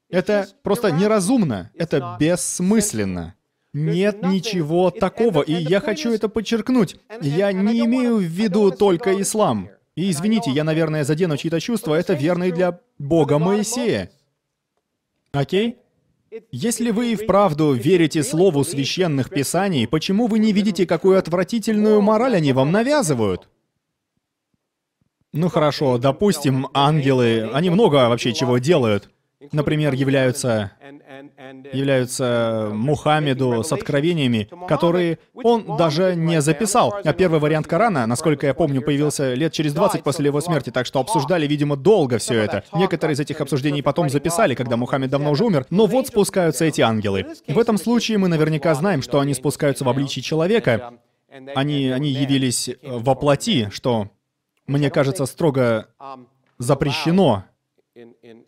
Это просто неразумно. Это бессмысленно. Нет ничего такого, и я хочу это подчеркнуть. Я не имею в виду только ислам. И извините, я, наверное, задену чьи-то чувства. Это верно и для бога Моисея. Окей? Если вы и вправду верите слову священных писаний, почему вы не видите, какую отвратительную мораль они вам навязывают? Ну хорошо, допустим, ангелы, они много вообще чего делают. Например, являются Мухаммеду с откровениями, которые он даже не записал. А первый вариант Корана, насколько я помню, появился лет через 20 после его смерти, так что обсуждали, видимо, долго все это. Некоторые из этих обсуждений потом записали, когда Мухаммед давно уже умер, но вот спускаются эти ангелы. В этом случае мы наверняка знаем, что они спускаются в обличии человека. Они явились во плоти, что, мне кажется, строго запрещено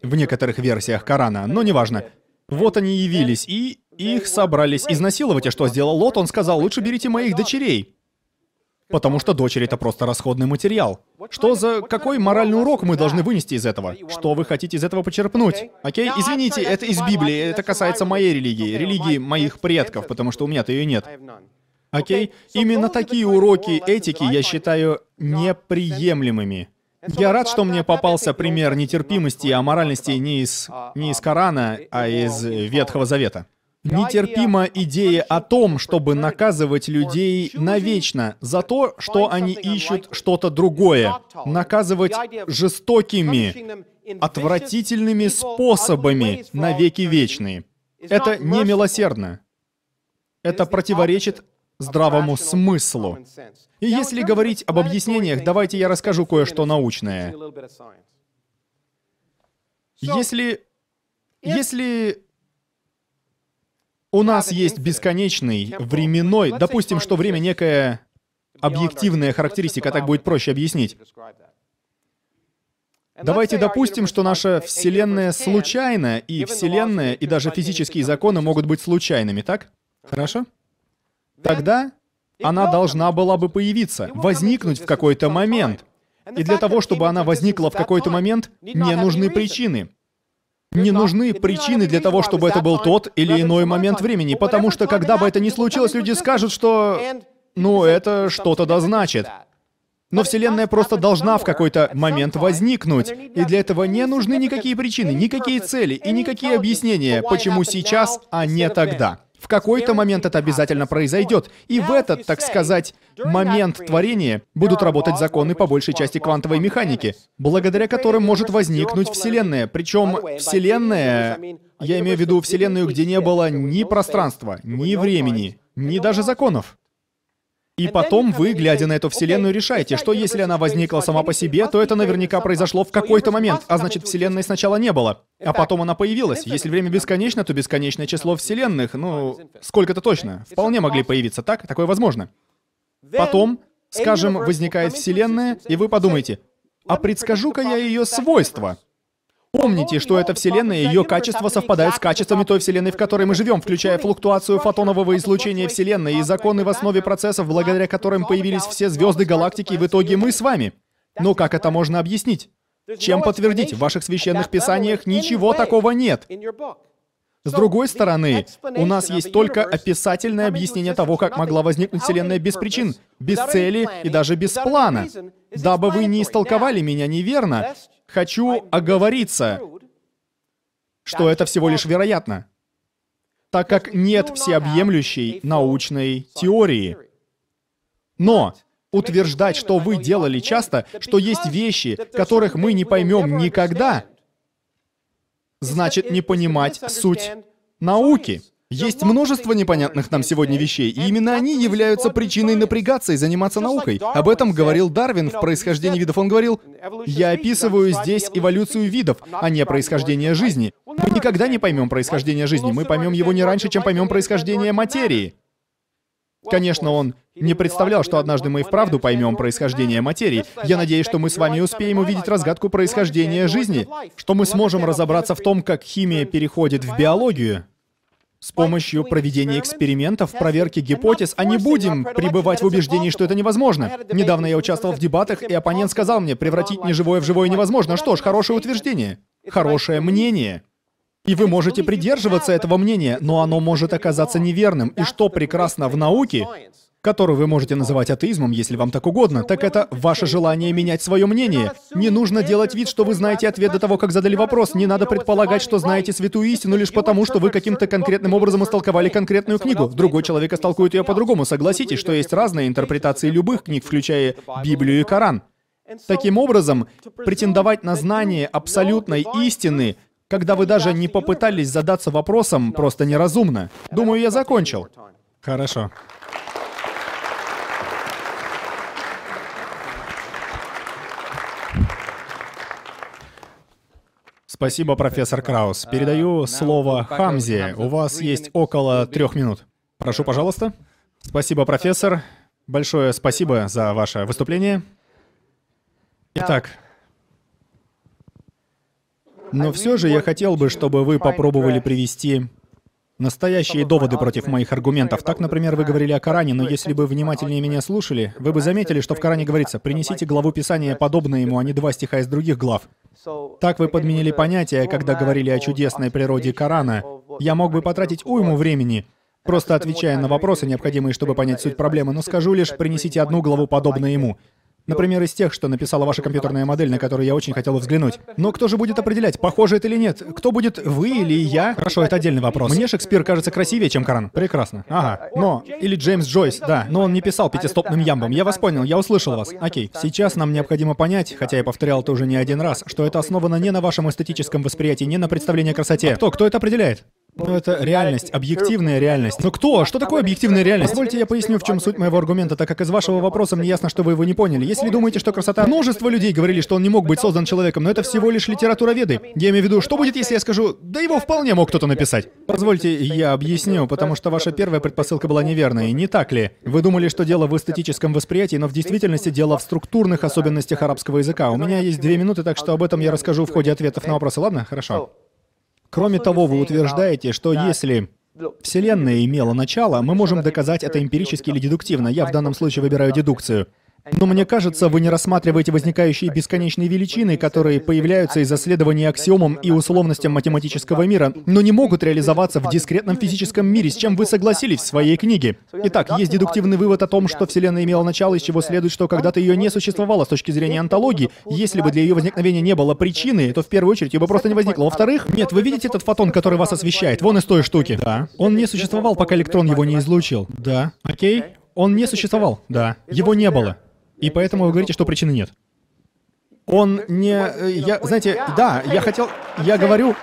в некоторых версиях Корана, но неважно. Вот они явились, и их собрались изнасиловать, и что сделал Лот? Он сказал, лучше берите моих дочерей, потому что дочери — это просто расходный материал. Что за... Какой моральный урок мы должны вынести из этого? Что вы хотите из этого почерпнуть? Окей? Извините, это из Библии, это касается моей религии, религии моих предков, потому что у меня-то ее нет. Окей? Именно такие уроки этики я считаю неприемлемыми. Я рад, что мне попался пример нетерпимости и аморальности не из Корана, а из Ветхого Завета. Нетерпима идея о том, чтобы наказывать людей навечно за то, что они ищут что-то другое, наказывать жестокими, отвратительными способами навеки вечные. Это немилосердно. Это противоречит здравому смыслу. И если говорить об объяснениях, давайте я расскажу кое-что научное. Если у нас есть бесконечный, временной, допустим, что время — некая объективная характеристика, так будет проще объяснить. Давайте допустим, что наша Вселенная случайна, и Вселенная, и даже физические законы могут быть случайными, так? Хорошо? Тогда она должна была бы появиться, возникнуть в какой-то момент. И для того, чтобы она возникла в какой-то момент, не нужны причины. Не нужны причины для того, чтобы это был тот или иной момент времени, потому что, когда бы это ни случилось, люди скажут, что... ну, это что-то да значит. Но Вселенная просто должна в какой-то момент возникнуть, и для этого не нужны никакие причины, никакие цели и никакие объяснения, почему сейчас, а не тогда. В какой-то момент это обязательно произойдет, и в этот, так сказать, момент творения будут работать законы по большей части квантовой механики, благодаря которым может возникнуть Вселенная. Причем Вселенная, я имею в виду Вселенную, где не было ни пространства, ни времени, ни даже законов. И потом вы, глядя на эту Вселенную, решаете, что если она возникла сама по себе, то это наверняка произошло в какой-то момент, а значит, Вселенной сначала не было, а потом она появилась. Если время бесконечно, то бесконечное число Вселенных, ну, сколько-то точно, вполне могли появиться, так? Такое возможно. Потом, скажем, возникает Вселенная, и вы подумаете, а предскажу-ка я ее свойства. Помните, что эта Вселенная и ее качества совпадают с качествами той Вселенной, в которой мы живем, включая флуктуацию фотонового излучения Вселенной и законы в основе процессов, благодаря которым появились все звезды, галактики, и в итоге мы с вами. Но как это можно объяснить? Чем подтвердить? В ваших священных писаниях ничего такого нет. С другой стороны, у нас есть только описательное объяснение того, как могла возникнуть Вселенная без причин, без цели и даже без плана. Дабы вы не истолковали меня неверно, хочу оговориться, что это всего лишь вероятно, так как нет всеобъемлющей научной теории. Но утверждать, что вы делали часто, что есть вещи, которых мы не поймем никогда, значит не понимать суть науки. Есть множество непонятных нам сегодня вещей, и именно они являются причиной напрягаться и заниматься наукой. Об этом говорил Дарвин в «Происхождении видов». Он говорил, «Я описываю здесь эволюцию видов, а не происхождение жизни». Мы никогда не поймем происхождение жизни, мы поймем его не раньше, чем поймем происхождение материи. Конечно, он не представлял, что однажды мы и вправду поймем происхождение материи. Я надеюсь, что мы с вами успеем увидеть разгадку происхождения жизни, что мы сможем разобраться в том, как химия переходит в биологию. С помощью проведения экспериментов, проверки гипотез, а не будем пребывать в убеждении, что это невозможно. Недавно я участвовал в дебатах, и оппонент сказал мне, превратить неживое в живое невозможно. Что ж, хорошее утверждение, хорошее мнение. И вы можете придерживаться этого мнения, но оно может оказаться неверным. И что прекрасно в науке, которую вы можете называть атеизмом, если вам так угодно, так это ваше желание менять свое мнение. Не нужно делать вид, что вы знаете ответ до того, как задали вопрос. Не надо предполагать, что знаете святую истину лишь потому, что вы каким-то конкретным образом истолковали конкретную книгу. Другой человек истолкует ее по-другому. Согласитесь, что есть разные интерпретации любых книг, включая Библию и Коран. Таким образом, претендовать на знание абсолютной истины, когда вы даже не попытались задаться вопросом, просто неразумно. Думаю, я закончил. Хорошо. Спасибо, профессор Краус. Передаю слово Хамзе. У вас есть около 3 минут. Прошу, пожалуйста. Спасибо, профессор. Большое спасибо за ваше выступление. Итак, но все же я хотел бы, чтобы вы попробовали привести настоящие доводы против моих аргументов. Так, например, вы говорили о Коране, но если бы внимательнее меня слушали, вы бы заметили, что в Коране говорится «принесите главу Писания, подобное ему, а не 2 стиха из других глав». Так вы подменили понятие, когда говорили о чудесной природе Корана. Я мог бы потратить уйму времени, просто отвечая на вопросы, необходимые, чтобы понять суть проблемы, но скажу лишь «принесите одну главу, подобное ему». Например, из тех, что написала ваша компьютерная модель, на которую я очень хотел взглянуть. Но кто же будет определять, похоже это или нет? Кто будет, вы или я? Хорошо, это отдельный вопрос. Мне Шекспир кажется красивее, чем Коран. Прекрасно. Ага. Но... Или Джеймс Джойс, да. Но он не писал пятистопным ямбом. Я вас понял, я услышал вас. Окей. Сейчас нам необходимо понять, хотя я повторял это уже не один раз, что это основано не на вашем эстетическом восприятии, не на представлении о красоте. А кто это определяет? Но это реальность, объективная реальность. Но кто? Что такое объективная реальность? Позвольте я поясню, в чем суть моего аргумента, так как из вашего вопроса мне ясно, что вы его не поняли. Если думаете, что красота... Множество людей говорили, что он не мог быть создан человеком, но это всего лишь литературоведы. Я имею в виду, что будет, если я скажу, да его вполне мог кто-то написать. Позвольте, я объясню, потому что ваша первая предпосылка была неверной, не так ли? Вы думали, что дело в эстетическом восприятии, но в действительности дело в структурных особенностях арабского языка. У меня есть 2 минуты, так что об этом я расскажу в ходе ответов на вопросы, ладно? Хорошо. Кроме того, вы утверждаете, что если Вселенная имела начало, мы можем доказать это эмпирически или дедуктивно. Я в данном случае выбираю дедукцию. Но мне кажется, вы не рассматриваете возникающие бесконечные величины, которые появляются из исследований аксиомам и условностям математического мира, но не могут реализоваться в дискретном физическом мире, с чем вы согласились в своей книге. Итак, есть дедуктивный вывод о том, что Вселенная имела начало, из чего следует, что когда-то ее не существовало с точки зрения онтологии. Если бы для ее возникновения не было причины, то в первую очередь ее бы просто не возникло. Во-вторых, нет, вы видите этот фотон, который вас освещает, вон из той штуки? Да. Он не существовал, пока электрон его не излучил. Да. Окей? Он не существовал. Да. Его не было. И поэтому вы говорите, что причины нет. Он не... Я, знаете, да, я хотел... Я говорю,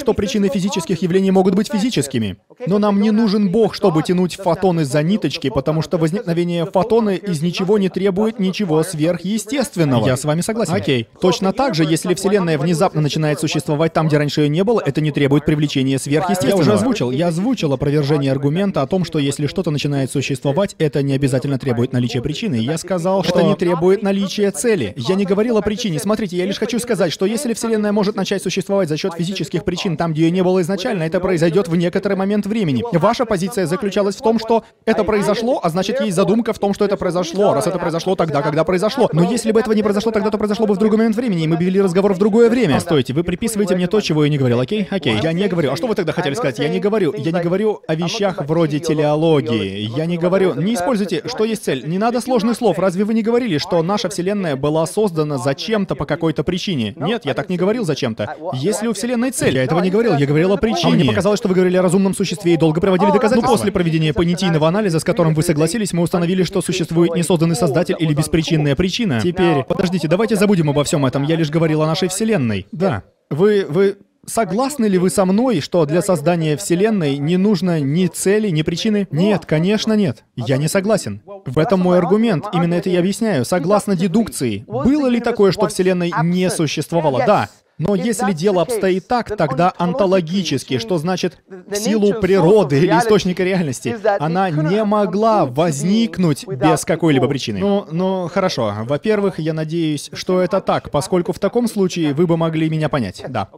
что причины физических явлений могут быть физическими. Но нам не нужен Бог, чтобы тянуть фотоны за ниточки, потому что возникновение фотона из ничего не требует ничего сверхъестественного. Я с вами согласен. Окей. Точно так же, если Вселенная внезапно начинает существовать там, где раньше ее не было, это не требует привлечения сверхъестественного. Я озвучил опровержение аргумента о том, что если что-то начинает существовать, это не обязательно требует наличия причины. Я сказал, что не требует наличия цели. Я не говорил о причине. Смотрите, я лишь хочу сказать, что если Вселенная может начать существовать за счет физических причин там, где ее не было изначально, это произойдет в некоторый момент времени. Ваша позиция заключалась в том, что это произошло, а значит, есть задумка в том, что это произошло, раз это произошло тогда, когда произошло. Но если бы этого не произошло, тогда то произошло бы в другой момент времени, и мы бы вели разговор в другое время. Стойте, вы приписываете мне то, чего я не говорил, окей? Окей, я не говорю. А что вы тогда хотели сказать? Я не говорю о вещах вроде телеологии. Я не говорю... Не используйте, что есть цель. Не надо сложных слов. Разве вы не говорили, что наша Вселенная была создана зачем-то по какой-то причине? Нет, я так не говорил зачем-то. Если у Вселенной цель. Я этого не говорил, я говорил о причине. А мне показалось, что вы говорили о разумном существе и долго приводили доказательства. Но после проведения понятийного анализа, с которым вы согласились, мы установили, что существует несозданный создатель или беспричинная причина. Теперь... Подождите, давайте забудем обо всем этом. Я лишь говорил о нашей Вселенной. Да. Вы... Согласны ли вы со мной, что для создания Вселенной не нужно ни цели, ни причины? Нет, конечно, нет. Я не согласен. В этом мой аргумент. Именно это я объясняю. Согласно дедукции, было ли такое, что Вселенной не существовало? Да. Но если дело обстоит так, тогда онтологически, что значит в силу природы или источника реальности, она не могла возникнуть без какой-либо причины. Ну, хорошо. Во-первых, я надеюсь, что это так, поскольку в таком случае вы бы могли меня понять. Да.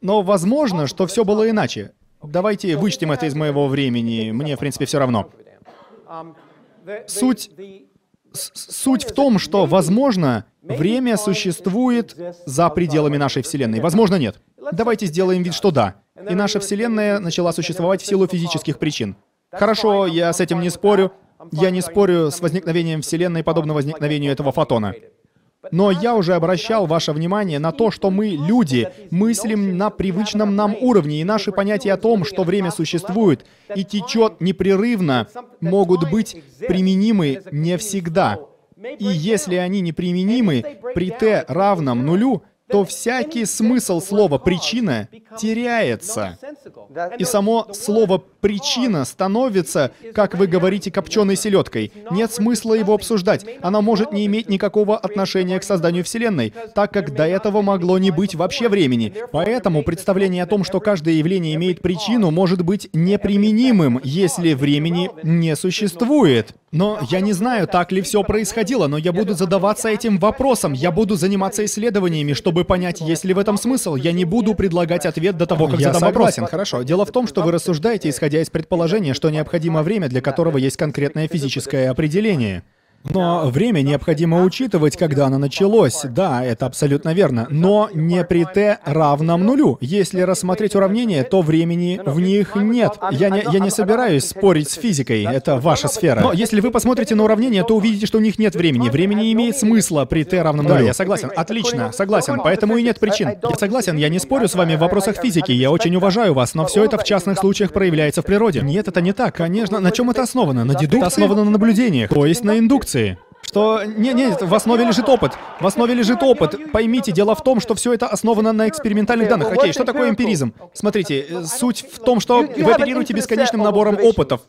Но возможно, что все было иначе. Давайте вычтем это из моего времени, мне, в принципе, все равно. Суть в том, что, возможно, время существует за пределами нашей Вселенной. Возможно, нет. Давайте сделаем вид, что да. И наша Вселенная начала существовать в силу физических причин. Хорошо, я с этим не спорю. Я не спорю с возникновением Вселенной, подобно возникновению этого фотона. Но я уже обращал ваше внимание на то, что мы, люди, мыслим на привычном нам уровне, и наши понятия о том, что время существует и течет непрерывно, могут быть применимы не всегда. И если они неприменимы при t равном нулю, то всякий смысл слова «причина» теряется. И само слово «причина» становится, как вы говорите, копченой селедкой. Нет смысла его обсуждать. Она может не иметь никакого отношения к созданию Вселенной, так как до этого могло не быть вообще времени. Поэтому представление о том, что каждое явление имеет причину, может быть неприменимым, если времени не существует. Но я не знаю, так ли все происходило, но я буду задаваться этим вопросом, я буду заниматься исследованиями, чтобы понять, есть ли в этом смысл. Я не буду предлагать ответ до того, как задам вопрос. Хорошо. Дело в том, что вы рассуждаете, исходя из предположения, что необходимо время, для которого есть конкретное физическое определение. Но время необходимо учитывать, когда оно началось. Да, это абсолютно верно. Но не при t равном нулю. Если рассмотреть уравнения, то времени в них нет. Я не собираюсь спорить с физикой. Это ваша сфера. Но если вы посмотрите на уравнения, то увидите, что у них нет времени. Времени не имеет смысла при t равном нулю. Да, я согласен. Отлично. Согласен. Поэтому и нет причин. Я согласен. Я не спорю с вами в вопросах физики. Я очень уважаю вас. Но все это в частных случаях проявляется в природе. Нет, это не так. Конечно. На чем это основано? На дедукции? Это основано на наблюдениях. То есть на индукции. Что... Нет, в основе лежит опыт. В основе лежит опыт. Поймите, дело в том, что все это основано на экспериментальных данных. Окей, что такое эмпиризм? Смотрите, суть в том, что вы оперируете бесконечным набором опытов.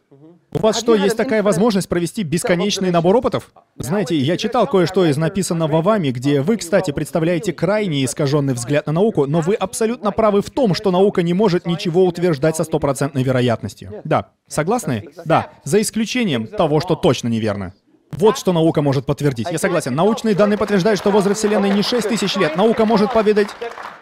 У вас что, есть такая возможность провести бесконечный набор опытов? Знаете, я читал кое-что из написанного вами, где вы, кстати, представляете крайне искаженный взгляд на науку, но вы абсолютно правы в том, что наука не может ничего утверждать со стопроцентной вероятностью. Да. Согласны? Да. За исключением того, что точно неверно. Вот что наука может подтвердить. Я согласен. Научные данные подтверждают, что возраст Вселенной не 6000 лет. Наука может поведать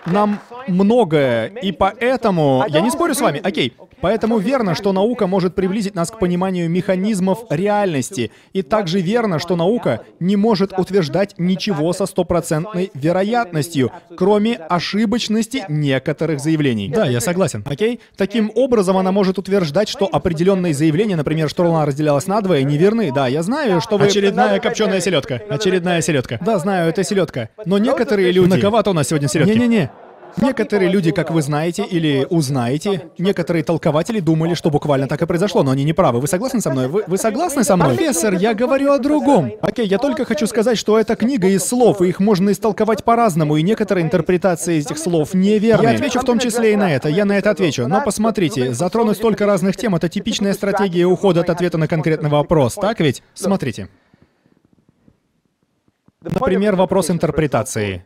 нам многое, и поэтому... Я не спорю с вами, окей. Поэтому верно, что наука может приблизить нас к пониманию механизмов реальности. И также верно, что наука не может утверждать ничего со стопроцентной вероятностью, кроме ошибочности некоторых заявлений. Да, я согласен. Окей? Таким образом, она может утверждать, что определенные заявления, например, что Луна разделялась надвое, неверны. Да, я знаю, что вы... Очередная копченая селедка. Очередная селедка. Да, знаю, это селедка. Но некоторые люди... Многовато у нас сегодня селедки. Не-не-не. Некоторые люди, как вы знаете или узнаете, некоторые толкователи думали, что буквально так и произошло, но они не правы. Вы согласны со мной? Вы согласны со мной? Профессор, я говорю о другом. Окей, я только хочу сказать, что это книга из слов, и их можно истолковать по-разному, и некоторые интерпретации этих слов неверны. Я отвечу в том числе и на это, я на это отвечу. Но посмотрите, затронуть столько разных тем — это типичная стратегия ухода от ответа на конкретный вопрос, так ведь? Смотрите. Например, вопрос интерпретации.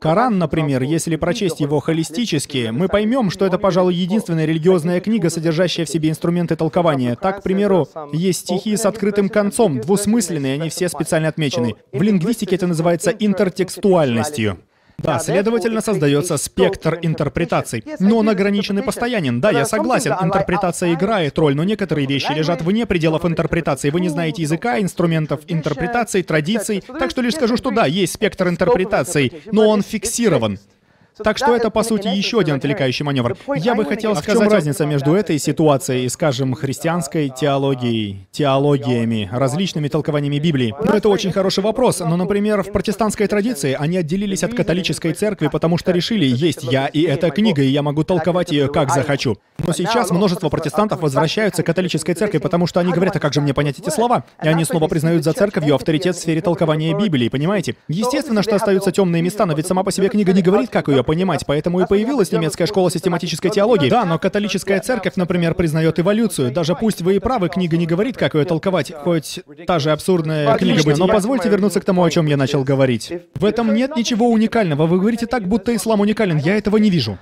Коран, например, если прочесть его холистически, мы поймем, что это, пожалуй, единственная религиозная книга, содержащая в себе инструменты толкования. Так, к примеру, есть стихи с открытым концом, двусмысленные, они все специально отмечены. В лингвистике это называется интертекстуальностью. Да, следовательно, создается спектр интерпретаций. Но он ограничен и постоянен. Да, я согласен, интерпретация играет роль, но некоторые вещи лежат вне пределов интерпретации. Вы не знаете языка, инструментов интерпретаций, традиций. Так что лишь скажу, что да, есть спектр интерпретаций, но он фиксирован. Так что это, по сути, еще один отвлекающий маневр. Я бы хотел сказать... А в чем разница между этой ситуацией и, скажем, христианской теологией, теологиями, различными толкованиями Библии? Ну, это очень хороший вопрос, но, например, в протестантской традиции они отделились от католической церкви, потому что решили, есть я и эта книга, и я могу толковать ее как захочу. Но сейчас множество протестантов возвращаются к католической церкви, потому что они говорят, а как же мне понять эти слова? И они снова признают за церковью авторитет в сфере толкования Библии, понимаете? Естественно, что остаются темные места, но ведь сама по себе книга не говорит, как ее понимать, поэтому и появилась немецкая школа систематической теологии. Да, но католическая церковь, например, признает эволюцию. Даже пусть вы и правы, книга не говорит, как ее толковать, хоть та же абсурдная книга быть. Но позвольте вернуться к тому, о чем я начал говорить. В этом нет ничего уникального. Вы говорите так, будто ислам уникален. Я этого не вижу.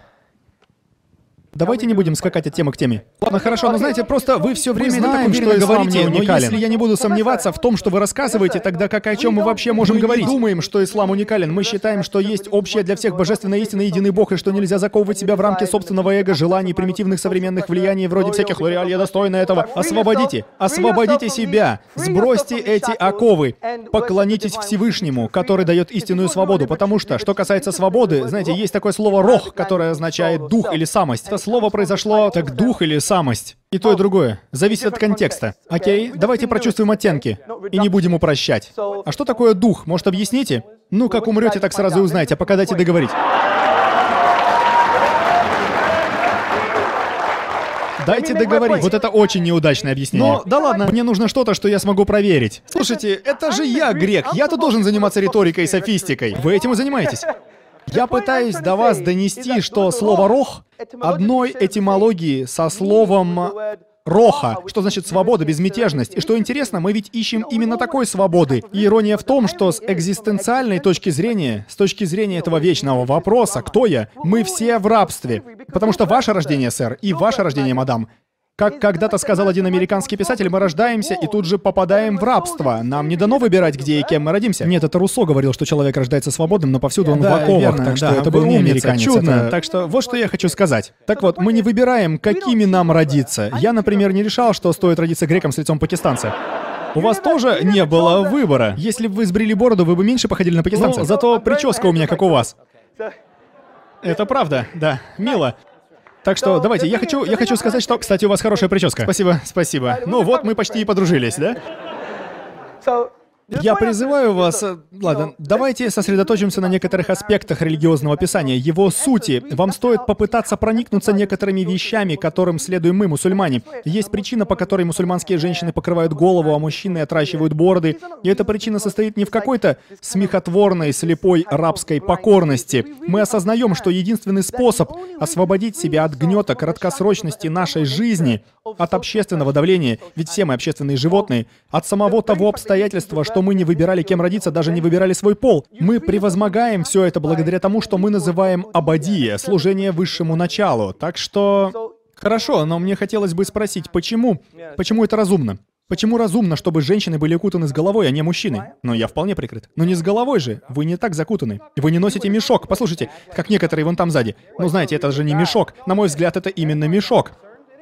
Давайте не будем скакать от темы к теме. Ладно, хорошо, но знаете, просто вы все время знаем, что говорите, но если я не буду сомневаться в том, что вы рассказываете, тогда как о чем мы вообще можем говорить? Мы думаем, что ислам уникален, мы считаем, что есть общая для всех божественная истина, единый Бог, и что нельзя заковывать себя в рамки собственного эго, желаний, примитивных современных влияний, вроде всяких «Лореаль, я достойна этого». Освободите, освободите себя, сбросьте эти оковы, поклонитесь Всевышнему, который дает истинную свободу, потому что, что касается свободы, знаете, есть такое слово «рох», которое означает «дух» или «самость». Слово произошло так дух или самость. И то, и другое. Зависит от контекста. Окей, давайте прочувствуем оттенки. И не будем упрощать. А что такое дух? Может, объясните? Ну, как умрете, так сразу и узнаете. А пока дайте договорить. Дайте договорить. Вот это очень неудачное объяснение. Но, да ладно, мне нужно что-то, что я смогу проверить. Слушайте, это же я, грек. Я-то должен заниматься риторикой и софистикой. Вы этим и занимаетесь. Я пытаюсь до вас донести, что слово «рох» одной этимологии со словом «роха», что значит «свобода», «безмятежность». И что интересно, мы ведь ищем именно такой свободы. И ирония в том, что с экзистенциальной точки зрения, с точки зрения этого вечного вопроса «Кто я?», мы все в рабстве. Потому что ваше рождение, сэр, и ваше рождение, мадам. Как когда-то сказал один американский писатель, мы рождаемся и тут же попадаем в рабство. Нам не дано выбирать, где и кем мы родимся. Нет, это Руссо говорил, что человек рождается свободным, но повсюду он да, в оковах, верно, так что да, это был не американец. Чудно. Это... Так что вот что я хочу сказать. Так вот, мы не выбираем, какими нам родиться. Я, например, не решал, что стоит родиться греком с лицом пакистанца. У вас тоже не было выбора. Если бы вы сбрили бороду, вы бы меньше походили на пакистанцев. Ну, зато прическа у меня как у вас. Это правда, да. Мило. Так что, давайте, я хочу сказать, что... Кстати, у вас хорошая прическа. Спасибо, спасибо. Ну вот, мы почти и подружились, да? Я призываю вас... Ладно, давайте сосредоточимся на некоторых аспектах религиозного писания, его сути. Вам стоит попытаться проникнуться некоторыми вещами, которым следуем мы, мусульмане. Есть причина, по которой мусульманские женщины покрывают голову, а мужчины отращивают бороды. И эта причина состоит не в какой-то смехотворной, слепой рабской покорности. Мы осознаем, что единственный способ освободить себя от гнета краткосрочности нашей жизни, от общественного давления, ведь все мы общественные животные, от самого того обстоятельства, что мы не выбирали, кем родиться, даже не выбирали свой пол. Мы превозмогаем все это благодаря тому, что мы называем абадия, служение высшему началу. Так что... Хорошо, но мне хотелось бы спросить, почему? Почему это разумно? Почему разумно, чтобы женщины были укутаны с головой, а не мужчины? Но я вполне прикрыт. Но не с головой же. Вы не так закутаны. Вы не носите мешок. Послушайте, как некоторые вон там сзади. Ну знаете, это же не мешок. На мой взгляд, это именно мешок.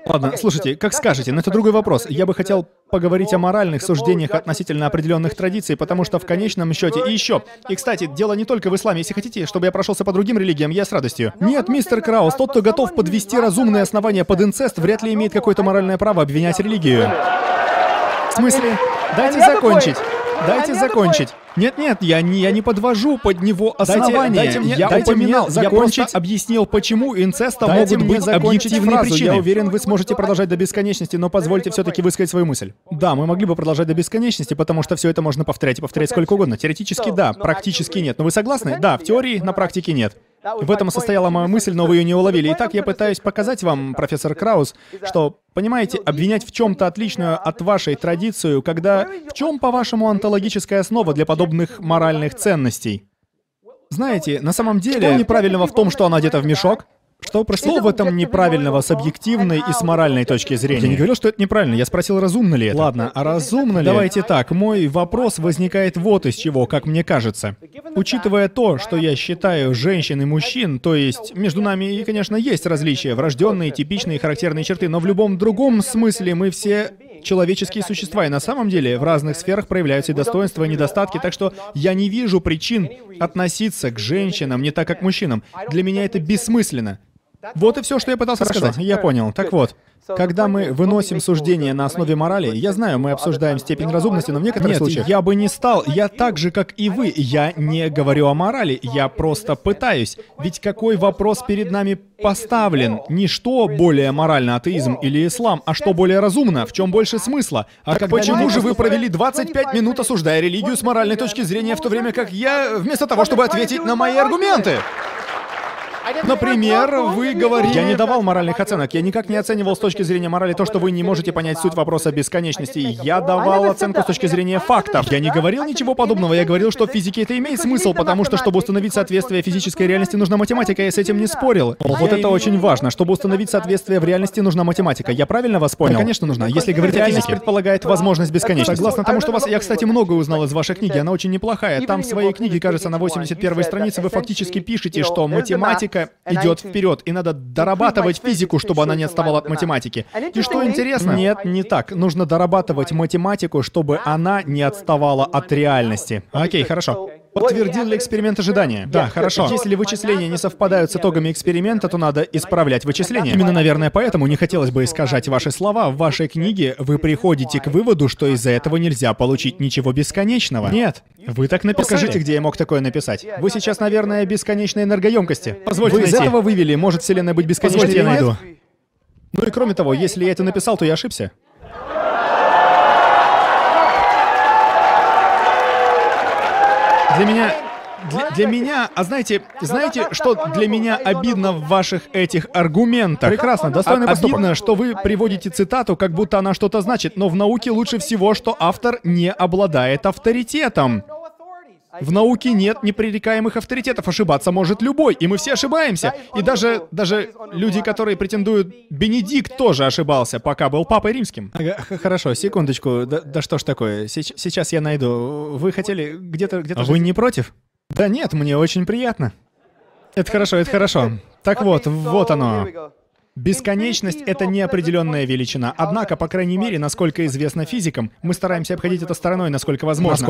Ладно, слушайте, как скажете, но это другой вопрос. Я бы хотел поговорить о моральных суждениях относительно определенных традиций, потому что в конечном счете и еще. И, кстати, дело не только в исламе. Если хотите, чтобы я прошелся по другим религиям, я с радостью. Нет, мистер Краус, тот, кто готов подвести разумные основания под инцест, вряд ли имеет какое-то моральное право обвинять религию. В смысле? Дайте закончить. Дайте закончить. Нет-нет, я не подвожу под него основания. Я просто объяснил, почему инцеста могут быть объективные причины. Я уверен, вы сможете продолжать до бесконечности, но позвольте все-таки высказать свою мысль. Да, мы могли бы продолжать до бесконечности, потому что все это можно повторять и повторять сколько угодно. Теоретически да, практически нет. Но вы согласны? Да, в теории, на практике нет. В этом и состояла моя мысль, но вы ее не уловили. Итак, я пытаюсь показать вам, профессор Краус, что, понимаете, обвинять в чем-то отличную от вашей традицию, когда... В чем, по-вашему, онтологическая основа для подобных моральных ценностей? Знаете, на самом деле... Что неправильного в том, что она одета в мешок? Что прошло в этом неправильного с объективной и с моральной точки зрения? Я не говорил, что это неправильно, я спросил, разумно ли это. Ладно, а разумно ли? Давайте так, мой вопрос возникает вот из чего, как мне кажется. Учитывая то, что я считаю женщин и мужчин, то есть между нами, конечно, есть различия, врожденные, типичные, характерные черты, но в любом другом смысле мы все... человеческие существа, и на самом деле в разных сферах проявляются и достоинства, и недостатки, так что я не вижу причин относиться к женщинам не так, как к мужчинам. Для меня это бессмысленно. Вот и все, что я пытался сказать. Я понял. Так вот, когда мы выносим суждения на основе морали, я знаю, мы обсуждаем степень разумности, но в некоторых случаях... я бы не стал, я так же, как и вы, я не говорю о морали, я просто пытаюсь. Ведь какой вопрос перед нами поставлен? Не что более морально, атеизм или ислам, а что более разумно, в чем больше смысла? А так почему же вы провели 25 минут, осуждая религию с моральной точки зрения, в то время как я, вместо того, чтобы ответить на мои аргументы? Например, вы говорите... Я не давал моральных оценок, я никак не оценивал с точки зрения морали то, что вы не можете понять суть вопроса бесконечности. Я давал оценку с точки зрения фактов. Я не говорил ничего подобного, я говорил, что в физике это имеет смысл, потому что, чтобы установить соответствие физической реальности, нужна математика, я с этим не спорил. Вот это очень важно, чтобы установить соответствие в реальности, нужна математика. Я правильно вас понял? Да, конечно, нужна. Если говорить о физике, предполагает возможность бесконечности. Согласно тому, что у вас... Я, кстати, многое узнал из вашей книги, она очень неплохая. Там в своей книге, кажется, на 81-й странице вы фактически пишете, что математика идет вперед, и надо дорабатывать физику, чтобы она не отставала от математики. И что интересно? Нет, не так. Нужно дорабатывать математику, чтобы она не отставала от реальности. Окей, хорошо. Подтвердил ли эксперимент ожидания? Да, хорошо. Если вычисления не совпадают с итогами эксперимента, то надо исправлять вычисления. Именно, наверное, поэтому не хотелось бы искажать ваши слова. В вашей книге вы приходите к выводу, что из-за этого нельзя получить ничего бесконечного. Нет. Вы так написали. Покажите, где я мог такое написать. Вы сейчас, наверное, бесконечной энергоемкости. Позвольте найти. Вы из этого вывели, может Вселенная быть бесконечной? Позвольте, я найду. Ну и кроме того, если я это написал, то я ошибся. Для меня, а знаете, что для меня обидно в ваших этих аргументах? Прекрасно, достойный поступок. Обидно, что вы приводите цитату, как будто она что-то значит, но в науке лучше всего, что автор не обладает авторитетом. В науке нет непререкаемых авторитетов, ошибаться может любой, и мы все ошибаемся. И даже люди, которые претендуют... Бенедикт тоже ошибался, пока был папой римским. Ага, хорошо, секундочку, да что ж такое, сейчас я найду. Вы хотели где-то... Вы не против? Да нет, мне очень приятно. Это хорошо, это хорошо. Так вот, вот оно. Бесконечность — это неопределенная величина. Однако, по крайней мере, насколько известно физикам, мы стараемся обходить это стороной, насколько возможно.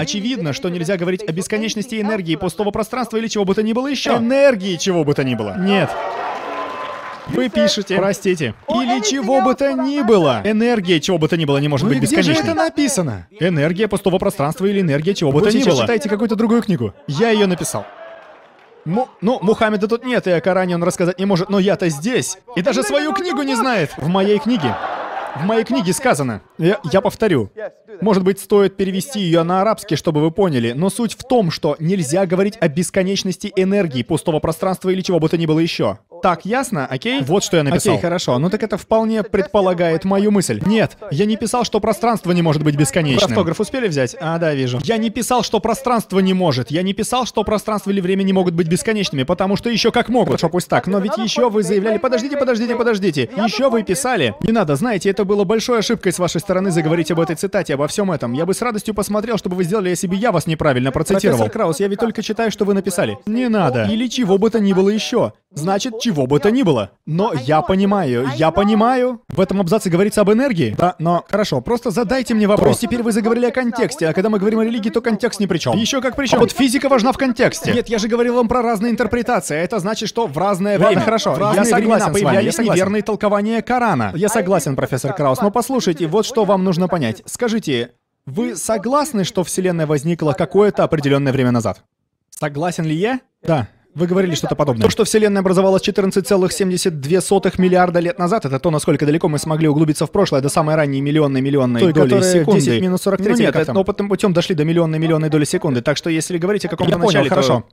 Очевидно, что нельзя говорить о бесконечности энергии, пустого пространства или чего бы то ни было еще. Энергии чего бы то ни было. Нет. Вы пишете, простите, или чего бы то ни было. Энергия чего бы то ни было не может быть бесконечной. Где же это написано? Энергия пустого пространства или энергия чего бы то ни было. Вы читаете какую-то другую книгу. Я ее написал. Ну, Мухаммеда тут нет, и о Коране он рассказать не может, но я-то здесь. И даже свою книгу не знает. В моей книге сказано. Я повторю. Может быть, стоит перевести ее на арабский, чтобы вы поняли, но суть в том, что нельзя говорить о бесконечности энергии, пустого пространства или чего бы то ни было еще. Так ясно, окей? Вот что я написал. Окей, хорошо. Ну так это вполне предполагает мою мысль. Нет, я не писал, что пространство не может быть бесконечным. Автограф успели взять? А, да, вижу. Я не писал, что пространство не может. Я не писал, что пространство или время не могут быть бесконечными, потому что еще как могут. Хорошо, пусть так. Но ведь еще вы заявляли... Подождите. Еще вы писали. Не надо, знаете, это было большой ошибкой с вашей стороны заговорить об этой цитате, обо всем этом. Я бы с радостью посмотрел, чтобы вы сделали, если бы я вас неправильно процитировал. Профессор Краус, я ведь только читаю, что вы написали. Не надо. Или чего бы то ни было еще. Значит, чего бы то ни было. Но я понимаю. В этом абзаце говорится об энергии. Да, но... Хорошо, просто задайте мне вопрос. Теперь вы заговорили о контексте, а когда мы говорим о религии, то контекст ни при чем. Еще как при чем. А вот физика важна в контексте. Нет, я же говорил вам про разные интерпретации. Это значит, что в разное время... Хорошо, в разные времена появлялись неверные толкования Корана. Я согласен, профессор Краус, но послушайте, вот что вам нужно понять. Скажите, вы согласны, что Вселенная возникла какое-то определенное время назад? Согласен ли я? Да. Вы говорили что-то подобное. То, что Вселенная образовалась 14,72 миллиарда лет назад, это то, насколько далеко мы смогли углубиться в прошлое до самой ранней миллионной доли секунды. 10 в минус 43. Ну, нет, но потом путем дошли до миллионной доли секунды. Так что если говорить о каком-то начале, хорошо.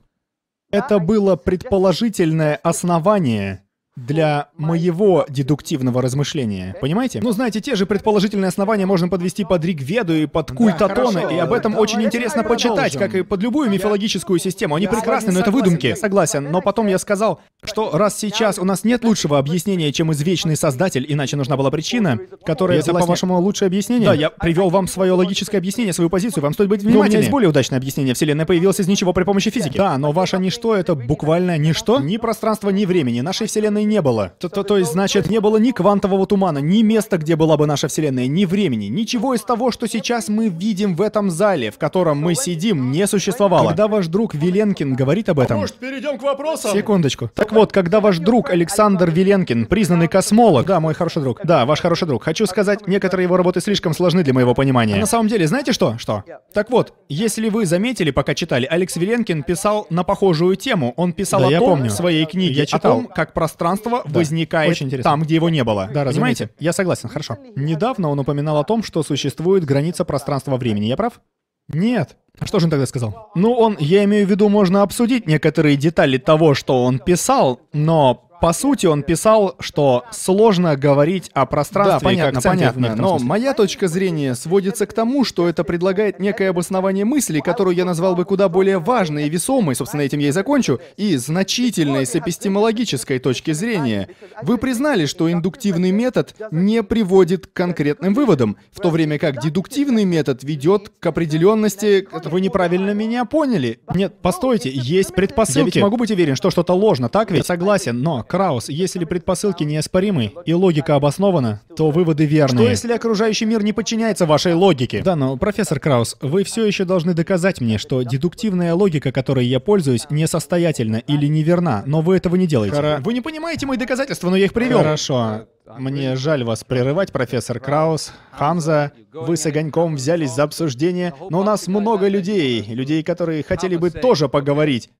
Это было предположительное основание для моего дедуктивного размышления. Понимаете? Ну, знаете, те же предположительные основания можно подвести под Риг Веду и под культ Атона, и об этом очень интересно почитать, как и под любую мифологическую систему. Они прекрасны, но это выдумки. Я согласен, но потом я сказал, что раз сейчас у нас нет лучшего объяснения, чем извечный создатель, иначе нужна была причина, которая... Это, по-вашему, лучшее объяснение? Да, я привел вам свое логическое объяснение, свою позицию, вам стоит быть внимательнее. Но у меня есть более удачное объяснение. Вселенная появилась из ничего при помощи физики. Да, но ваше ничто — это буквально ничто, ни пространство, ни времени. Нашей Вселенной не было. То есть, значит, не было ни квантового тумана, ни места, где была бы наша Вселенная, ни времени. Ничего из того, что сейчас мы видим в этом зале, в котором мы сидим, не существовало. Когда ваш друг Виленкин говорит об этом... Может, перейдем к вопросам? Секундочку. Так вот, когда ваш друг Александр Виленкин, признанный космолог... Да, мой хороший друг. Да, ваш хороший друг. Хочу сказать, некоторые его работы слишком сложны для моего понимания. А на самом деле, знаете что? Что? Так вот, если вы заметили, пока читали, Алекс Виленкин писал на похожую тему. Он писал в своей книге. Я читал. О том, как пространство возникает там, где его не было. Да, понимаете? Я согласен, хорошо. Недавно он упоминал о том, что существует граница пространства-времени. Я прав? Нет. А что же он тогда сказал? Ну, я имею в виду, можно обсудить некоторые детали того, что он писал, но по сути он писал, что сложно говорить о пространстве. Да, понятно. Но моя точка зрения сводится к тому, что это предлагает некое обоснование мысли, которую я назвал бы куда более важной и весомой, собственно, этим я и закончу, и значительной с эпистемологической точки зрения. Вы признали, что индуктивный метод не приводит к конкретным выводам, в то время как дедуктивный метод ведет к определенности... Вы неправильно меня поняли. Нет, постойте, есть предпосылки. Я ведь могу быть уверен, что что-то ложно, так ведь? Я согласен, но... Краус, если предпосылки неоспоримы и логика обоснована, то выводы верны. Что если окружающий мир не подчиняется вашей логике? Да, но, профессор Краус, вы все еще должны доказать мне, что дедуктивная логика, которой я пользуюсь, несостоятельна или неверна, но вы этого не делаете. Вы не понимаете мои доказательства, но я их привел. Хорошо. Мне жаль вас прерывать, профессор Краус. Хамза, вы с огоньком взялись за обсуждение, но у нас много людей, которые хотели бы тоже поговорить.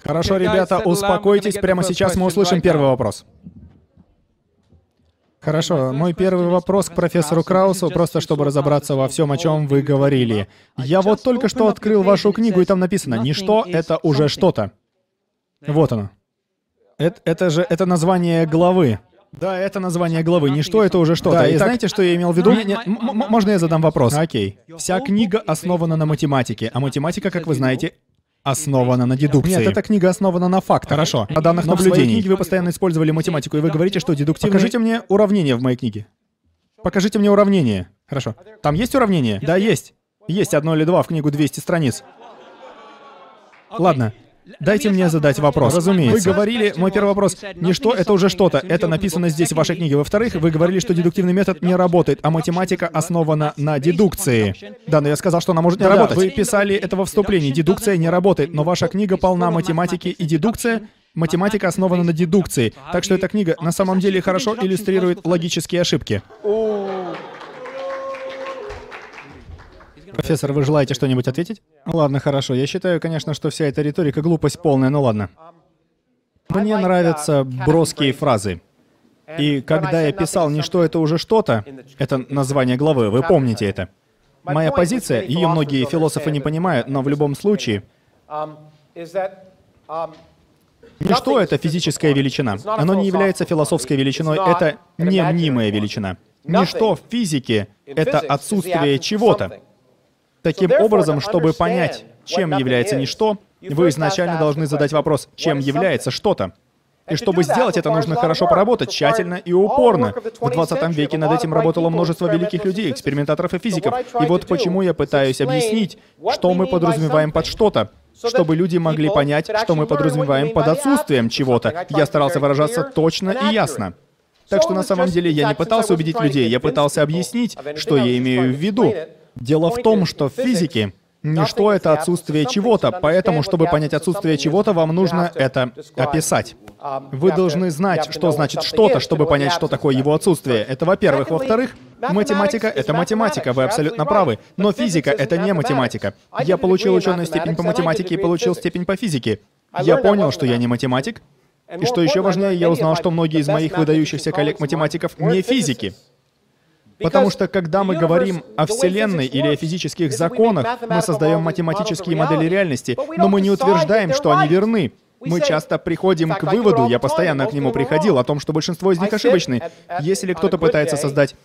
Хорошо, ребята, успокойтесь. Прямо сейчас мы услышим первый вопрос. Хорошо, мой первый вопрос к профессору Краусу, просто чтобы разобраться во всем, о чем вы говорили. Я вот только что открыл вашу книгу, и там написано «Ничто — это уже что-то». Вот оно. Это название главы. Да, это название главы. Ничто — это уже что-то. Да, и знаете, что я имел в виду? Нет, можно я задам вопрос? Окей. Вся книга основана на математике, а математика, как вы знаете, основана на дедукции. Нет, эта книга основана на фактах. Хорошо. На данных наблюдений. В своей книге вы постоянно использовали математику, и вы говорите, что дедуктивные... Покажите мне уравнение в моей книге. Покажите мне уравнение. Хорошо. Там есть уравнение? Да, есть. Есть одно или два в книгу 200 страниц. Ладно. Дайте мне задать вопрос. Разумеется. Вы говорили, мой первый вопрос, ничто — это уже что-то. Это написано здесь в вашей книге. Во-вторых, вы говорили, что дедуктивный метод не работает, а математика основана на дедукции. Да, но я сказал, что она может не работать. Вы писали это во вступлении. Дедукция не работает, но ваша книга полна математики и дедукция. Математика основана на дедукции. Так что эта книга на самом деле хорошо иллюстрирует логические ошибки. Профессор, вы желаете что-нибудь ответить? Ладно, хорошо. Я считаю, конечно, что вся эта риторика — глупость полная, но ладно. Мне нравятся броские фразы. И когда я писал «Ничто — это уже что-то», это название главы, вы помните это. Моя позиция, ее многие философы не понимают, но в любом случае, ничто — это физическая величина. Оно не является философской величиной, это не мнимая величина. Ничто в физике — это отсутствие чего-то. Таким образом, чтобы понять, чем является ничто, вы изначально должны задать вопрос, чем является что-то. И чтобы сделать это, нужно хорошо поработать, тщательно и упорно. В 20 веке над этим работало множество великих людей, экспериментаторов и физиков. И вот почему я пытаюсь объяснить, что мы подразумеваем под что-то, чтобы люди могли понять, что мы подразумеваем под отсутствием чего-то. Я старался выражаться точно и ясно. Так что на самом деле я не пытался убедить людей, я пытался объяснить, что я имею в виду. Дело в том, что в физике ничто — это отсутствие чего-то, поэтому, чтобы понять отсутствие чего-то, вам нужно это описать. Вы должны знать, что значит что-то, чтобы понять, что такое его отсутствие. Это во-первых. Во-вторых, математика — это математика, вы абсолютно правы. Но физика — это не математика. Я получил ученую степень по математике и получил степень по физике. Я понял, что я не математик. И что еще важнее, я узнал, что многие из моих выдающихся коллег-математиков не физики. Потому что, когда мы говорим о Вселенной или о физических законах, мы создаем математические модели реальности, но мы не утверждаем, что они верны. Мы часто приходим к выводу, я постоянно к нему приходил, о том, что большинство из них ошибочны. Если кто-то пытается создать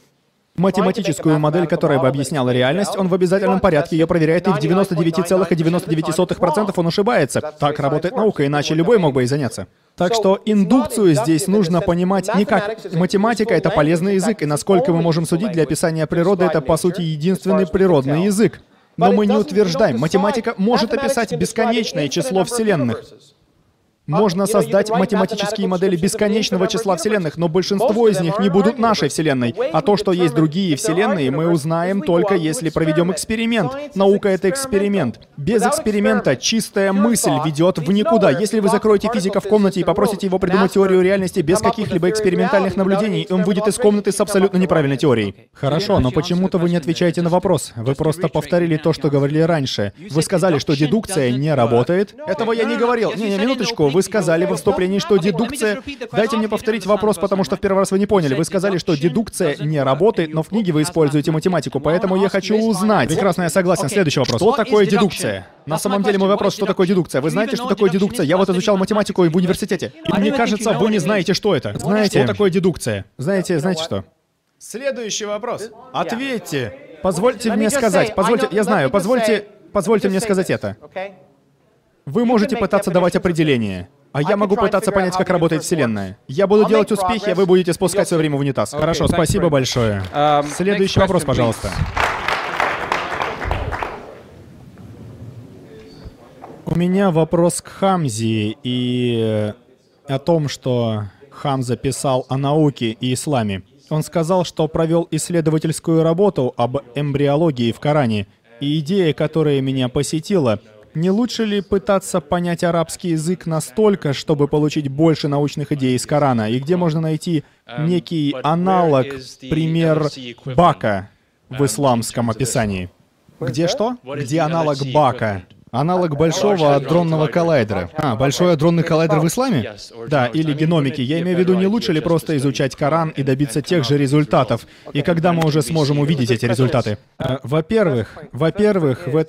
математическую модель, которая бы объясняла реальность, он в обязательном порядке ее проверяет, и в 99,99% он ошибается. Так работает наука, иначе любой мог бы ей заняться. Так что индукцию здесь нужно понимать не как математика — это полезный язык, и насколько мы можем судить, для описания природы это, по сути, единственный природный язык. Но мы не утверждаем, математика может описать бесконечное число вселенных. Можно создать математические модели бесконечного числа вселенных, но большинство из них не будут нашей вселенной. А то, что есть другие вселенные, мы узнаем только если проведем эксперимент. Наука — это эксперимент. Без эксперимента чистая мысль ведет в никуда. Если вы закроете физика в комнате и попросите его придумать теорию реальности без каких-либо экспериментальных наблюдений, он выйдет из комнаты с абсолютно неправильной теорией. Хорошо, но почему-то вы не отвечаете на вопрос. Вы просто повторили то, что говорили раньше. Вы сказали, что дедукция не работает. Этого я не говорил. Не, минуточку. Вы сказали во вступлении, что дедукция... Дайте мне повторить вопрос, потому что в первый раз вы не поняли. Вы сказали, что дедукция не работает, но в книге вы используете математику, поэтому я хочу узнать. Прекрасно, я согласен. Следующий вопрос. Что такое дедукция? На самом деле мой вопрос, что такое дедукция? Вы знаете, что такое дедукция? Я вот изучал математику в университете. И мне кажется, вы не знаете, что это. Знаете, что такое дедукция? Знаете что? Следующий вопрос. Ответьте. Позвольте мне сказать. Позвольте мне сказать это. Вы можете пытаться давать определение, а я могу пытаться понять, как работает Вселенная. Я буду делать успехи, а вы будете спускать свое время в унитаз. Хорошо, спасибо большое. Следующий вопрос, пожалуйста. У меня вопрос к Хамзе и о том, что Хамза писал о науке и исламе. Он сказал, что провел исследовательскую работу об эмбриологии в Коране, и идея, которая меня посетила, не лучше ли пытаться понять арабский язык настолько, чтобы получить больше научных идей из Корана? И где можно найти некий аналог, пример Бака в исламском описании? Где что? Где аналог Бака? Аналог Большого Адронного Коллайдера. А, Большой Адронный Коллайдер в исламе? Да, или геномики. Я имею в виду, не лучше ли просто изучать Коран и добиться тех же результатов? И когда мы уже сможем увидеть эти результаты? Во-первых, в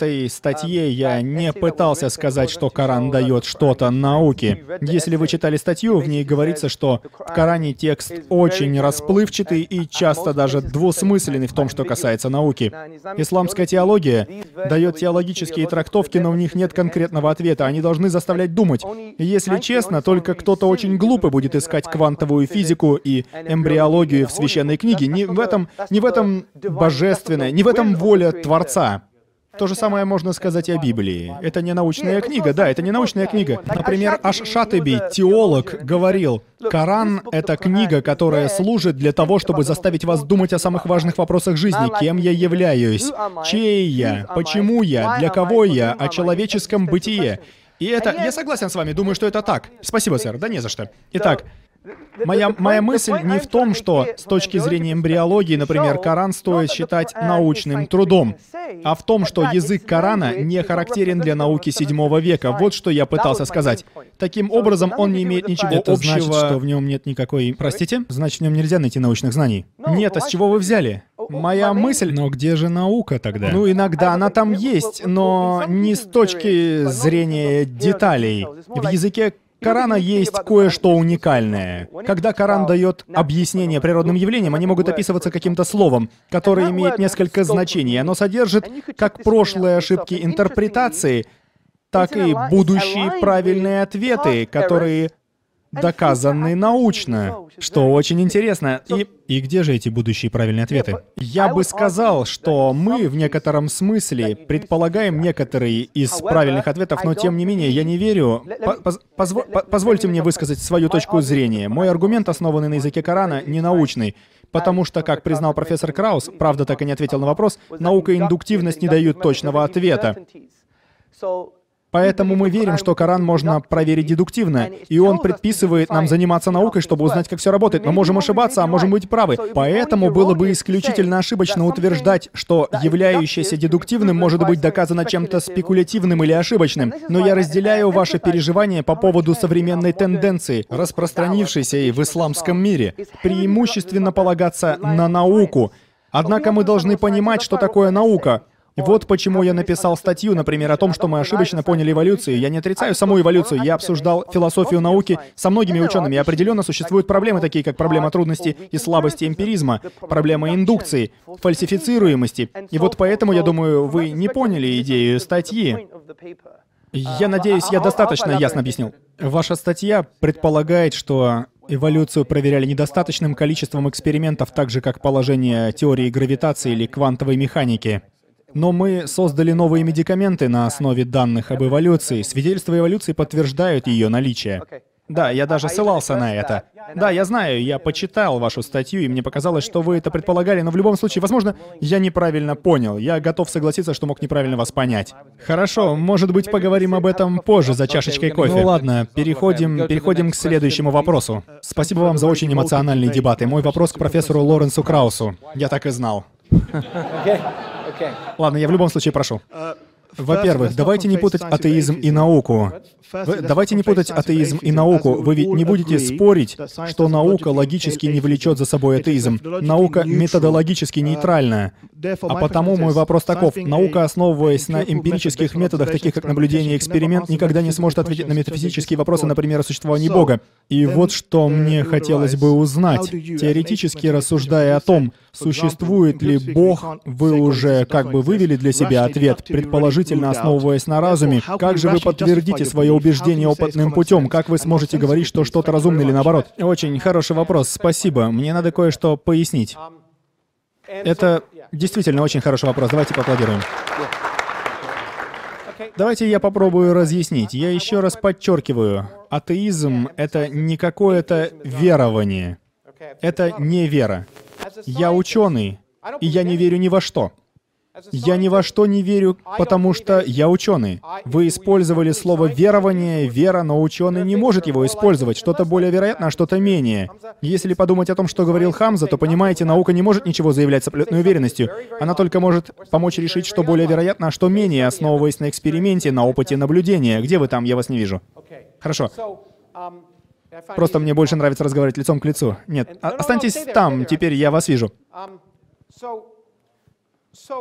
этой статье я не пытался сказать, что Коран дает что-то науке. Если вы читали статью, в ней говорится, что в Коране текст очень расплывчатый и часто даже двусмысленный в том, что касается науки. Исламская теология дает теологические трактовки, но у них нет конкретного ответа, они должны заставлять думать. Если честно, только кто-то очень глупый будет искать квантовую физику и эмбриологию в священной книге. Не в этом божественное, не в этом воля Творца. То же самое можно сказать и о Библии. Это не научная книга, да, это не научная книга. Например, Аш-Шатеби, теолог, говорил, Коран — это книга, которая служит для того, чтобы заставить вас думать о самых важных вопросах жизни. Кем я являюсь? Чей я? Почему я? Для кого я? О человеческом бытие. И это... Я согласен с вами, думаю, что это так. Спасибо, сэр. Да не за что. Итак, моя мысль не в том, что с точки зрения эмбриологии, например, Коран стоит считать научным трудом, а в том, что язык Корана не характерен для науки VII века. Вот что я пытался сказать. Таким образом, он не имеет ничего общего... Это значит, что в нем нет никакой... Простите? Значит, в нем нельзя найти научных знаний. Нет, а с чего вы взяли? Моя мысль... Но где же наука тогда? Ну, иногда она там есть, но не с точки зрения деталей. В языке Корана есть кое-что уникальное. Когда Коран дает объяснение природным явлениям, они могут описываться каким-то словом, которое имеет несколько значений. Оно содержит как прошлые ошибки интерпретации, так и будущие правильные ответы, которые доказаны научно, что очень интересно. И где же эти будущие правильные ответы? Я бы сказал, что мы в некотором смысле предполагаем некоторые из правильных ответов, но тем не менее я не верю. Позвольте мне высказать свою точку зрения. Мой аргумент, основанный на языке Корана, не научный. Потому что, как признал профессор Краус, правда, так и не ответил на вопрос, наука и индуктивность не дают точного ответа. Поэтому мы верим, что Коран можно проверить дедуктивно, и он предписывает нам заниматься наукой, чтобы узнать, как все работает. Мы можем ошибаться, а можем быть правы. Поэтому было бы исключительно ошибочно утверждать, что являющееся дедуктивным может быть доказано чем-то спекулятивным или ошибочным. Но я разделяю ваши переживания по поводу современной тенденции, распространившейся и в исламском мире, преимущественно полагаться на науку. Однако мы должны понимать, что такое наука. Вот почему я написал статью, например, о том, что мы ошибочно поняли эволюцию. Я не отрицаю саму эволюцию, я обсуждал философию науки со многими учеными. И определенно существуют проблемы, такие как проблема трудности и слабости эмпиризма, проблема индукции, фальсифицируемости. И вот поэтому, я думаю, вы не поняли идею статьи. Я надеюсь, я достаточно ясно объяснил. Ваша статья предполагает, что... Эволюцию проверяли недостаточным количеством экспериментов, так же как положение теории гравитации или квантовой механики. Но мы создали новые медикаменты на основе данных об эволюции. Свидетельства эволюции подтверждают ее наличие. Да, я даже ссылался на это. Да, я знаю, я почитал вашу статью, и мне показалось, что вы это предполагали, но в любом случае, возможно, я неправильно понял. Я готов согласиться, что мог неправильно вас понять. Хорошо, может быть, поговорим об этом позже, за чашечкой кофе. Ну ладно, переходим к следующему вопросу. Спасибо вам за очень эмоциональные дебаты. Мой вопрос к профессору Лоренсу Краусу. Я так и знал. Ладно, я в любом случае прошу. Во-первых, давайте не путать атеизм и науку. Вы ведь не будете спорить, что наука логически не влечет за собой атеизм. Наука методологически нейтральна. А потому мой вопрос таков. Наука, основываясь на эмпирических методах, таких как наблюдение и эксперимент, никогда не сможет ответить на метафизические вопросы, например, о существовании Бога. И вот что мне хотелось бы узнать. Теоретически рассуждая о том, существует ли Бог, вы уже как бы вывели для себя ответ, предположительно основываясь на разуме. Как же вы подтвердите свое убеждение опытным путем? Как вы сможете говорить, что что-то разумно или наоборот? Очень хороший вопрос, спасибо. Мне надо кое-что пояснить. Это действительно очень хороший вопрос. Давайте поаплодируем. Давайте я попробую разъяснить. Я еще раз подчеркиваю, атеизм — это не какое-то верование. Это не вера. Я ученый, и я не верю ни во что. Я ни во что не верю, потому что я ученый. Вы использовали слово «верование», «вера», но ученый не может его использовать. Что-то более вероятно, а что-то менее. Если подумать о том, что говорил Хамза, то, понимаете, наука не может ничего заявлять с абсолютной уверенностью. Она только может помочь решить, что более вероятно, а что менее, основываясь на эксперименте, на опыте наблюдения. Где вы там? Я вас не вижу. Хорошо. Просто мне больше нравится разговаривать лицом к лицу. Нет, останьтесь там, теперь я вас вижу.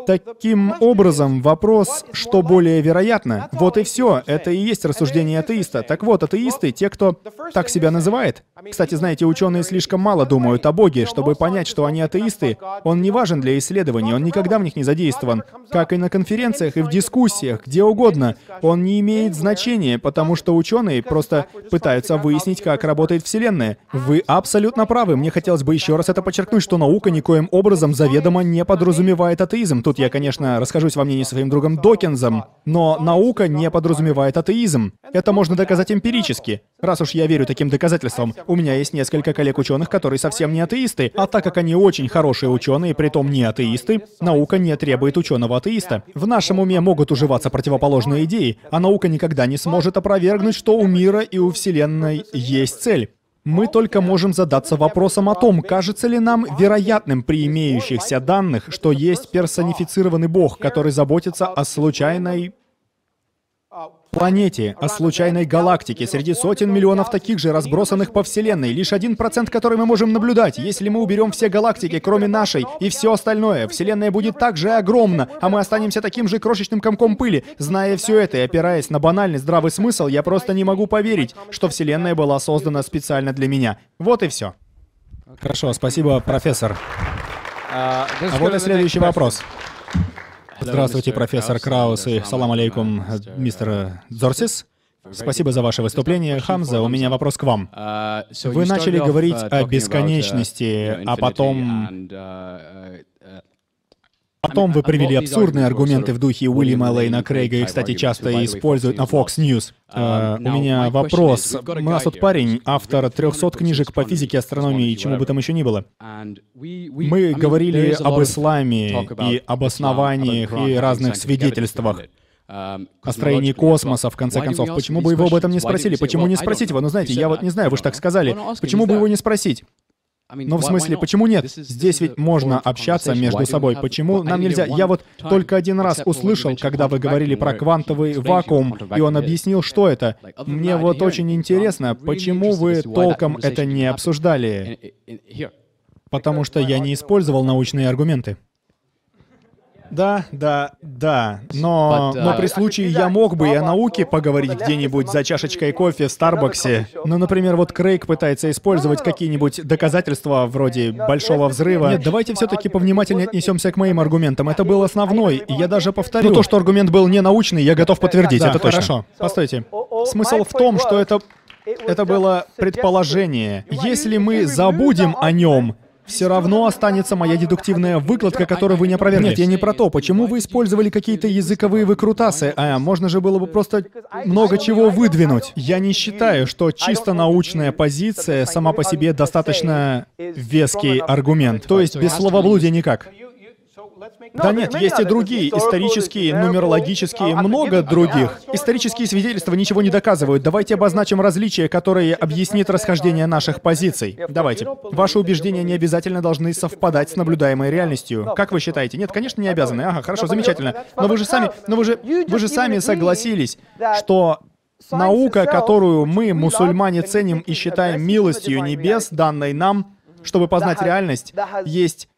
Таким образом, вопрос, что более вероятно, вот и все, это и есть рассуждение атеиста. Так вот, атеисты, те, кто так себя называет. Кстати, знаете, ученые слишком мало думают о Боге, чтобы понять, что они атеисты. Он не важен для исследований, он никогда в них не задействован. Как и на конференциях, и в дискуссиях, где угодно. Он не имеет значения, потому что ученые просто пытаются выяснить, как работает Вселенная. Вы абсолютно правы, мне хотелось бы еще раз это подчеркнуть, что наука никоим образом заведомо не подразумевает атеизм. атеизм. Тут я, конечно, расхожусь во мнении со своим другом Докинзом, но наука не подразумевает атеизм. Это можно доказать эмпирически. Раз уж я верю таким доказательствам, у меня есть несколько коллег-ученых, которые совсем не атеисты, а так как они очень хорошие ученые, притом не атеисты, наука не требует ученого-атеиста. В нашем уме могут уживаться противоположные идеи, а наука никогда не сможет опровергнуть, что у мира и у Вселенной есть цель. Мы только можем задаться вопросом о том, кажется ли нам вероятным при имеющихся данных, что есть персонифицированный Бог, который заботится о случайной планете, о случайной галактике, среди сотен миллионов таких же, разбросанных по Вселенной, лишь 1%, который мы можем наблюдать. Если мы уберем все галактики, кроме нашей, и все остальное, Вселенная будет так же огромна, а мы останемся таким же крошечным комком пыли. Зная все это и опираясь на банальный здравый смысл, я просто не могу поверить, что Вселенная была создана специально для меня. Вот и все. Хорошо, спасибо, профессор. А вот и следующий вопрос. Здравствуйте, профессор Краус, и салам алейкум, мистер Tzорtsis. Спасибо за ваше выступление. Хамза, у меня вопрос к вам. Вы начали говорить о бесконечности, а потом вы привели абсурдные аргументы в духе Уильяма Лейна Крейга, их, кстати, часто используют на Fox News. У меня вопрос. У нас тут парень, автор 300 книжек по физике, астрономии и чему бы там еще ни было. Мы говорили об исламе и об основаниях и разных свидетельствах о строении космоса, в конце концов. Почему бы его об этом не спросили? Почему не спросить его? Ну, знаете, я вот не знаю, вы же так сказали. Почему бы его не спросить? Но в смысле, почему нет? Здесь ведь можно общаться между собой. Почему нам нельзя? Я вот только один раз услышал, когда вы говорили про квантовый вакуум, и он объяснил, что это. Мне вот очень интересно, почему вы толком это не обсуждали? Потому что я не использовал научные аргументы. Да, но при случае я мог бы и о науке поговорить где-нибудь за чашечкой кофе в Старбаксе. Но, например, вот Крейг пытается использовать какие-нибудь доказательства вроде Большого Взрыва. Нет, давайте все-таки повнимательнее отнесемся к моим аргументам. Это был основной, и я даже повторю. Но то, что аргумент был не научный, я готов подтвердить, да, это точно. Хорошо, постойте. Смысл в том, что это было предположение. Если мы забудем о нем, все равно останется моя дедуктивная выкладка, которую вы не опровергли. Нет, я не про то. Почему вы использовали какие-то языковые выкрутасы? А можно же было бы просто много чего выдвинуть. Я не считаю, что чисто научная позиция сама по себе достаточно веский аргумент. То есть без словоблудия никак. Да нет, есть и другие, исторические, нумерологические, много других. Исторические свидетельства ничего не доказывают. Давайте обозначим различия, которые объяснит расхождение наших позиций. Давайте. Ваши убеждения не обязательно должны совпадать с наблюдаемой реальностью. Как вы считаете? Нет, конечно, не обязаны. Ага, хорошо, замечательно. Но вы же сами согласились, что наука, которую мы, мусульмане, ценим и считаем милостью небес, данной нам, чтобы познать реальность, есть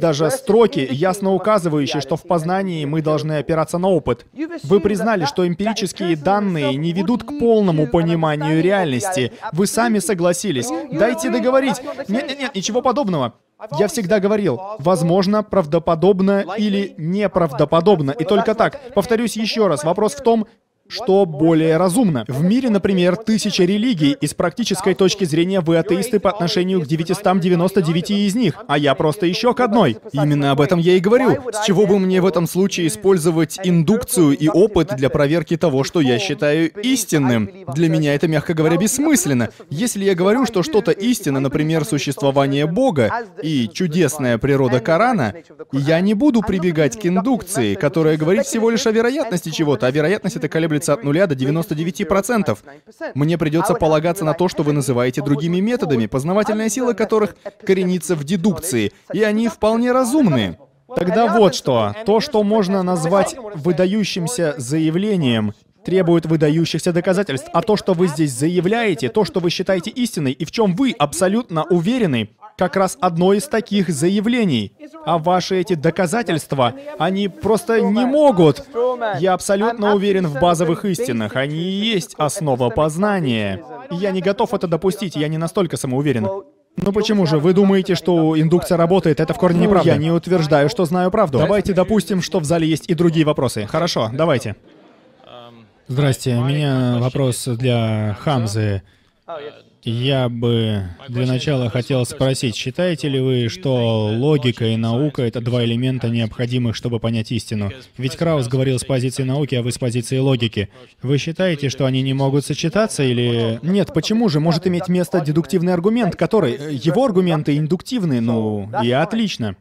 даже строки, ясно указывающие, что в познании мы должны опираться на опыт. Вы признали, что эмпирические данные не ведут к полному пониманию реальности. Вы сами согласились. Дайте договорить. Нет, ничего подобного. Я всегда говорил, возможно, правдоподобно или неправдоподобно. И только так. Повторюсь еще раз, вопрос в том, что более разумно. В мире, например, 1000 религий, и с практической точки зрения вы атеисты по отношению к 999 из них, а я просто еще к одной. Именно об этом я и говорю. С чего бы мне в этом случае использовать индукцию и опыт для проверки того, что я считаю истинным? Для меня это, мягко говоря, бессмысленно. Если я говорю, что что-то истинно, например, существование Бога и чудесная природа Корана, я не буду прибегать к индукции, которая говорит всего лишь о вероятности чего-то, а вероятность это колеблется от 0 до 99%. Мне придется полагаться на то, что вы называете другими методами, познавательная сила которых коренится в дедукции, и они вполне разумны. Тогда вот что. То, что можно назвать выдающимся заявлением, требует выдающихся доказательств, а то, что вы здесь заявляете, то, что вы считаете истиной, и в чем вы абсолютно уверены, как раз одно из таких заявлений. А ваши эти доказательства, они просто не могут. Я абсолютно уверен в базовых истинах. Они и есть основа познания. Я не готов это допустить, я не настолько самоуверен. Ну почему же? Вы думаете, что индукция работает? Это в корне неправда. Я не утверждаю, что знаю правду. Давайте допустим, что в зале есть и другие вопросы. Хорошо, давайте. Здрасте, у меня вопрос для Хамзы. Я бы для начала хотел спросить, считаете ли вы, что логика и наука — это два элемента, необходимых, чтобы понять истину? Ведь Краус говорил с позиции науки, а вы с позиции логики. Вы считаете, что они не могут сочетаться или... Нет, почему же? Может иметь место дедуктивный аргумент, который... Его аргументы индуктивны, ну и отлично.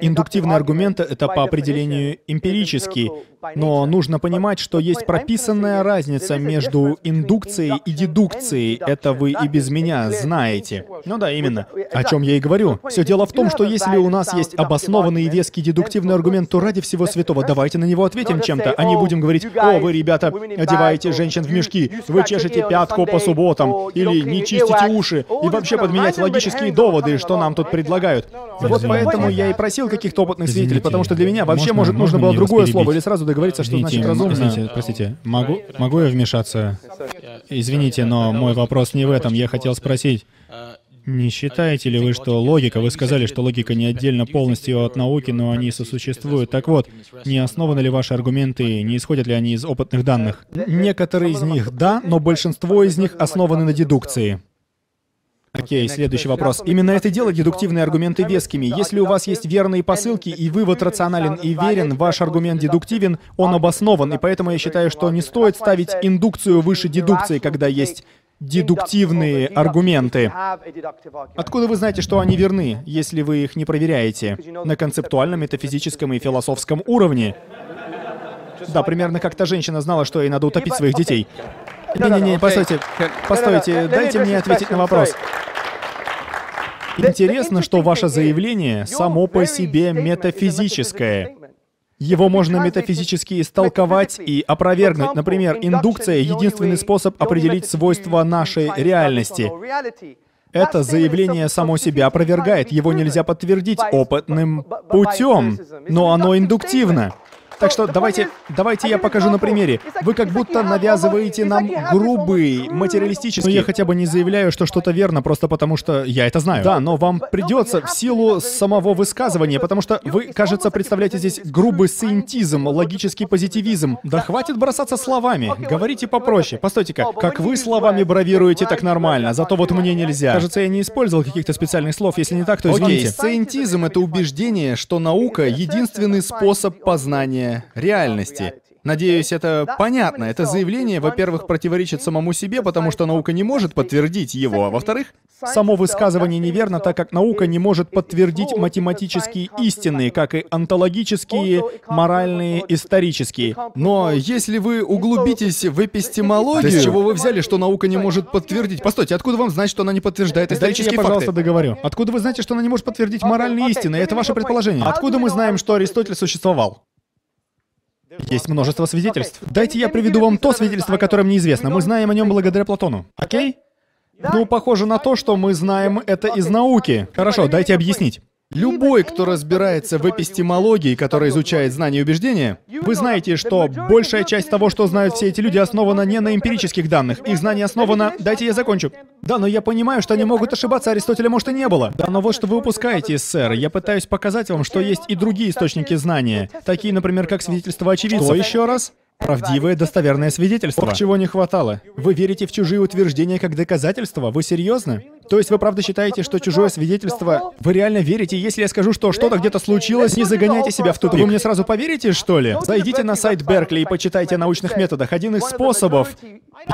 Индуктивный аргумент — это по определению эмпирический, но нужно понимать, что есть прописанная разница между индукцией и дедукцией. Это вы и без меня знаете. Ну да, именно. О чем я и говорю. Все дело в том, что если у нас есть обоснованный и веский дедуктивный аргумент, то ради всего святого давайте на него ответим чем-то, а не будем говорить: «О, вы, ребята, одеваете женщин в мешки, вы чешете пятку по субботам, или не чистите уши», и вообще подменять логические доводы, что нам тут предлагают. Вот поэтому я и просил каких-то опытных свидетелей, потому что для меня вообще, может, нужно было другое слово, или сразу договориться, что значит разумно. Извините, простите, могу я вмешаться? Извините, но мой вопрос не в этом. Я хотел спросить, не считаете ли вы, что логика... Вы сказали, что логика не отдельно полностью от науки, но они сосуществуют. Так вот, не основаны ли ваши аргументы, не исходят ли они из опытных данных? Некоторые из них — да, но большинство из них основаны на дедукции. Окей, следующий вопрос. Именно это делает дедуктивные аргументы вескими. Если у вас есть верные посылки, и вывод рационален и верен, ваш аргумент дедуктивен, он обоснован, и поэтому я считаю, что не стоит ставить индукцию выше дедукции, когда есть дедуктивные аргументы. Откуда вы знаете, что они верны, если вы их не проверяете? На концептуальном, метафизическом и философском уровне. Да, примерно как та женщина знала, что ей надо утопить своих детей. Не-не-не, постойте, дайте мне ответить на вопрос. Интересно, что ваше заявление само по себе метафизическое. Его можно метафизически истолковать и опровергнуть. Например, индукция — единственный способ определить свойства нашей реальности. Это заявление само себя опровергает, его нельзя подтвердить опытным путем, но оно индуктивно. Так что давайте я покажу на примере. Вы как будто навязываете нам грубый, материалистический... Но я хотя бы не заявляю, что что-то верно, просто потому что я это знаю. Да, но вам придется в силу самого высказывания, потому что вы, кажется, представляете здесь грубый сиентизм, логический позитивизм. Да хватит бросаться словами, говорите попроще. Постойте-ка, как вы словами бравируете, так нормально, зато вот мне нельзя. Кажется, я не использовал каких-то специальных слов, если не так, то извините. Окей, сиентизм — это убеждение, что наука — единственный способ познания реальности. Надеюсь, это понятно. Это заявление, во-первых, противоречит самому себе, потому что наука не может подтвердить его, а во-вторых, само высказывание неверно, так как наука не может подтвердить математические истины, как и онтологические, моральные, исторические. Но если вы углубитесь в эпистемологию... Да с чего вы взяли, что наука не может подтвердить? Постойте, откуда вам знать, что она не подтверждает исторические факты? Я, пожалуйста, договорю. Откуда вы знаете, что она не может подтвердить моральные истины? Это ваше предположение. Откуда мы знаем, что Аристотель существовал? Есть множество свидетельств. Дайте я приведу вам то свидетельство, которое мне известно. Мы знаем о нем благодаря Платону. Окей? Ну, похоже на то, что мы знаем это из науки. Хорошо, дайте объяснить. Любой, кто разбирается в эпистемологии, который изучает знания и убеждения, вы знаете, что большая часть того, что знают все эти люди, основана не на эмпирических данных. Их знание основано... Дайте я закончу. Да, но я понимаю, что они могут ошибаться, Аристотеля, может, и не было. Да, но вот что вы упускаете, сэр. Я пытаюсь показать вам, что есть и другие источники знания. Такие, например, как свидетельства очевидцев. Что еще раз? Правдивое, достоверное свидетельство. Ох, чего не хватало. Вы верите в чужие утверждения как доказательства? Вы серьезно? То есть вы правда считаете, что чужое свидетельство... Вы реально верите, если я скажу, что что-то где-то случилось, не загоняйте себя в тупик. Вы мне сразу поверите, что ли? Зайдите на сайт Беркли и почитайте о научных методах. Один из способов...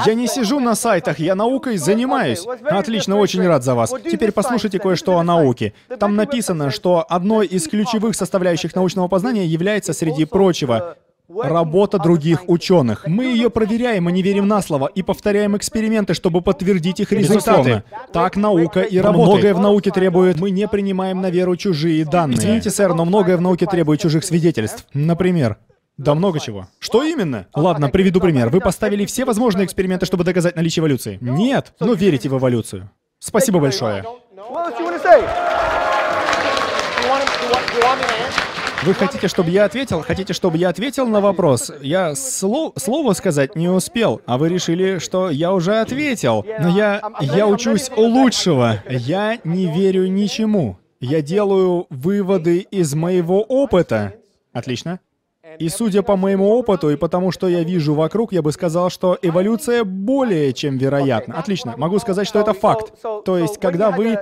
Я не сижу на сайтах, я наукой занимаюсь. Отлично, очень рад за вас. Теперь послушайте кое-что о науке. Там написано, что одной из ключевых составляющих научного познания является, среди прочего, работа других ученых. Мы ее проверяем и не верим на слово, и повторяем эксперименты, чтобы подтвердить их результаты. Так наука и работает. Многое в науке требует... Мы не принимаем на веру чужие данные. Извините, сэр, но многое в науке требует чужих свидетельств. Например... Да много чего. Что именно? Ладно, приведу пример. Вы поставили все возможные эксперименты, чтобы доказать наличие эволюции? Нет, но верите в эволюцию. Спасибо большое. Вы хотите, чтобы я ответил? Хотите, чтобы я ответил на вопрос? Я слово сказать не успел, а вы решили, что я уже ответил. Но я учусь у лучшего. Я не верю ничему. Я делаю выводы из моего опыта. Отлично. И судя по моему опыту и потому, что я вижу вокруг, я бы сказал, что эволюция более чем вероятна. Отлично. Могу сказать, что это факт. То есть, когда вы...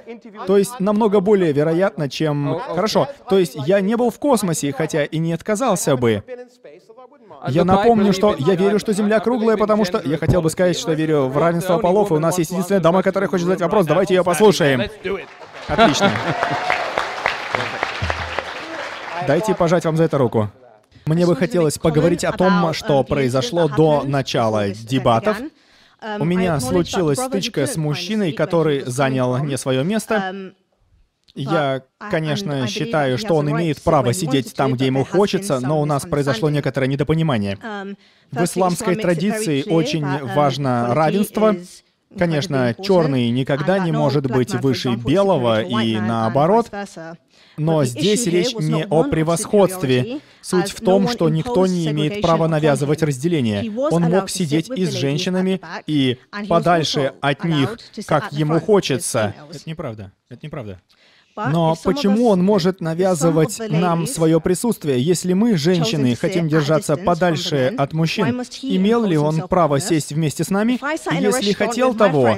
То есть, намного более вероятно, чем... Хорошо. То есть, я не был в космосе, хотя и не отказался бы. Я напомню, что я верю, что Земля круглая, потому что... Я хотел бы сказать, что верю в равенство полов, и у нас есть единственная дама, которая хочет задать вопрос. Давайте ее послушаем. Отлично. Дайте пожать вам за это руку. Мне бы хотелось поговорить о том, что произошло до начала дебатов. У меня случилась стычка с мужчиной, который занял не свое место. Я, конечно, считаю, что он имеет право сидеть там, где ему хочется, но у нас произошло некоторое недопонимание. В исламской традиции очень важно равенство. Конечно, черный никогда не может быть выше белого и наоборот. Но здесь речь не о превосходстве. Суть в том, что никто не имеет права навязывать разделение. Он мог сидеть и с женщинами, и подальше от них, как ему хочется. Это неправда. Это неправда. Но почему он может навязывать нам свое присутствие, если мы, женщины, хотим держаться подальше от мужчин? Имел ли он право сесть вместе с нами? Если хотел того,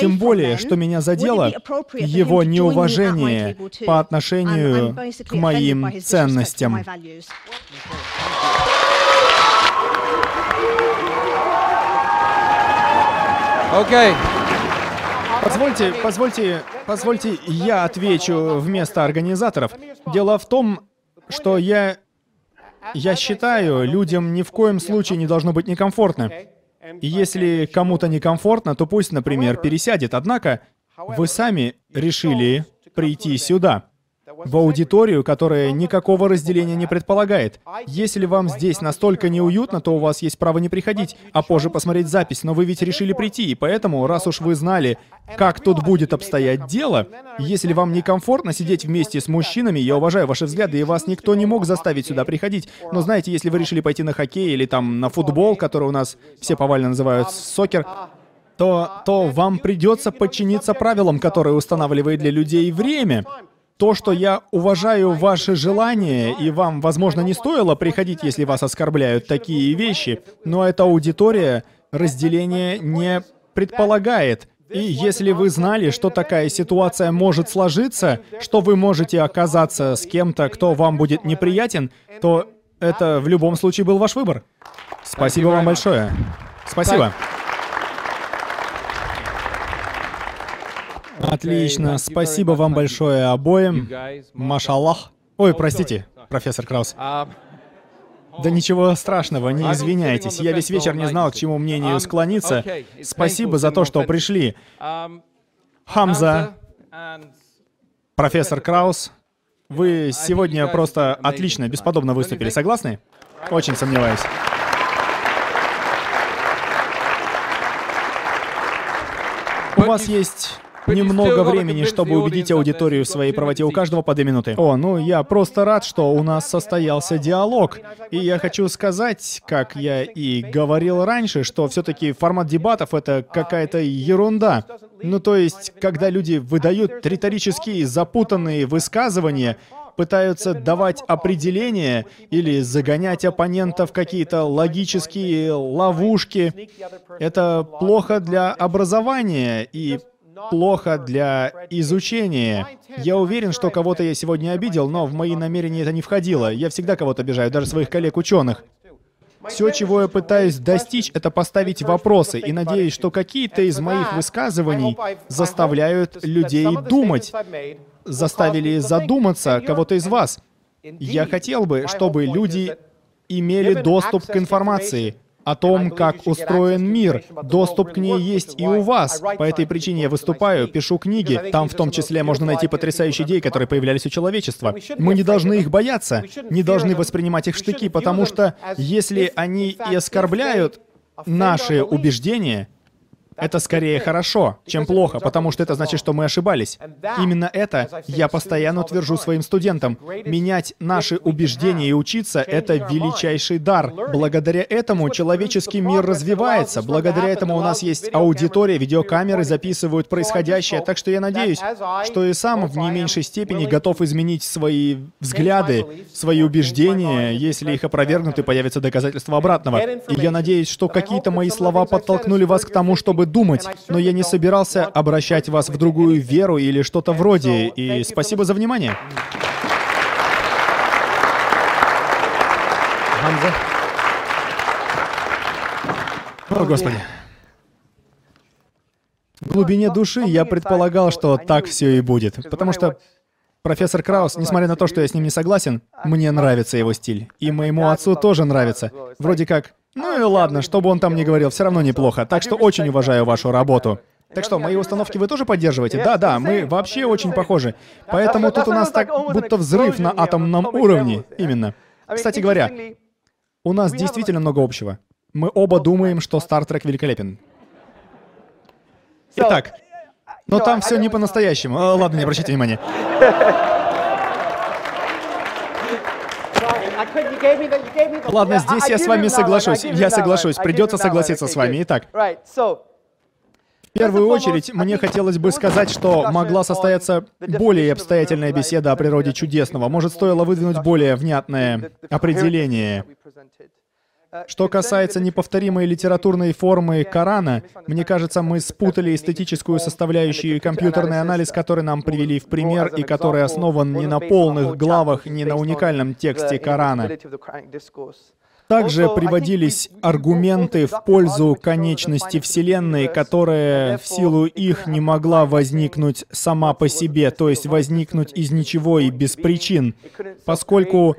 тем более, что меня задело его неуважение по отношению к моим ценностям. Окей. Позвольте, я отвечу вместо организаторов. Дело в том, что я считаю, людям ни в коем случае не должно быть некомфортно. И если кому-то некомфортно, то пусть, например, пересядет. Однако, вы сами решили прийти сюда, в аудиторию, которая никакого разделения не предполагает. Если вам здесь настолько неуютно, то у вас есть право не приходить, а позже посмотреть запись, но вы ведь решили прийти, и поэтому, раз уж вы знали, как тут будет обстоять дело, если вам некомфортно сидеть вместе с мужчинами, я уважаю ваши взгляды, и вас никто не мог заставить сюда приходить, но знаете, если вы решили пойти на хоккей или там на футбол, который у нас все повально называют сокер, то вам придется подчиниться правилам, которые устанавливает для людей время. То, что я уважаю ваши желания, и вам, возможно, не стоило приходить, если вас оскорбляют такие вещи, но эта аудитория разделение не предполагает. И если вы знали, что такая ситуация может сложиться, что вы можете оказаться с кем-то, кто вам будет неприятен, то это в любом случае был ваш выбор. Спасибо вам большое. Спасибо. Отлично, спасибо вам большое обоим. Машаллах. Ой, простите, профессор Краус. Да ничего страшного, не извиняйтесь. Я весь вечер не знал, к чему мнению склониться. Спасибо за то, что пришли. Хамза, профессор Краус, вы сегодня просто отлично, бесподобно выступили. Согласны? Очень сомневаюсь. У вас есть... немного времени, чтобы убедить аудиторию в своей правоте. У каждого по 2 минуты. О, ну я просто рад, что у нас состоялся диалог. И я хочу сказать, как я и говорил раньше, что все-таки формат дебатов — это какая-то ерунда. Ну то есть, когда люди выдают риторические запутанные высказывания, пытаются давать определения или загонять оппонента в какие-то логические ловушки, это плохо для образования и... плохо для изучения. Я уверен, что кого-то я сегодня обидел, но в мои намерения это не входило. Я всегда кого-то обижаю, даже своих коллег-ученых. Все, чего я пытаюсь достичь, это поставить вопросы, и надеюсь, что какие-то из моих высказываний заставляют людей думать, заставили задуматься кого-то из вас. Я хотел бы, чтобы люди имели доступ к информации о том, как устроен мир. Доступ к ней есть и у вас. По этой причине я выступаю, пишу книги. Там в том числе можно найти потрясающие идеи, которые появлялись у человечества. Мы не должны их бояться, не должны воспринимать их в штыки, потому что если они и оскорбляют наши убеждения, Это скорее хорошо, чем плохо, потому что это значит, что мы ошибались. Именно это я постоянно утвержу своим студентам. Менять наши убеждения и учиться — это величайший дар. Благодаря этому человеческий мир развивается. Благодаря этому у нас есть аудитория, видеокамеры записывают происходящее. Так что я надеюсь, что и сам в не меньшей степени готов изменить свои взгляды, свои убеждения, если их опровергнут и появятся доказательства обратного. И я надеюсь, что какие-то мои слова подтолкнули вас к тому, чтобы думать, но я не собирался обращать вас в другую веру или что-то вроде. И спасибо за внимание. О, Господи. В глубине души я предполагал, что так все и будет, потому что профессор Краус, несмотря на то, что я с ним не согласен, мне нравится его стиль, и моему отцу тоже нравится. Вроде как, ну и ладно, что бы он там ни говорил, все равно неплохо, так что очень уважаю вашу работу. Так что, мои установки вы тоже поддерживаете? Да, мы вообще очень похожи, поэтому тут у нас так будто взрыв на атомном уровне, именно. Кстати говоря, у нас действительно много общего. Мы оба думаем, что Star Trek великолепен. Итак, но там все не по-настоящему. Ладно, не обращайте внимания. Ладно, здесь я с вами соглашусь. Я соглашусь, придется согласиться с вами. Итак. В первую очередь, мне хотелось бы сказать, что могла состояться более обстоятельная беседа о природе чудесного. Может, стоило выдвинуть более внятное определение. Что касается неповторимой литературной формы Корана, мне кажется, мы спутали эстетическую составляющую и компьютерный анализ, который нам привели в пример, и который основан не на полных главах, не на уникальном тексте Корана. Также приводились аргументы в пользу конечности Вселенной, которая в силу их не могла возникнуть сама по себе, то есть возникнуть из ничего и без причин, поскольку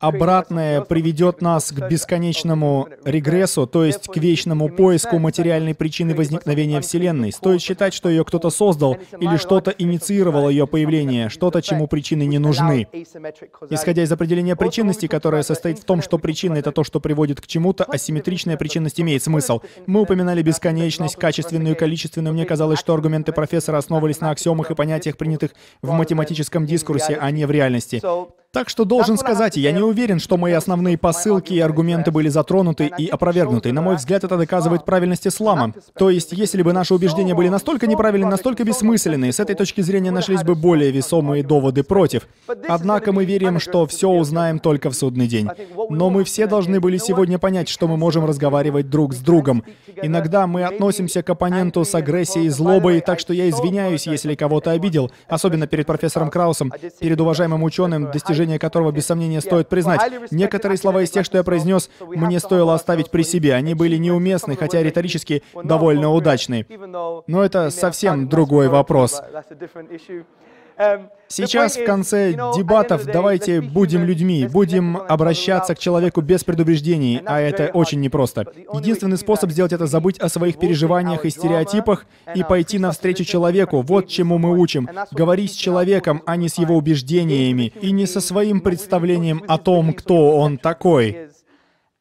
обратное приведет нас к бесконечному регрессу, то есть к вечному поиску материальной причины возникновения Вселенной. Стоит считать, что ее кто-то создал или что-то инициировало ее появление, что-то, чему причины не нужны. Исходя из определения причинности, которое состоит в том, что причина — это то, что приводит к чему-то, асимметричная причинность имеет смысл. Мы упоминали бесконечность, качественную и количественную. Мне казалось, что аргументы профессора основывались на аксиомах и понятиях, принятых в математическом дискурсе, а не в реальности. Так что должен сказать, я не уверен, что мои основные посылки и аргументы были затронуты и опровергнуты. На мой взгляд, это доказывает правильность ислама. То есть, если бы наши убеждения были настолько неправильны, настолько бессмысленны, с этой точки зрения нашлись бы более весомые доводы против. Однако мы верим, что все узнаем только в судный день. Но мы все должны были сегодня понять, что мы можем разговаривать друг с другом. Иногда мы относимся к оппоненту с агрессией и злобой, так что я извиняюсь, если кого-то обидел, особенно перед профессором Краусом, перед уважаемым ученым, достижением которого, без сомнения, стоит признать. Некоторые слова из тех, что я произнес, мне стоило оставить при себе. Они были неуместны, хотя риторически довольно удачны. Но это совсем другой вопрос. Сейчас, в конце дебатов, давайте будем людьми, будем обращаться к человеку без предубеждений, а это очень непросто. Единственный способ сделать это — забыть о своих переживаниях и стереотипах и пойти навстречу человеку. Вот чему мы учим. Говори с человеком, а не с его убеждениями, и не со своим представлением о том, кто он такой.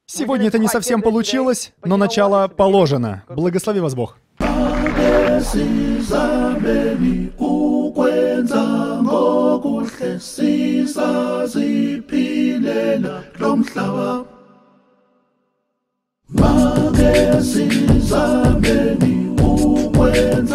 Сегодня это не совсем получилось, но начало положено. Благослови вас Бог. Kwenza ngokuhle sizaziphilela lomhlaba Make sizameni ukwenza